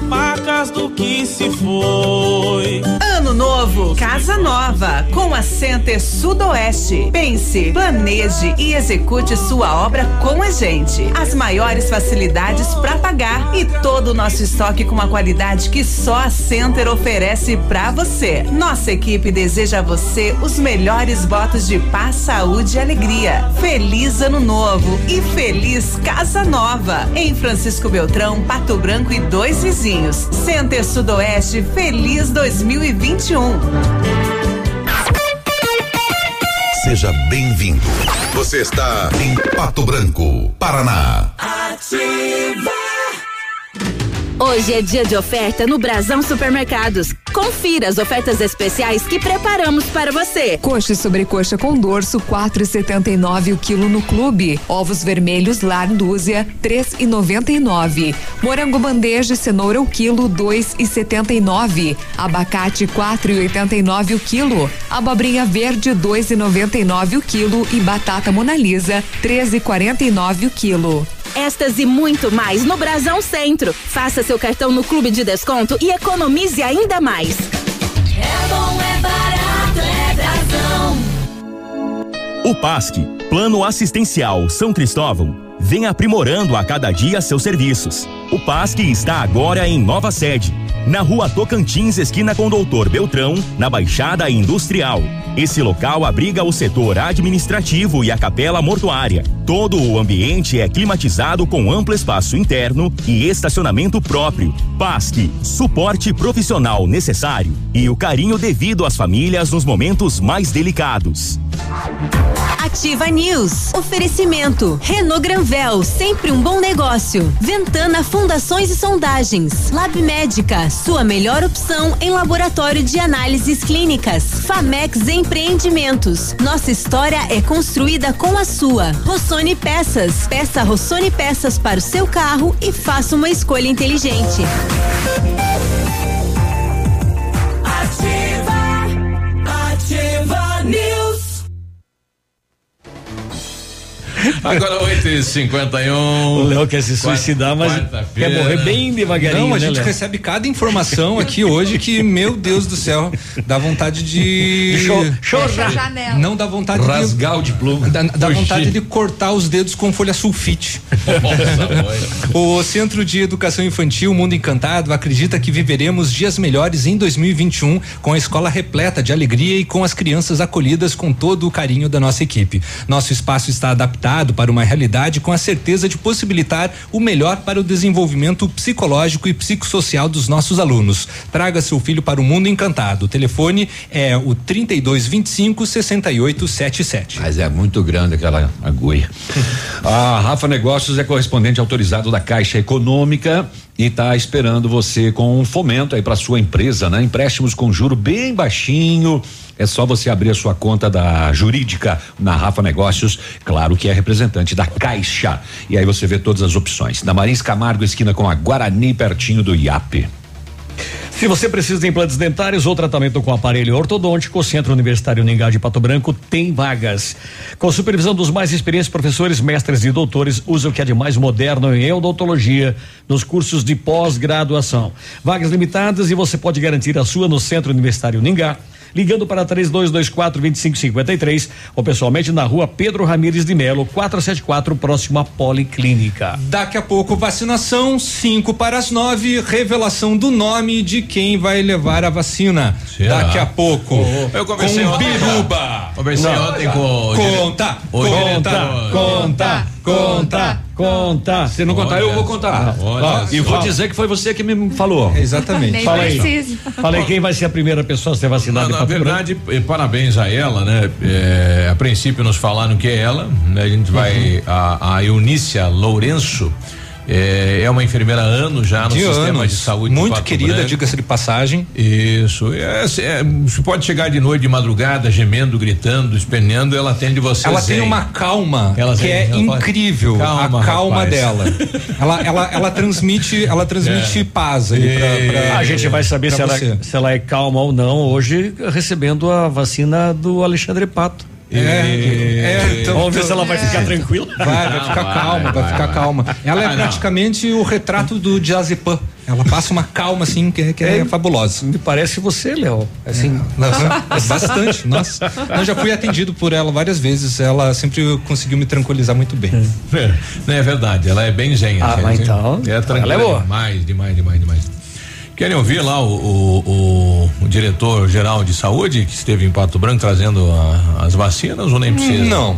Marcas do que se foi. Ano novo, casa nova, com a Center Sudoeste. Pense, planeje e execute sua obra com a gente. As maiores facilidades para pagar e todo o nosso estoque com a qualidade que só a Center oferece para você. Nossa equipe deseja a você os melhores votos de paz, saúde e alegria. Feliz ano novo e feliz casa nova. Em Francisco Beltrão, Pato Branco e 2 vizinhos. Center Sudoeste, feliz 2021. Seja bem-vindo. Você está em Pato Branco, Paraná. Ativa. Hoje é dia de oferta no Brasão Supermercados. Confira as ofertas especiais que preparamos para você. Coxa e sobrecoxa com dorso, 4,79 o quilo no Clube. Ovos vermelhos lar dúzia, 3,99. Morango bandeja e cenoura o quilo, 2,79. Abacate, 4,89 o quilo. Abobrinha verde, 2,99 o quilo. E batata Mona Lisa, 13,49 o quilo. Estas e muito mais no Brasão Centro. Faça seu cartão no Clube de Desconto e economize ainda mais. É bom, é barato, é Brasão. O PASC, Plano Assistencial São Cristóvão, vem aprimorando a cada dia seus serviços. O PASC está agora em nova sede, na Rua Tocantins, esquina com Doutor Beltrão, na Baixada Industrial. Esse local abriga o setor administrativo e a capela mortuária. Todo o ambiente é climatizado com amplo espaço interno e estacionamento próprio. PASC, suporte profissional necessário e o carinho devido às famílias nos momentos mais delicados. Ativa News. Oferecimento. Renault Granvel, sempre um bom negócio. Ventana Fundações e Sondagens. Lab Médica, sua melhor opção em laboratório de análises clínicas. Famex Empreendimentos. Nossa história é construída com a sua. Rossoni Peças. Peça Rossoni Peças para o seu carro e faça uma escolha inteligente. Ativa News. Agora 8h51. O Léo quer se suicidar, mas quer morrer bem devagarinho. Não, a gente, né, recebe cada informação aqui hoje que, meu Deus do céu, dá vontade de chorar. Não, dá vontade rasgar de rasgar o diploma. Dá vontade de cortar os dedos com folha sulfite. Nossa, o Centro de Educação Infantil Mundo Encantado acredita que viveremos dias melhores em 2021, com a escola repleta de alegria e com as crianças acolhidas com todo o carinho da nossa equipe. Nosso espaço está adaptado para uma realidade com a certeza de possibilitar o melhor para o desenvolvimento psicológico e psicossocial dos nossos alunos. Traga seu filho para o Mundo Encantado. O telefone é o 3225-6877. Mas é muito grande aquela agulha. A Rafa Negócios é correspondente autorizado da Caixa Econômica e tá esperando você com um fomento aí para sua empresa, né? Empréstimos com juro bem baixinho. É só você abrir a sua conta da jurídica na Rafa Negócios, claro que é representante da Caixa. E aí você vê todas as opções. Na Marins Camargo, esquina com a Guarani, pertinho do IAP. Se você precisa de implantes dentários ou tratamento com aparelho ortodôntico, o Centro Universitário Uningá de Pato Branco tem vagas. Com supervisão dos mais experientes professores, mestres e doutores, usa o que é de mais moderno em odontologia nos cursos de pós-graduação. Vagas limitadas e você pode garantir a sua no Centro Universitário Uningá, ligando para 3224-2553 ou pessoalmente na Rua Pedro Ramires de Melo, 474, próxima Policlínica. Daqui a pouco, vacinação, 5 para as 9, revelação do nome de quem vai levar a vacina. Será? Daqui a pouco. Eu conversei com Biruba. Conversei ontem com Conta. Se não contar, eu vou contar. E vou dizer que foi você que me falou. Exatamente. Falei quem vai ser a primeira pessoa a ser vacinada. Na verdade, parabéns a ela, né? A princípio nos falaram que é ela, né? A gente vai, a Eunícia Lourenço, é uma enfermeira há anos já no sistema de saúde. Muito querida, diga-se de passagem. Isso. Você pode chegar de noite, de madrugada, gemendo, gritando, esperneando, ela atende você. Ela tem uma calma que é incrível, a calma dela. Ela transmite paz ali pra a gente vai saber se ela é calma ou não hoje, recebendo a vacina do Alexandre Pato. Vamos ver se ela vai ficar tranquila. Vai ficar calma. Ela é praticamente o retrato do Diazepam. Ela passa uma calma assim que é fabulosa. Me parece você, Léo. Assim, bastante. Nossa. Eu já fui atendido por ela várias vezes. Ela sempre conseguiu me tranquilizar muito bem. Não é verdade. Ela é bem zen. Mas então. É tranquila. Ela é boa. Demais. Querem ouvir lá o diretor-geral de saúde que esteve em Pato Branco trazendo as vacinas ou nem precisa? Não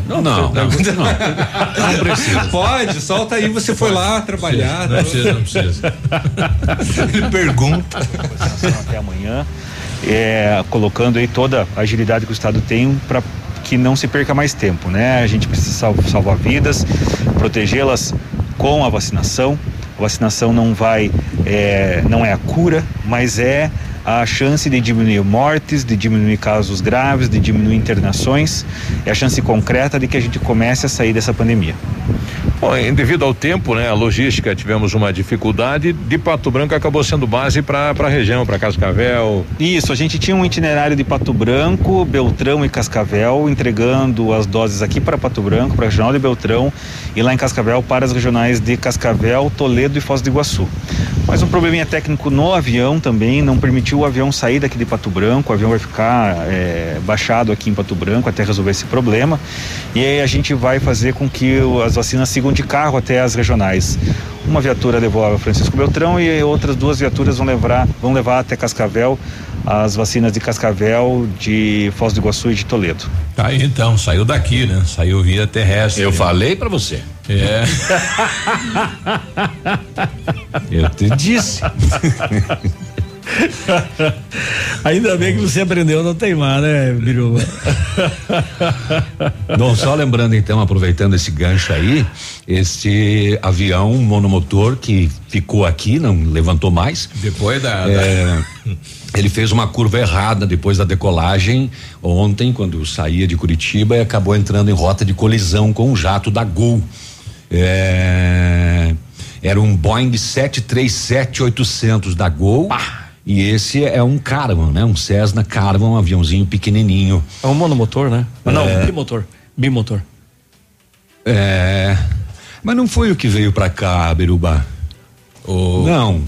precisa. Pode, solta aí, você foi lá trabalhar. Não precisa. Ele pergunta. Até amanhã, colocando aí toda a agilidade que o Estado tem para que não se perca mais tempo, né? A gente precisa salvar vidas, protegê-las com a vacinação. vacinação não vai, não é a cura, mas é a chance de diminuir mortes, de diminuir casos graves, de diminuir internações. É a chance concreta de que a gente comece a sair dessa pandemia. Bom, devido ao tempo, né, a logística, tivemos uma dificuldade, de Pato Branco acabou sendo base para a região, para Cascavel. Isso, a gente tinha um itinerário de Pato Branco, Beltrão e Cascavel, entregando as doses aqui para Pato Branco, para a regional de Beltrão, e lá em Cascavel para as regionais de Cascavel, Toledo e Foz do Iguaçu. Mas um probleminha técnico no avião também, não permitiu o avião sair daqui de Pato Branco, o avião vai ficar baixado aqui em Pato Branco até resolver esse problema, e aí a gente vai fazer com que as vacinas sigam de carro até as regionais. Uma viatura levou a Francisco Beltrão e outras duas viaturas vão levar até Cascavel as vacinas de Cascavel, de Foz do Iguaçu e de Toledo. Tá, então, saiu daqui, né? Saiu via terrestre. Eu falei pra você. É. Eu te disse. Ainda bem que você aprendeu a não teimar, né, Biruba? Bom, só lembrando então, aproveitando esse gancho aí, este avião monomotor que ficou aqui, não levantou mais. Depois ele fez uma curva errada depois da decolagem ontem, quando saía de Curitiba, e acabou entrando em rota de colisão com um jato da Gol. Era um Boeing 737-800 da Gol. Pá. E esse é um Caravan, né? Um Cessna Caravan, um aviãozinho pequenininho. É um monomotor, né? Não, bimotor. Bimotor. Mas não foi o que veio pra cá, Berubá. Não.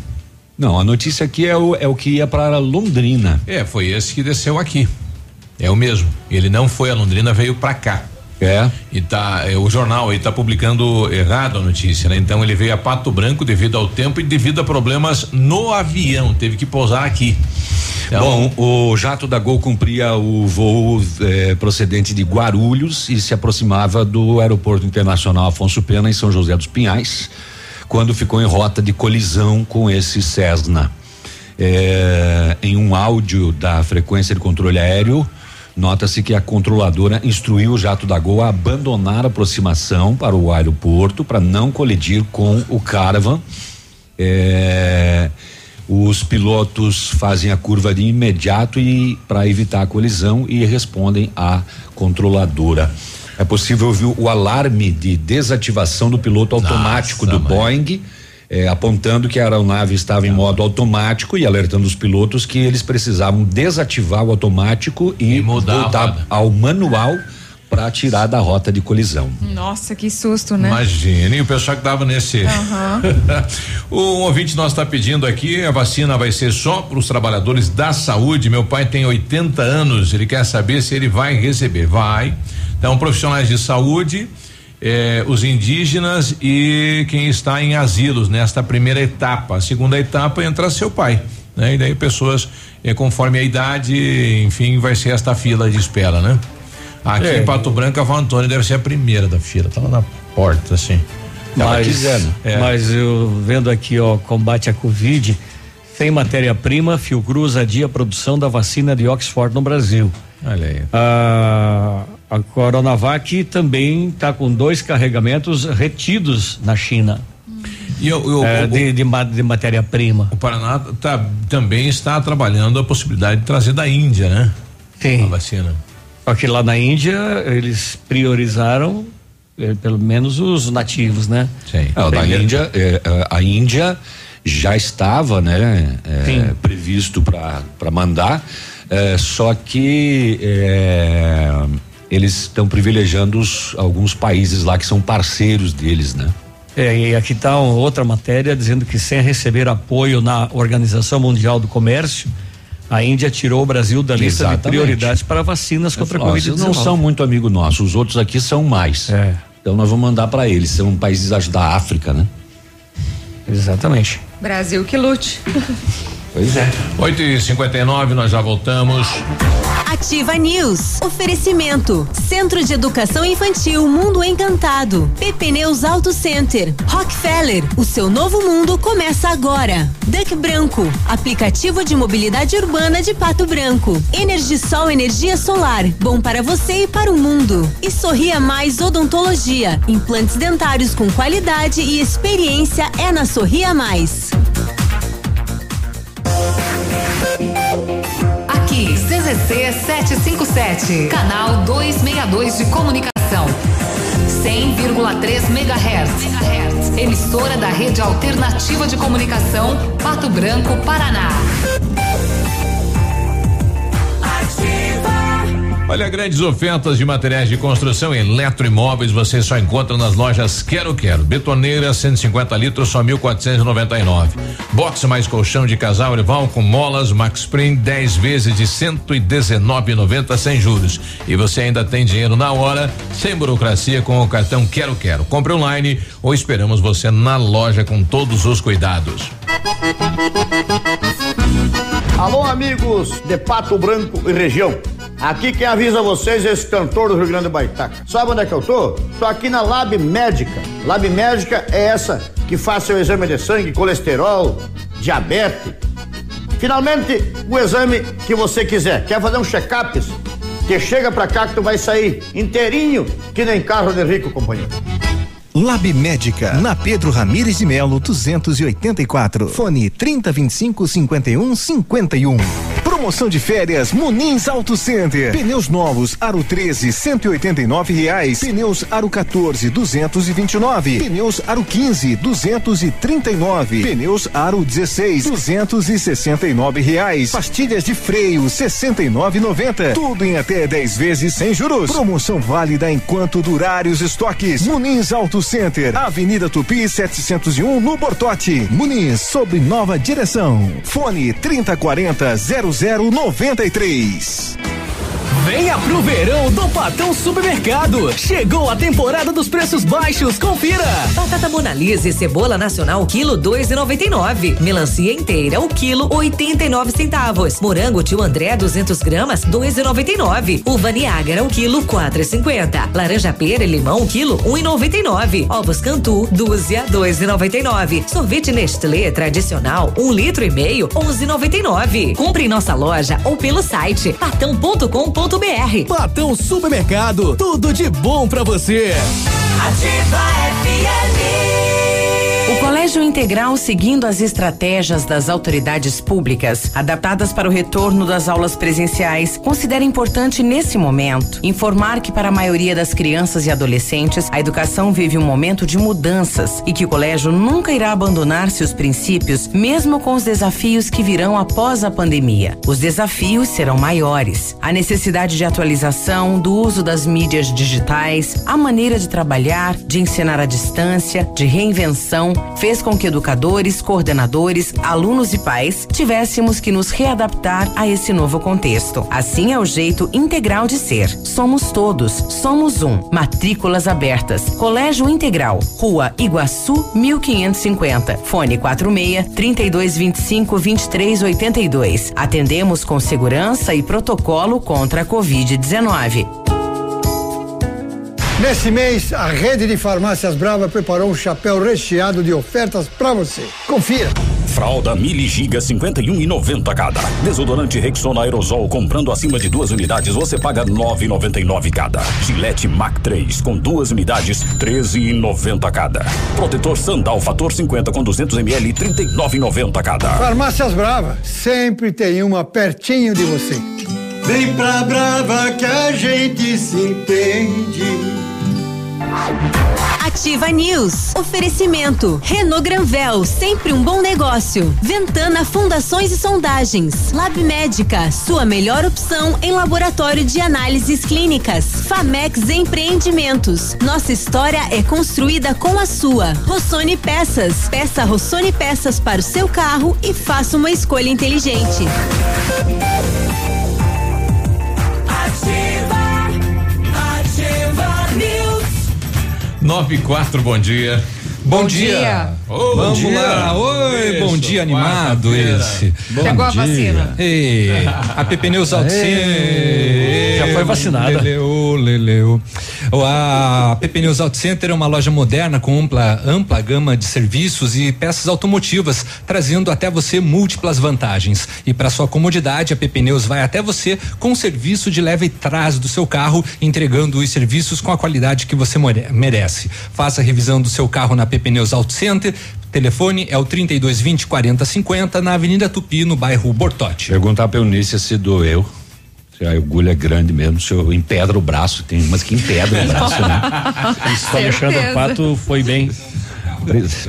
Não, a notícia aqui é o que ia pra Londrina. Foi esse que desceu aqui. É o mesmo. Ele não foi a Londrina, veio pra cá. E tá, o jornal aí tá publicando errado a notícia, né? Então ele veio a Pato Branco devido ao tempo e devido a problemas no avião, teve que pousar aqui. Então, bom, o jato da Gol cumpria o voo procedente de Guarulhos e se aproximava do Aeroporto Internacional Afonso Pena em São José dos Pinhais, quando ficou em rota de colisão com esse Cessna. Em um áudio da frequência de controle aéreo, nota-se que a controladora instruiu o jato da Gol a abandonar a aproximação para o aeroporto para não colidir com o Caravan. Os pilotos fazem a curva de imediato e para evitar a colisão e respondem à controladora. É possível ouvir o alarme de desativação do piloto automático Boeing, apontando que a aeronave estava em modo automático e alertando os pilotos que eles precisavam desativar o automático e voltar ao manual para tirar da rota de colisão. Nossa, que susto, né? Imagine o pessoal que tava nesse. Um ouvinte nosso tá pedindo aqui, a vacina vai ser só para os trabalhadores da saúde. Meu pai tem 80 anos, ele quer saber se ele vai receber. Vai. Então, profissionais de saúde, os indígenas e quem está em asilos nesta primeira etapa. A segunda etapa entra seu pai, né? E daí pessoas conforme a idade, enfim, vai ser esta fila de espera, né? Aqui em Pato Branco, a Vó Antônio deve ser a primeira da fila, tá lá na porta, assim. Mas eu vendo aqui, combate à Covid, sem matéria-prima, Fiocruz adia a produção da vacina de Oxford no Brasil. Olha aí. A Coronavac também está com 2 carregamentos retidos na China. E de matéria-prima. O Paraná também está trabalhando a possibilidade de trazer da Índia, né? Sim. A vacina. Só que lá na Índia eles priorizaram pelo menos os nativos, né? Sim. Da Índia, a Índia já estava, né? Previsto para mandar. Só que eles estão privilegiando alguns países lá que são parceiros deles, né? E aqui está outra matéria dizendo que sem receber apoio na Organização Mundial do Comércio, a Índia tirou o Brasil da lista de prioridades para vacinas contra a Covid-19. Não são muito amigo nosso, os outros aqui são mais. Então nós vamos mandar para eles, são países da África, né? Exatamente. Brasil que lute. Pois é. 8h59, nós já voltamos. Ativa News. Oferecimento. Centro de Educação Infantil Mundo Encantado. Pepneus Auto Center. Rockefeller. O seu novo mundo começa agora. DEC Branco. Aplicativo de mobilidade urbana de Pato Branco. EnergiSol, energia solar. Bom para você e para o mundo. E Sorria Mais Odontologia. Implantes dentários com qualidade e experiência é na Sorria Mais. Aqui, CZC 757, canal 262 de comunicação. 100,3 MHz. Emissora da Rede Alternativa de Comunicação, Pato Branco, Paraná. Olha, grandes ofertas de materiais de construção e eletroimóveis você só encontra nas lojas Quero Quero. Betoneira 150 litros só 1.499. Box mais colchão de casal Orival com molas Maxprim 10 vezes de 119,90 sem juros. E você ainda tem dinheiro na hora, sem burocracia, com o cartão Quero Quero. Compre online ou esperamos você na loja com todos os cuidados. Alô, amigos de Pato Branco e região. Aqui quem avisa vocês é esse cantor do Rio Grande do Baitaca. Sabe onde é que eu tô? Tô aqui na Lab Médica. Lab Médica é essa que faz seu exame de sangue, colesterol, diabetes. Finalmente, o exame que você quiser. Quer fazer um check-up? Que chega pra cá que tu vai sair inteirinho, que nem carro de rico, companheiro. Lab Médica, na Pedro Ramires de Melo, 284. Fone 3025-5151. Promoção de férias Munins Auto Center. Pneus novos Aro 13 R$189. Pneus Aro 14 R$229. Pneus Aro 15 R$239. Pneus Aro 16 R$269. Pastilhas de freio 69,90. Tudo em até 10 vezes sem juros. Promoção válida enquanto durar os estoques. Munins Auto Center, Avenida Tupi 701 no Bortote. Munins, sob nova direção. Fone 3040-0093. Venha pro verão do Patão Supermercado. Chegou a temporada dos preços baixos, confira. Batata Monalisa e cebola nacional, quilo 2,99. Melancia inteira, o quilo 89 centavos. Morango Tio André, 200 gramas, 2,99. Uva Niágara, o quilo 4,50. Laranja pera e limão, o quilo 1,99. Ovos Cantu, dúzia, 2,99. Sorvete Nestlé tradicional, 1,5 litro, 11,99. Compre em nossa loja ou pelo site patão.com.br. Patão Supermercado, tudo de bom pra você. Ativa FM. O Colégio Integral, seguindo as estratégias das autoridades públicas adaptadas para o retorno das aulas presenciais, considera importante nesse momento informar que para a maioria das crianças e adolescentes a educação vive um momento de mudanças e que o colégio nunca irá abandonar seus princípios, mesmo com os desafios que virão após a pandemia. Os desafios serão maiores. A necessidade de atualização, do uso das mídias digitais, a maneira de trabalhar, de ensinar à distância, de reinvenção, fez com que educadores, coordenadores, alunos e pais tivéssemos que nos readaptar a esse novo contexto. Assim é o jeito integral de ser. Somos todos, somos um. Matrículas abertas. Colégio Integral, Rua Iguaçu 1550, fone 46 3225 2382. Atendemos com segurança e protocolo contra a Covid-19. Nesse mês, a rede de farmácias Brava preparou um chapéu recheado de ofertas para você. Confira! Fralda Mili Giga 51,90 cada. Desodorante Rexona Aerosol, comprando acima de 2 unidades, você paga 9,99 cada. Gillette Mac 3 com 2 unidades, 13,90 cada. Protetor Sandal Fator 50 com 200 ml, 39,90 cada. Farmácias Brava, sempre tem uma pertinho de você. Vem pra Brava que a gente se entende. Ativa News. Oferecimento. Renault Granvel, sempre um bom negócio. Ventana Fundações e Sondagens. Lab Médica, sua melhor opção em laboratório de análises clínicas. Famex Empreendimentos. Nossa história é construída com a sua. Rossoni Peças. Peça Rossoni Peças para o seu carro e faça uma escolha inteligente. Ativa News. 94, bom dia. Bom dia. Oh, vamos dia. Lá. Oi, isso, bom dia animado esse. Chegou a vacina. Ei, a Pepneus Auto Center. Já foi vacinada. Leleu. A Pepneus Auto Center é uma loja moderna com ampla gama de serviços e peças automotivas, trazendo até você múltiplas vantagens. E para sua comodidade, a Pepneus vai até você com o serviço de leva e trás do seu carro, entregando os serviços com a qualidade que você merece. Faça a revisão do seu carro na Pepneus Auto Center. Telefone é o 3220-4050 na Avenida Tupi, no bairro Bortote. Perguntar pra Eunícia se doeu. Se a agulha é grande mesmo, se eu empedro o braço, tem umas que empedram o braço, né? O Alexandre Pato foi bem.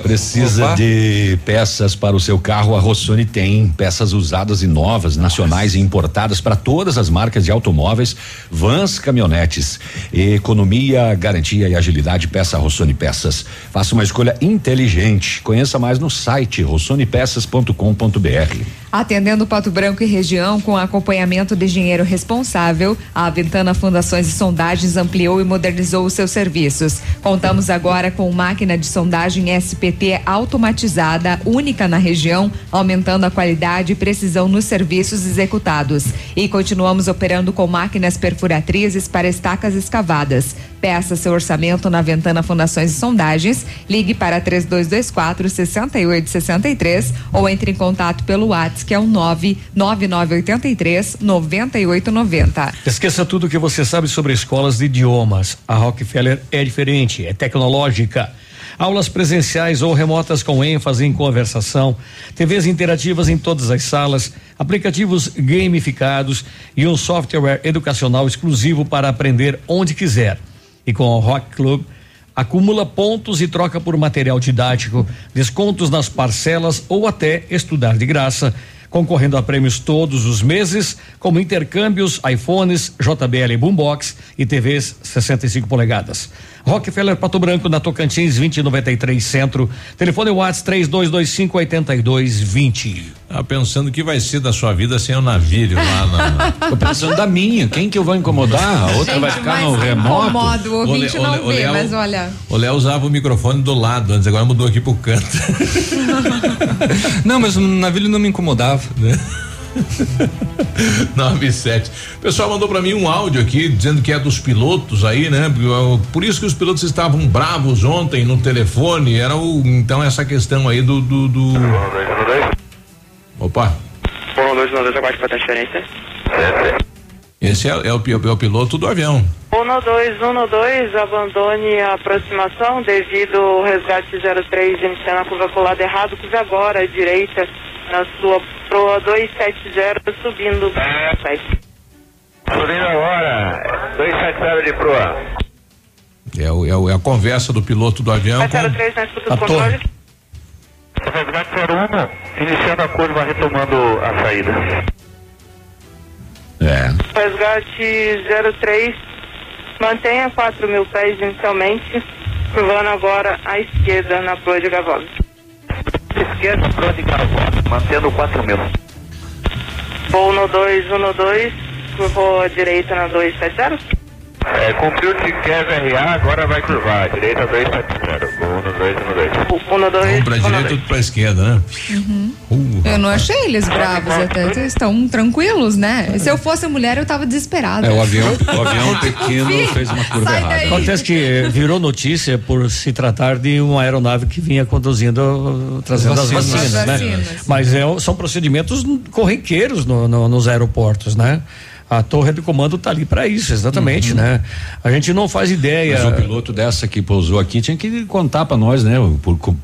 Precisa de peças para o seu carro? A Rossoni tem peças usadas e novas, nacionais e importadas para todas as marcas de automóveis, vans, caminhonetes. Economia, garantia e agilidade. Peça Rossoni Peças. Faça uma escolha inteligente. Conheça mais no site rossonipeças.com.br. Atendendo Pato Branco e região com acompanhamento de engenheiro responsável, a Ventana Fundações e Sondagens ampliou e modernizou os seus serviços. Contamos agora com máquina de sondagem SPT automatizada, única na região, aumentando a qualidade e precisão nos serviços executados. E continuamos operando com máquinas perfuratrizes para estacas escavadas. Peça seu orçamento na Ventana Fundações e Sondagens, ligue para 3224-6863 ou entre em contato pelo WhatsApp, que é o 99983-9890. Esqueça tudo o que você sabe sobre escolas de idiomas. A Rockefeller é diferente, é tecnológica. Aulas presenciais ou remotas com ênfase em conversação, TVs interativas em todas as salas, aplicativos gamificados e um software educacional exclusivo para aprender onde quiser. E com o Rock Club, acumula pontos e troca por material didático, descontos nas parcelas ou até estudar de graça, concorrendo a prêmios todos os meses, como intercâmbios, iPhones, JBL Boombox e TVs 65 polegadas. Rockefeller Pato Branco, na Tocantins 2093 Centro. Telefone WhatsApp 3225-8220. Tá pensando que vai ser da sua vida sem o navio lá na... Tô pensando da minha, quem que eu vou incomodar? A outra gente vai ficar no remoto. Incomodo, o ouvinte não vê, Léo, mas olha. O Léo usava o microfone do lado antes, agora mudou aqui pro canto. Não, mas o navio não me incomodava, né? 97. O pessoal mandou pra mim um áudio aqui dizendo que é dos pilotos aí, né? Por isso que os pilotos estavam bravos ontem no telefone. Era então essa questão aí do... Opa. Esse é o piloto do avião. 1-2, abandone a aproximação devido ao resgate 03 MC na curva colada errado, que agora à direita na sua proa 270 subindo. Subindo agora, 270 de proa. É a conversa do piloto do avião. 203 na escuta do controle. Resgate 01, iniciando a curva, retomando a saída. Resgate 03, mantenha 4.000 pés inicialmente, curvando agora à esquerda na proa de Gavosa. Esquerda, proa de Gavosa, mantendo 4.000. Voo no 212, curvou à direita na 270. Cumpriu de Kevin RA, agora vai curvar à direita 270. Voo no 212. Um pra direita, outro pra esquerda, né? Uhum. Eu não achei eles bravos até. Eles estão tranquilos, né? Se eu fosse mulher, eu tava desesperada. O avião pequeno fez uma curva errada. Acontece que virou notícia por se tratar de uma aeronave que vinha conduzindo, trazendo as vacinas, né? Mas são procedimentos corriqueiros nos aeroportos, né? A torre de comando tá ali para isso, exatamente, né? A gente não faz ideia. Mas o piloto dessa que pousou aqui tinha que contar para nós, né?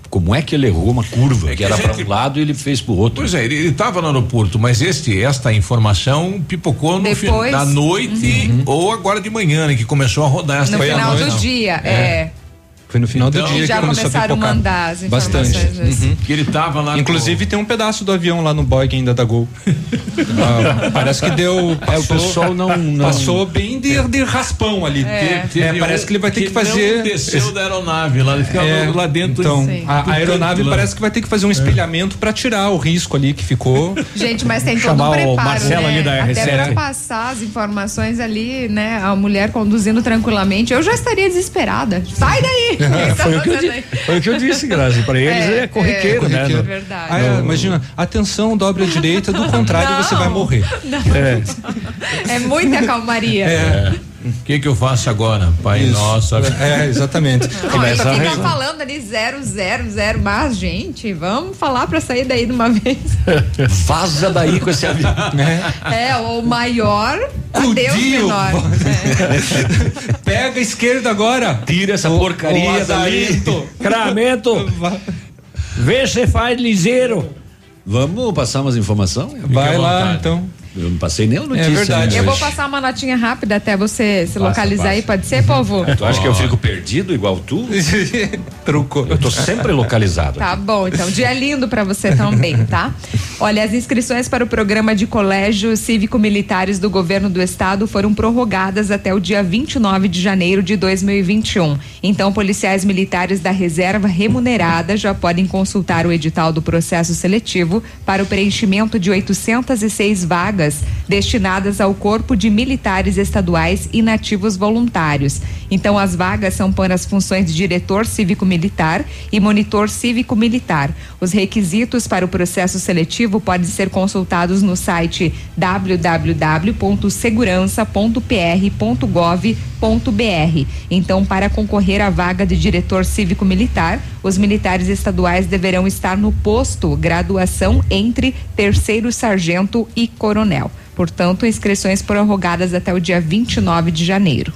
Como é que ele errou uma curva que era para um lado e ele fez pro outro. Pois é, ele estava no aeroporto, mas esta informação pipocou no final da noite ou agora de manhã, né? Que começou a rodar essa. No final do dia, Foi no final do dia já que começaram a mandar as informações. Bastante. Que ele tava lá. Inclusive tem um pedaço do avião lá no Boeing ainda da Gol. Parece que deu. Passou, o pessoal não. Passou bem de raspão ali. Parece que ele vai ter que fazer. Não desceu da aeronave lá, ele ficava lá dentro. Então, a aeronave parece que vai ter que fazer um espelhamento para tirar o risco ali que ficou. Gente, mas tem todo um preparo, Marcelo, né? Ali da RC. Até pra passar as informações ali, né? A mulher conduzindo tranquilamente. Eu já estaria desesperada. Sai daí! Foi o que eu disse, Grazi. Para eles é corriqueiro, né? É verdade. Ah, é, imagina, atenção, dobre à direita, do contrário você vai morrer. É muita calmaria. É. O que eu faço agora? Pai Nosso. É, exatamente. Começa a rezar. Tá falando ali 000, mas gente, vamos falar pra sair daí de uma vez. Vaza daí com esse avião. É, o maior, adeus menor. É. Pega a esquerda agora. Tira essa porcaria dali. Cramento. Vê se faz ligeiro. Vamos passar umas informações? Vai lá, então. Eu não passei nem a notícia. É verdade. Eu vou passar uma notinha rápida até você se localizar aí, pode ser, povo? Tu acha que eu fico perdido igual tu? Truco. Eu tô sempre localizado. Tá bom, então, dia lindo pra você também, tá? Olha, as inscrições para o programa de colégios cívico-militares do governo do estado foram prorrogadas até o dia 29 de janeiro de 2021. Então, policiais militares da reserva remunerada já podem consultar o edital do processo seletivo para o preenchimento de 806 vagas destinadas ao corpo de militares estaduais e nativos voluntários. Então, as vagas são para as funções de diretor cívico-militar e monitor cívico-militar. Os requisitos para o processo seletivo podem ser consultados no site www.segurança.pr.gov.br. Então, para concorrer à vaga de diretor cívico-militar, os militares estaduais deverão estar no posto graduação entre terceiro sargento e coronel. Portanto, inscrições prorrogadas até o dia 29 de janeiro.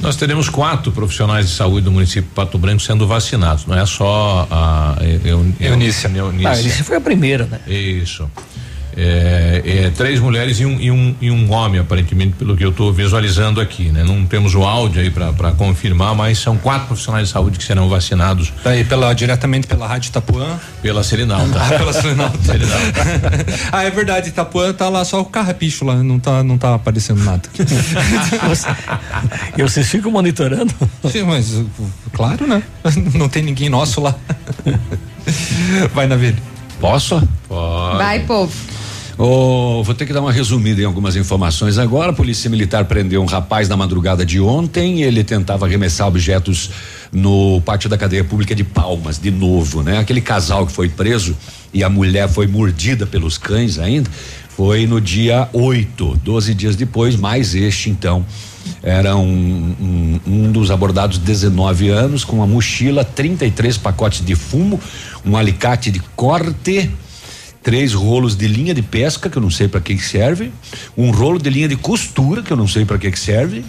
Nós teremos 4 profissionais de saúde do município de Pato Branco sendo vacinados. Não é só a Eunícia. A Eunícia foi a primeira, né? Isso. 3 mulheres e um homem, aparentemente, pelo que eu estou visualizando aqui, né? Não temos o áudio aí para confirmar, mas são 4 profissionais de saúde que serão vacinados. Tá aí diretamente pela Rádio Itapuã? Pela Serinalta. Pela Serinalta. É verdade, Itapuã tá lá só o carrapicho lá, não tá aparecendo nada. E vocês ficam monitorando? Sim, mas claro, né? Não tem ninguém nosso lá. Vai na vida. Posso? Pode. Vai, povo. Vou ter que dar uma resumida em algumas informações agora. A polícia militar prendeu um rapaz na madrugada de ontem. Ele tentava arremessar objetos no pátio da cadeia pública de Palmas, de novo, né? Aquele casal que foi preso e a mulher foi mordida pelos cães ainda, foi no dia 8, 12 dias depois, mais este então. Era um dos abordados, 19 anos, com uma mochila, 33 pacotes de fumo, um alicate de corte, 3 rolos de linha de pesca, que eu não sei para que serve, um rolo de linha de costura, que eu não sei para que serve,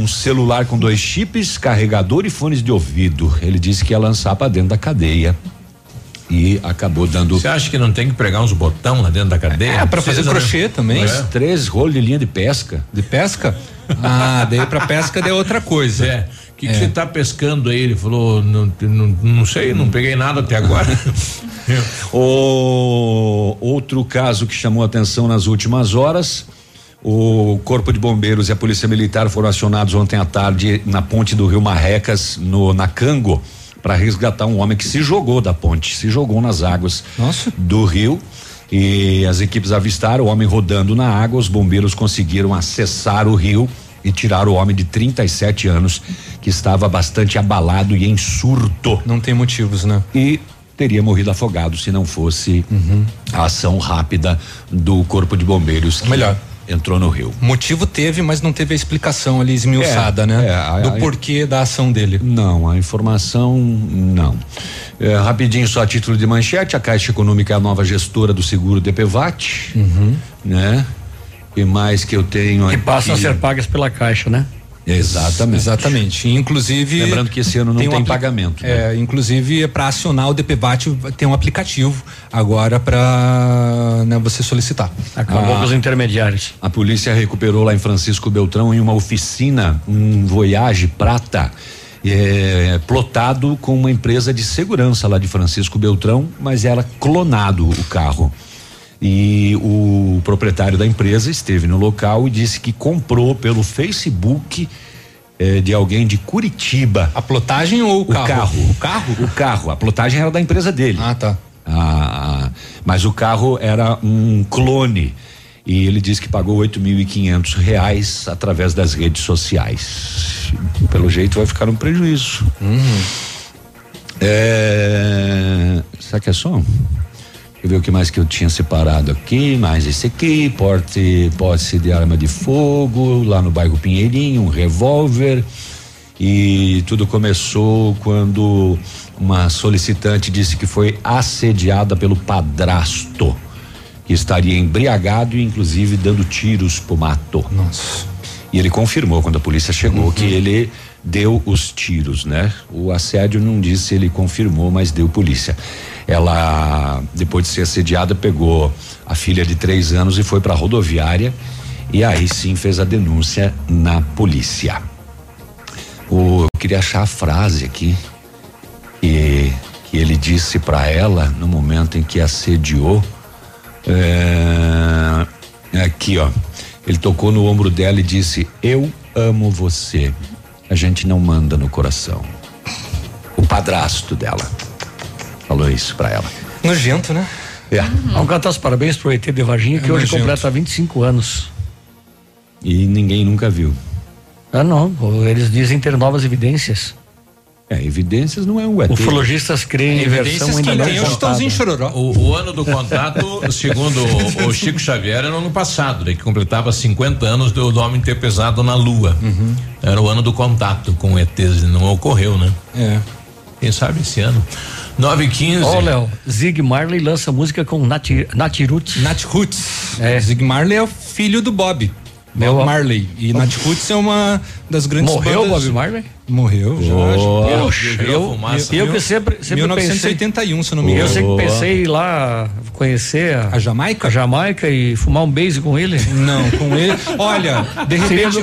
um celular com 2 chips, carregador e fones de ouvido. Ele disse que ia lançar para dentro da cadeia. E acabou dando. Você acha que não tem que pregar uns botão lá dentro da cadeia? É, pra fazer crochê também. Mas 3 rolos de linha de pesca. De pesca? Ah, daí pra pesca daí é outra coisa. É. O que você tá pescando aí? Ele falou, não sei, não peguei nada até agora. Outro caso que chamou atenção nas últimas horas. O Corpo de Bombeiros e a Polícia Militar foram acionados ontem à tarde na ponte do Rio Marrecas, na Cango, para resgatar um homem que se jogou da ponte, se jogou nas águas do rio, e as equipes avistaram o homem rodando na água. Os bombeiros conseguiram acessar o rio e tirar o homem de 37 anos que estava bastante abalado e em surto. Não tem motivos, né? E teria morrido afogado se não fosse a ação rápida do Corpo de Bombeiros. Melhor. Entrou no rio. Motivo teve, mas não teve a explicação ali esmiuçada, né? Do porquê da ação dele. Não, a informação não. Rapidinho, só a título de manchete, a Caixa Econômica é a nova gestora do seguro DPVAT, né? E mais que eu tenho aqui. Que passam a ser pagas pela Caixa, né? Exatamente. Inclusive. Lembrando que esse ano não tem pagamento. Né? Inclusive, para acionar o DPVAT, tem um aplicativo agora para você solicitar. Acabou com os intermediários. A polícia recuperou lá em Francisco Beltrão, em uma oficina, um Voyage Prata, plotado com uma empresa de segurança lá de Francisco Beltrão, mas era clonado o carro. E o proprietário da empresa esteve no local e disse que comprou pelo Facebook de alguém de Curitiba. A plotagem ou o carro? O carro. A plotagem era da empresa dele. Mas o carro era um clone. E ele disse que pagou R$8.500 através das redes sociais. Pelo jeito vai ficar um prejuízo. Será que é só? Deixa eu ver o que mais que eu tinha separado aqui, mais esse aqui, posse de arma de fogo, lá no bairro Pinheirinho, um revólver. E tudo começou quando uma solicitante disse que foi assediada pelo padrasto, que estaria embriagado e inclusive dando tiros pro mato. Nossa. E ele confirmou quando a polícia chegou que ele deu os tiros, né? O assédio não disse, ele confirmou, mas deu polícia. Ela, depois de ser assediada, pegou a filha de 3 anos e foi pra rodoviária, e aí sim fez a denúncia na polícia. Eu queria achar a frase aqui que ele disse pra ela no momento em que assediou. Aqui, ó, ele tocou no ombro dela e disse: eu amo você, a gente não manda no coração. O padrasto dela falou isso pra ela. Nojento, né? Vamos cantar os parabéns pro ET de Varginha, que hoje completa 25 anos e ninguém nunca viu. Não, eles dizem ter novas evidências. Evidências não é um ET. Ufologistas creem em versão ainda não contada. O ano do contato, segundo o Chico Xavier, era no ano passado, que completava 50 anos do homem ter pesado na Lua. Era o ano do contato com ETs, não ocorreu, né? Quem sabe esse ano. 9:15. Ô, Léo, Zig Marley lança música com Nat Roots. Nat Roots. Zig Marley é o filho do Bob. Bob Marley. E Nat Roots é uma das grandes bandas. Morreu Bob Marley? Morreu, já. Eu que sempre 1981, pensei, se não me engano. Eu sempre pensei ir lá conhecer a Jamaica? A Jamaica e fumar um base com ele. Não, com ele. Olha, de repente.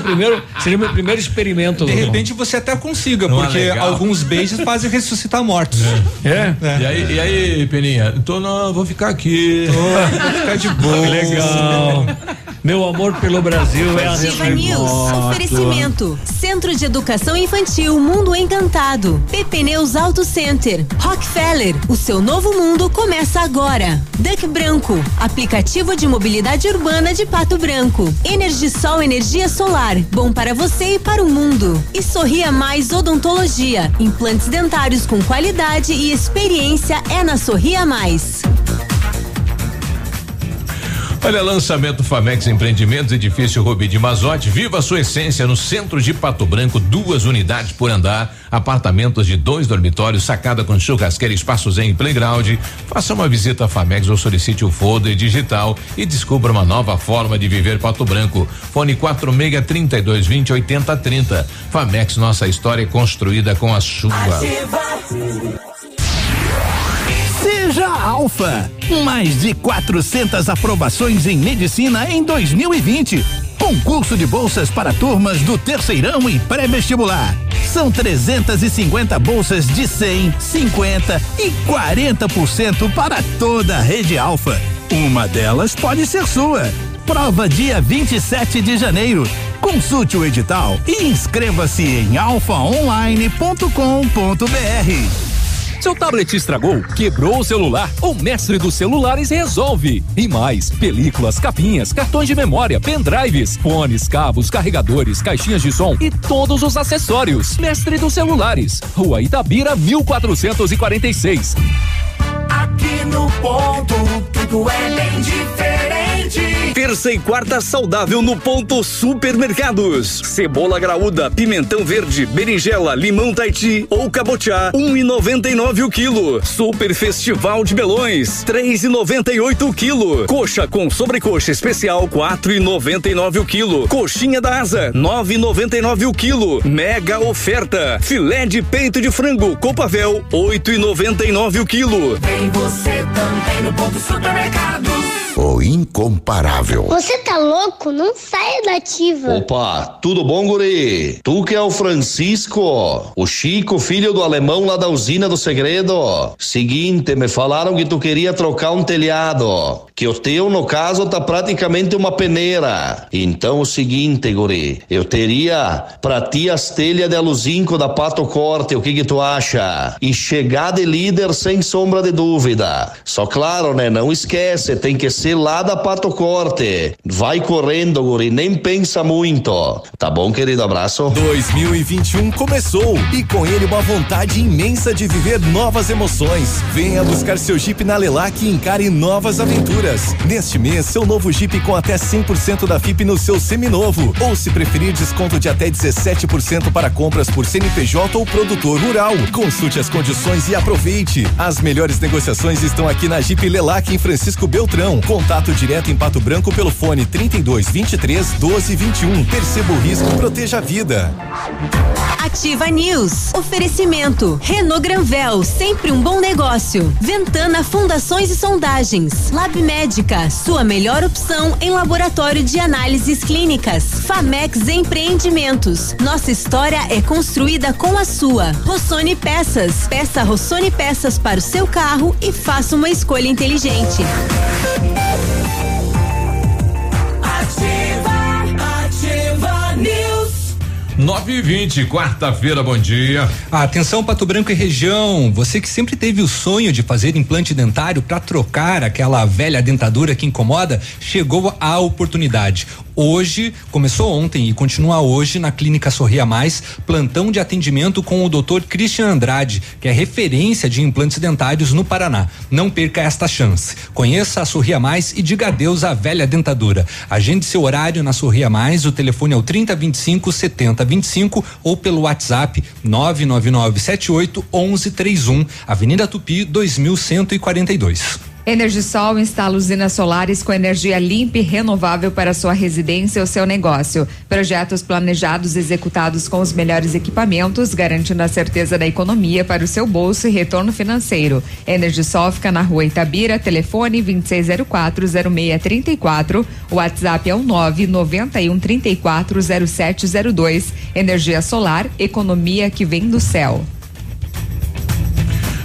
Seria meu primeiro experimento. De repente você até consiga, não, porque alguns bases fazem ressuscitar mortos. E aí, Peninha? Vou ficar aqui. Vou ficar de boa. Legal. Meu amor pelo Brasil é a Ativa News. Oferecimento: Centro de Educação Infantil Mundo Encantado, Pepneus Auto Center, Rockefeller, o seu novo mundo começa agora. DEC Branco, aplicativo de mobilidade urbana de Pato Branco. EnergiSol, energia solar, bom para você e para o mundo. E Sorria Mais Odontologia, implantes dentários com qualidade e experiência é na Sorria Mais. Olha, lançamento Famex Empreendimentos, edifício Rubi de Mazotti, viva a sua essência no centro de Pato Branco, 2 unidades por andar, apartamentos de 2 dormitórios, sacada com churrasqueira, espaços em playground. Faça uma visita à Famex ou solicite o folder digital e descubra uma nova forma de viver Pato Branco. Fone 4632208030. Famex, nossa história é construída com a sua. Seja Alfa, mais de 400 aprovações em medicina em 2020. Concurso de bolsas para turmas do terceirão e pré-vestibular. São 350 bolsas de 100, 50 e 40% para toda a rede Alfa. Uma delas pode ser sua. Prova dia 27 de janeiro. Consulte o edital e inscreva-se em alfaonline.com.br. Seu tablet estragou, quebrou o celular? O Mestre dos Celulares resolve. E mais, películas, capinhas, cartões de memória, pendrives, fones, cabos, carregadores, caixinhas de som e todos os acessórios. Mestre dos Celulares, Rua Itabira, 1446. Aqui no Ponto, tudo é bem diferente. Terça e quarta saudável no Ponto Supermercados. Cebola graúda, pimentão verde, berinjela, limão Taiti ou cabotiá, R$1,99 o quilo. Super Festival de Melões, R$3,98 o quilo. Coxa com sobrecoxa especial, R$4,99 o quilo. Coxinha da asa, R$9,99 o quilo. Mega oferta. Filé de peito de frango, Copavel, R$8,99 o quilo. Vem você também no Ponto Supermercados. O incomparável. Você tá louco? Não saia da Ativa. Opa, tudo bom, guri? Tu que é o Francisco, o Chico, filho do alemão lá da usina do segredo. Seguinte, me falaram que tu queria trocar um telhado, que o teu, no caso, tá praticamente uma peneira. Então, o seguinte, guri, eu teria pra ti as telhas de aluzinco da Pato Corte, o que tu acha? E chegar de líder sem sombra de dúvida. Só claro, né? Não esquece, tem que ser gente lá da Pato Corte. Vai correndo, guri, nem pensa muito. Tá bom, querido? Abraço. 2021 começou e com ele uma vontade imensa de viver novas emoções. Venha buscar seu Jeep na Lelac e encare novas aventuras. Neste mês, seu novo Jeep com até 100% da Fipe no seu seminovo. Ou se preferir, desconto de até 17% para compras por CNPJ ou produtor rural. Consulte as condições e aproveite. As melhores negociações estão aqui na Jeep Lelac em Francisco Beltrão. Contato direto em Pato Branco pelo fone 32 23 12 21. Perceba o risco, proteja a vida. Ativa News. Oferecimento Renault Granvel, sempre um bom negócio. Ventana Fundações e Sondagens. Lab Médica, sua melhor opção em laboratório de análises clínicas. Famex Empreendimentos. Nossa história é construída com a sua. Rossoni Peças. Peça Rossoni Peças para o seu carro e faça uma escolha inteligente. Ativa News. 9h20, quarta-feira, bom dia. Atenção, Pato Branco e região, você que sempre teve o sonho de fazer implante dentário para trocar aquela velha dentadura que incomoda, chegou a oportunidade. Hoje, começou ontem e continua hoje na Clínica Sorria Mais, plantão de atendimento com o Dr. Christian Andrade, que é referência de implantes dentários no Paraná. Não perca esta chance. Conheça a Sorria Mais e diga adeus à velha dentadura. Agende seu horário na Sorria Mais, o telefone é o 3025-7025 ou pelo WhatsApp 99978-1131, Avenida Tupi 2142. EnergiSol instala usinas solares com energia limpa e renovável para sua residência ou seu negócio. Projetos planejados e executados com os melhores equipamentos, garantindo a certeza da economia para o seu bolso e retorno financeiro. EnergiSol fica na Rua Itabira, telefone 2604-0634, o WhatsApp é o 991340702. Energia solar, economia que vem do céu.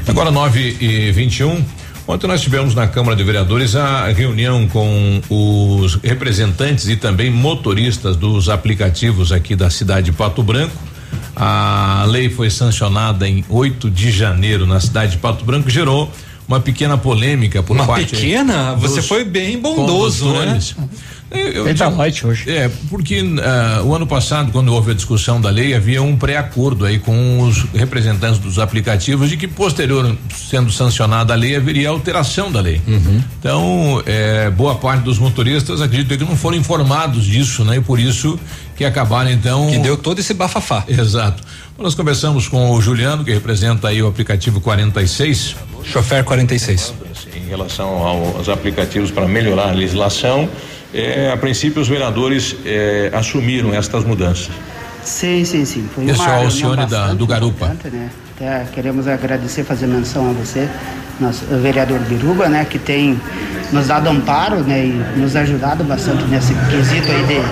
Agora 9h21. Ontem nós tivemos na Câmara de Vereadores a reunião com os representantes e também motoristas dos aplicativos aqui da cidade de Pato Branco. A lei foi sancionada em 8 de janeiro na cidade de Pato Branco, gerou uma pequena polêmica por uma parte. Uma pequena? Você foi bem bondoso, né? Ele tá light hoje. É, porque o ano passado, quando houve a discussão da lei, havia um pré-acordo aí com os representantes dos aplicativos de que posterior, sendo sancionada a lei, haveria alteração da lei. Uhum. Então, boa parte dos motoristas, acredito que não foram informados disso, né? E por isso que acabaram então. Que deu todo esse bafafá. Exato. Nós conversamos com o Juliano, que representa aí o aplicativo 46. Chofer 46. Em relação aos aplicativos para melhorar a legislação, a princípio os vereadores assumiram estas mudanças. Sim. Foi pessoal, o senhor do Garupa. Né? Tá, queremos agradecer, fazer menção a você, nosso vereador Biruba, né? Que tem nos dado amparo, né? E nos ajudado bastante nesse quesito aí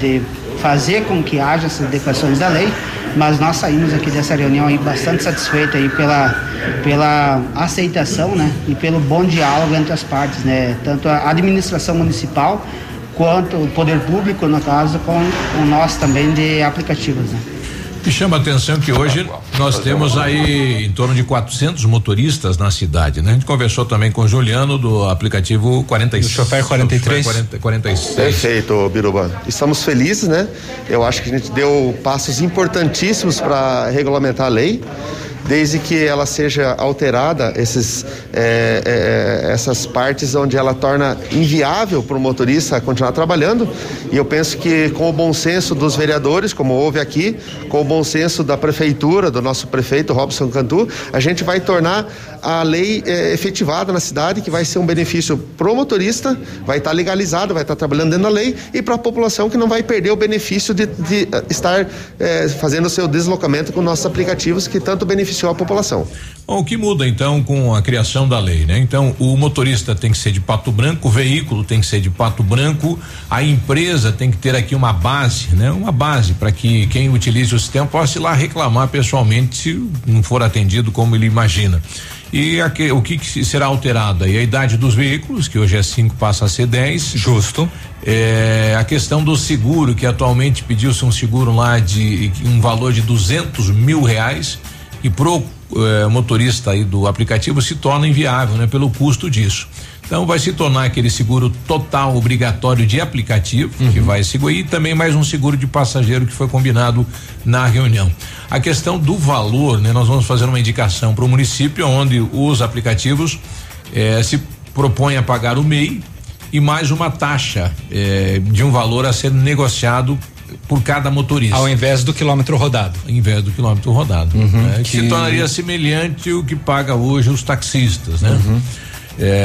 de fazer com que haja essas adequações da lei, mas nós saímos aqui dessa reunião aí bastante satisfeitos aí pela aceitação, né? E pelo bom diálogo entre as partes, né? Tanto a administração municipal quanto o poder público, no caso, com nós também de aplicativos, né? E chama a atenção que hoje nós temos aí em torno de 400 motoristas na cidade, né? A gente conversou também com o Juliano do aplicativo 46. O chofer 43. 46. Perfeito, Biruba. Estamos felizes, né? Eu acho que a gente deu passos importantíssimos para regulamentar a lei, desde que ela seja alterada essas partes onde ela torna inviável para o motorista continuar trabalhando. E eu penso que com o bom senso dos vereadores, como houve aqui, com o bom senso da prefeitura, do nosso prefeito Robson Cantu, a gente vai tornar a lei efetivada na cidade, que vai ser um benefício pro motorista, vai estar legalizado, vai estar trabalhando dentro da lei, e para a população que não vai perder o benefício de estar fazendo o seu deslocamento com nossos aplicativos, que tanto beneficia a população. Bom, o que muda então com a criação da lei, né? Então, o motorista tem que ser de Pato Branco, o veículo tem que ser de Pato Branco, a empresa tem que ter aqui uma base, né? Uma base para que quem utilize o sistema possa ir lá reclamar pessoalmente se não for atendido como ele imagina. E o que será alterado? E a idade dos veículos, que hoje é 5, passa a ser 10. Justo. A questão do seguro, que atualmente pediu-se um seguro lá de um valor de R$200 mil. E pro motorista aí do aplicativo se torna inviável, né? Pelo custo disso. Então vai se tornar aquele seguro total obrigatório de aplicativo, que vai seguir, e também mais um seguro de passageiro que foi combinado na reunião. A questão do valor, né? Nós vamos fazer uma indicação para o município, onde os aplicativos se propõem a pagar o MEI e mais uma taxa de um valor a ser negociado por cada motorista. Ao invés do quilômetro rodado. Ao invés do quilômetro rodado. Né? Que se tornaria semelhante ao que paga hoje os taxistas, né?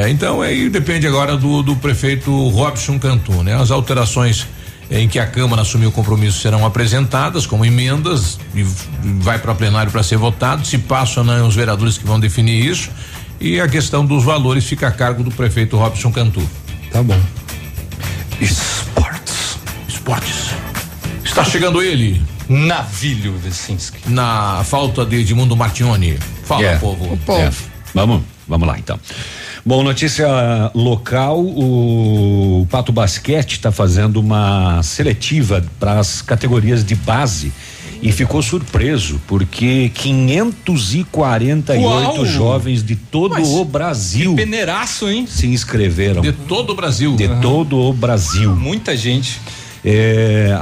Então aí depende agora do prefeito Robson Cantu, né? As alterações em que a Câmara assumiu o compromisso serão apresentadas como emendas e vai para plenário para ser votado, se passa ou não os vereadores que vão definir isso, e a questão dos valores fica a cargo do prefeito Robson Cantu. Tá bom. Esportes. Está chegando ele, Navilho Vecinski. Na falta de Edmundo Martignoni. Fala, povo. Vamos lá então. Bom, notícia local, o Pato Basquete está fazendo uma seletiva para as categorias de base e ficou surpreso porque 548 jovens de todo o Brasil. Que peneiraço, hein? Se inscreveram. De todo o Brasil. De todo o Brasil. Muita gente.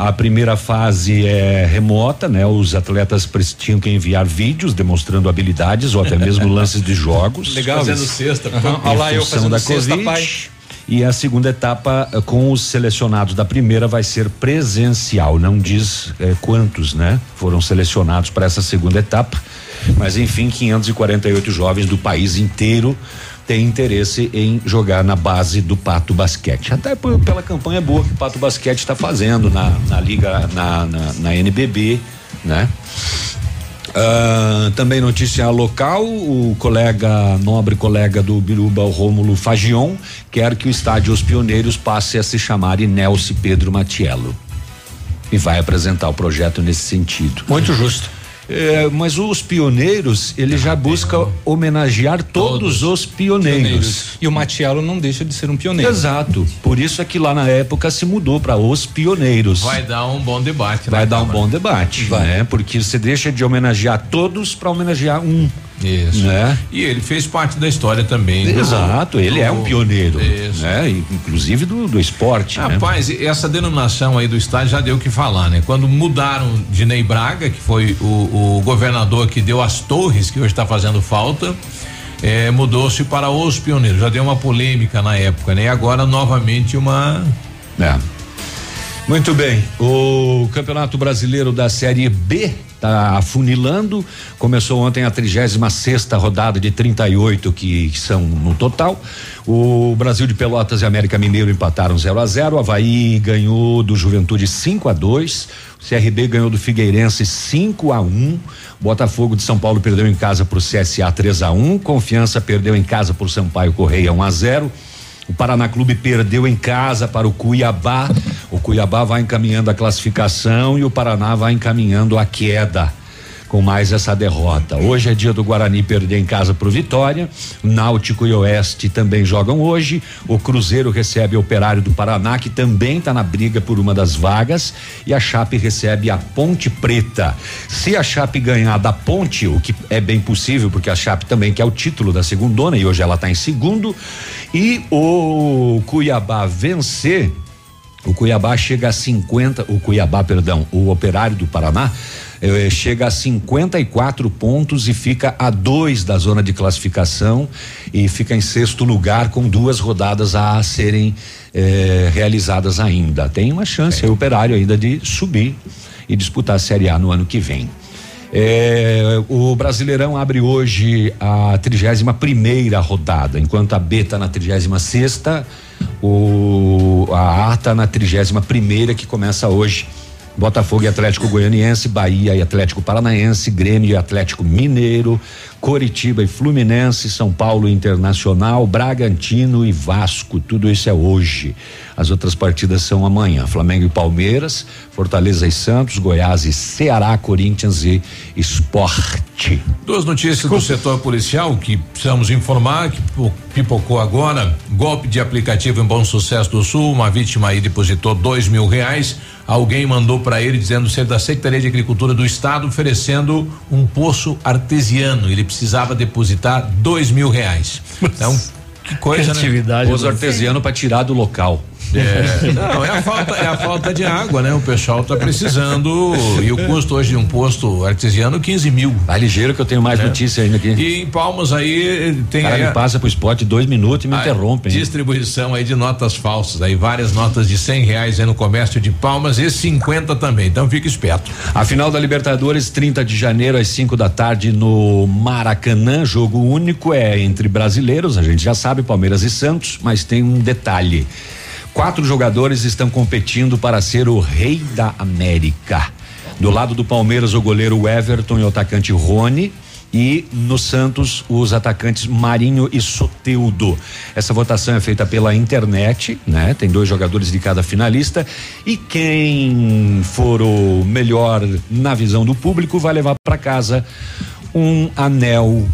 A primeira fase é remota, né? Os atletas tinham que enviar vídeos demonstrando habilidades ou até mesmo lances de jogos. Legal. Fazendo cesta. Olha lá, eu fazendo cesta, pai. E a segunda etapa com os selecionados da primeira vai ser presencial. Não diz quantos, né? Foram selecionados para essa segunda etapa. Mas enfim, 548 jovens do país inteiro tem interesse em jogar na base do Pato Basquete. Até pela campanha boa que o Pato Basquete está fazendo na liga, na NBB, né? Também notícia local, nobre colega do Biruba, o Rômulo Fagion, quer que o estádio Os Pioneiros passe a se chamar Inelce Pedro Mattiello e vai apresentar o projeto nesse sentido. Muito justo. Mas os pioneiros, ele já busca homenagear todos os pioneiros. E o Mattiello não deixa de ser um pioneiro. Exato. Por isso é que lá na época se mudou para Os Pioneiros. Vai dar um bom debate. Vai dar um bom debate, né? Porque você deixa de homenagear todos para homenagear um. Isso. Né? E ele fez parte da história também. Exato, ele é um pioneiro. Isso. Né? Inclusive do esporte. Rapaz, né? Essa denominação aí do estádio já deu o que falar, né? Quando mudaram de Ney Braga, que foi o governador que deu as torres, que hoje está fazendo falta, mudou-se para Os Pioneiros. Já deu uma polêmica na época, né? E agora novamente uma. Muito bem, o Campeonato Brasileiro da Série B tá afunilando, começou ontem a 36ª rodada de 38 que são no total. O Brasil de Pelotas e América Mineiro empataram 0-0, o Avaí ganhou do Juventude 5-2, o CRB ganhou do Figueirense 5-1, Botafogo de São Paulo perdeu em casa pro CSA 3-1, Confiança perdeu em casa pro Sampaio Correia 1-0. O Paraná Clube perdeu em casa para o Cuiabá. O Cuiabá vai encaminhando a classificação e o Paraná vai encaminhando a queda com mais essa derrota. Hoje é dia do Guarani perder em casa para o Vitória. Náutico e Oeste também jogam hoje. O Cruzeiro recebe o Operário do Paraná, que também está na briga por uma das vagas, e a Chape recebe a Ponte Preta. Se a Chape ganhar da Ponte, o que é bem possível, porque a Chape também quer o título da segundona e hoje ela está em segundo, e o Cuiabá vencer, o Cuiabá chega a 50, o Operário do Paraná chega a 54 pontos e fica a 2 da zona de classificação e fica em sexto lugar com 2 rodadas a serem realizadas ainda. Tem uma chance aí o Operário ainda de subir e disputar a Série A no ano que vem. O Brasileirão abre hoje a 31ª rodada, enquanto a B está na 36ª, a A está na 31ª que começa hoje. Botafogo e Atlético Goianiense, Bahia e Atlético Paranaense, Grêmio e Atlético Mineiro, Coritiba e Fluminense, São Paulo e Internacional, Bragantino e Vasco, tudo isso é hoje. As outras partidas são amanhã, Flamengo e Palmeiras, Fortaleza e Santos, Goiás e Ceará, Corinthians e Sport. 2 notícias do setor policial que precisamos informar, que pipocou agora, golpe de aplicativo em Bom Sucesso do Sul, uma vítima aí depositou R$2.000, Alguém mandou para ele dizendo ser da Secretaria de Agricultura do Estado oferecendo um poço artesiano. Ele precisava depositar R$2.000. Então, que coisa, né? Poço artesiano para tirar do local. É, não, é a falta de água, né? O pessoal tá precisando. E o custo hoje de um posto artesiano, 15 mil. Tá ligeiro que eu tenho mais notícia ainda aqui. E em Palmas aí tem. O cara me passa pro spot 2 minutos e me interrompe. Distribuição aí de notas falsas. Aí várias notas de R$100 aí no comércio de Palmas e 50 também. Então fica esperto. A final da Libertadores, 30 de janeiro, às 5 da tarde, no Maracanã. Jogo único é entre brasileiros, a gente já sabe, Palmeiras e Santos, mas tem um detalhe. 4 jogadores estão competindo para ser o rei da América. Do lado do Palmeiras, o goleiro Everton e o atacante Rony. E no Santos, os atacantes Marinho e Soteldo. Essa votação é feita pela internet, né? Tem 2 jogadores de cada finalista. E quem for o melhor na visão do público vai levar para casa um anel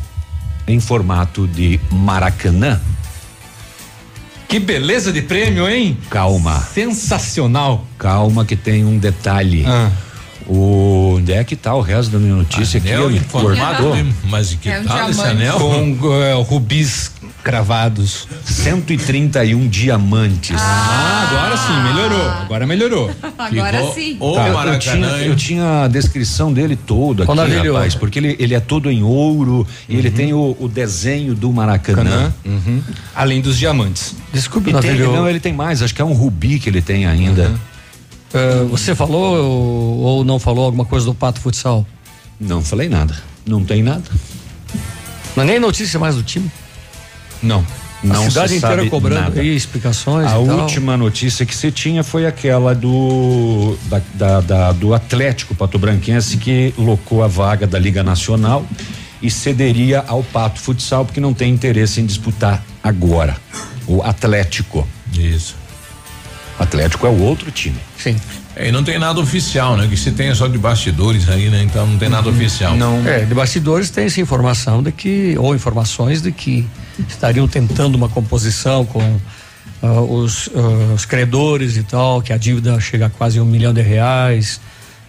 em formato de Maracanã. Que beleza de prêmio, hein? Calma. Sensacional. Calma que tem um detalhe. Onde é que tá o resto da minha notícia aqui? Eu informado. Mas que tal esse anel? Com rubis cravados. 131 diamantes. Agora sim, melhorou. Agora sim. Eu tinha a descrição dele todo aqui, rapaz, porque ele é todo em ouro, e ele tem o desenho do Maracanã. Além dos diamantes. Desculpe, não, ele tem mais, acho que é um rubi que ele tem ainda. Você falou ou não falou alguma coisa do Pato Futsal? Não falei nada, não tem nada. Não é nem notícia mais do time? Não. Não, a cidade inteira cobrando nada. E explicações. A última notícia que você tinha foi aquela do Atlético Pato-Branquense, que locou a vaga da Liga Nacional e cederia ao Pato Futsal, porque não tem interesse em disputar agora. O Atlético. Isso. Atlético é o outro time. Sim. E não tem nada oficial, né? Que se tem é só de bastidores aí, né? Então não tem nada oficial. Não. De bastidores tem essa informação de que, ou informações de que estariam tentando uma composição com os credores e tal, que a dívida chega a quase R$1 milhão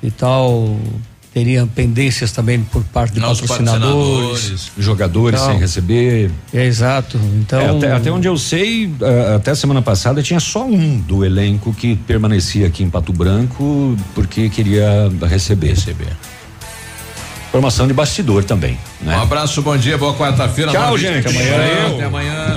e tal. Teria pendências também por parte de patrocinadores, jogadores sem receber. Exato. Então, até onde eu sei, até semana passada tinha só um do elenco que permanecia aqui em Pato Branco porque queria receber. Formação de bastidor também, né? Um abraço, bom dia, boa quarta-feira. Tchau, gente. Até amanhã.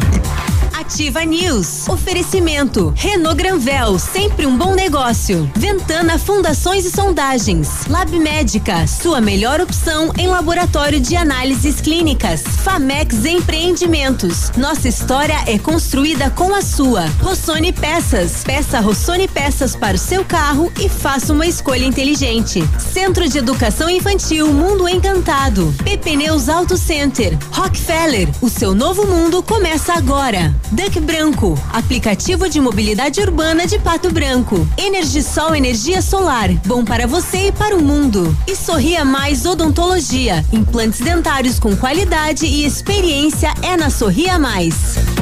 Ativa News. Oferecimento. Renault Granvel, sempre um bom negócio. Ventana Fundações e Sondagens. Lab Médica, sua melhor opção em laboratório de análises clínicas. Famex Empreendimentos. Nossa história é construída com a sua. Rossoni Peças. Peça Rossoni Peças para o seu carro e faça uma escolha inteligente. Centro de Educação Infantil Mundo Encantado. Pepneus Auto Center. Rockefeller. O seu novo mundo começa agora. DEC Branco, aplicativo de mobilidade urbana de Pato Branco. EnergiSol, energia solar, bom para você e para o mundo. E Sorria Mais Odontologia, implantes dentários com qualidade e experiência é na Sorria Mais.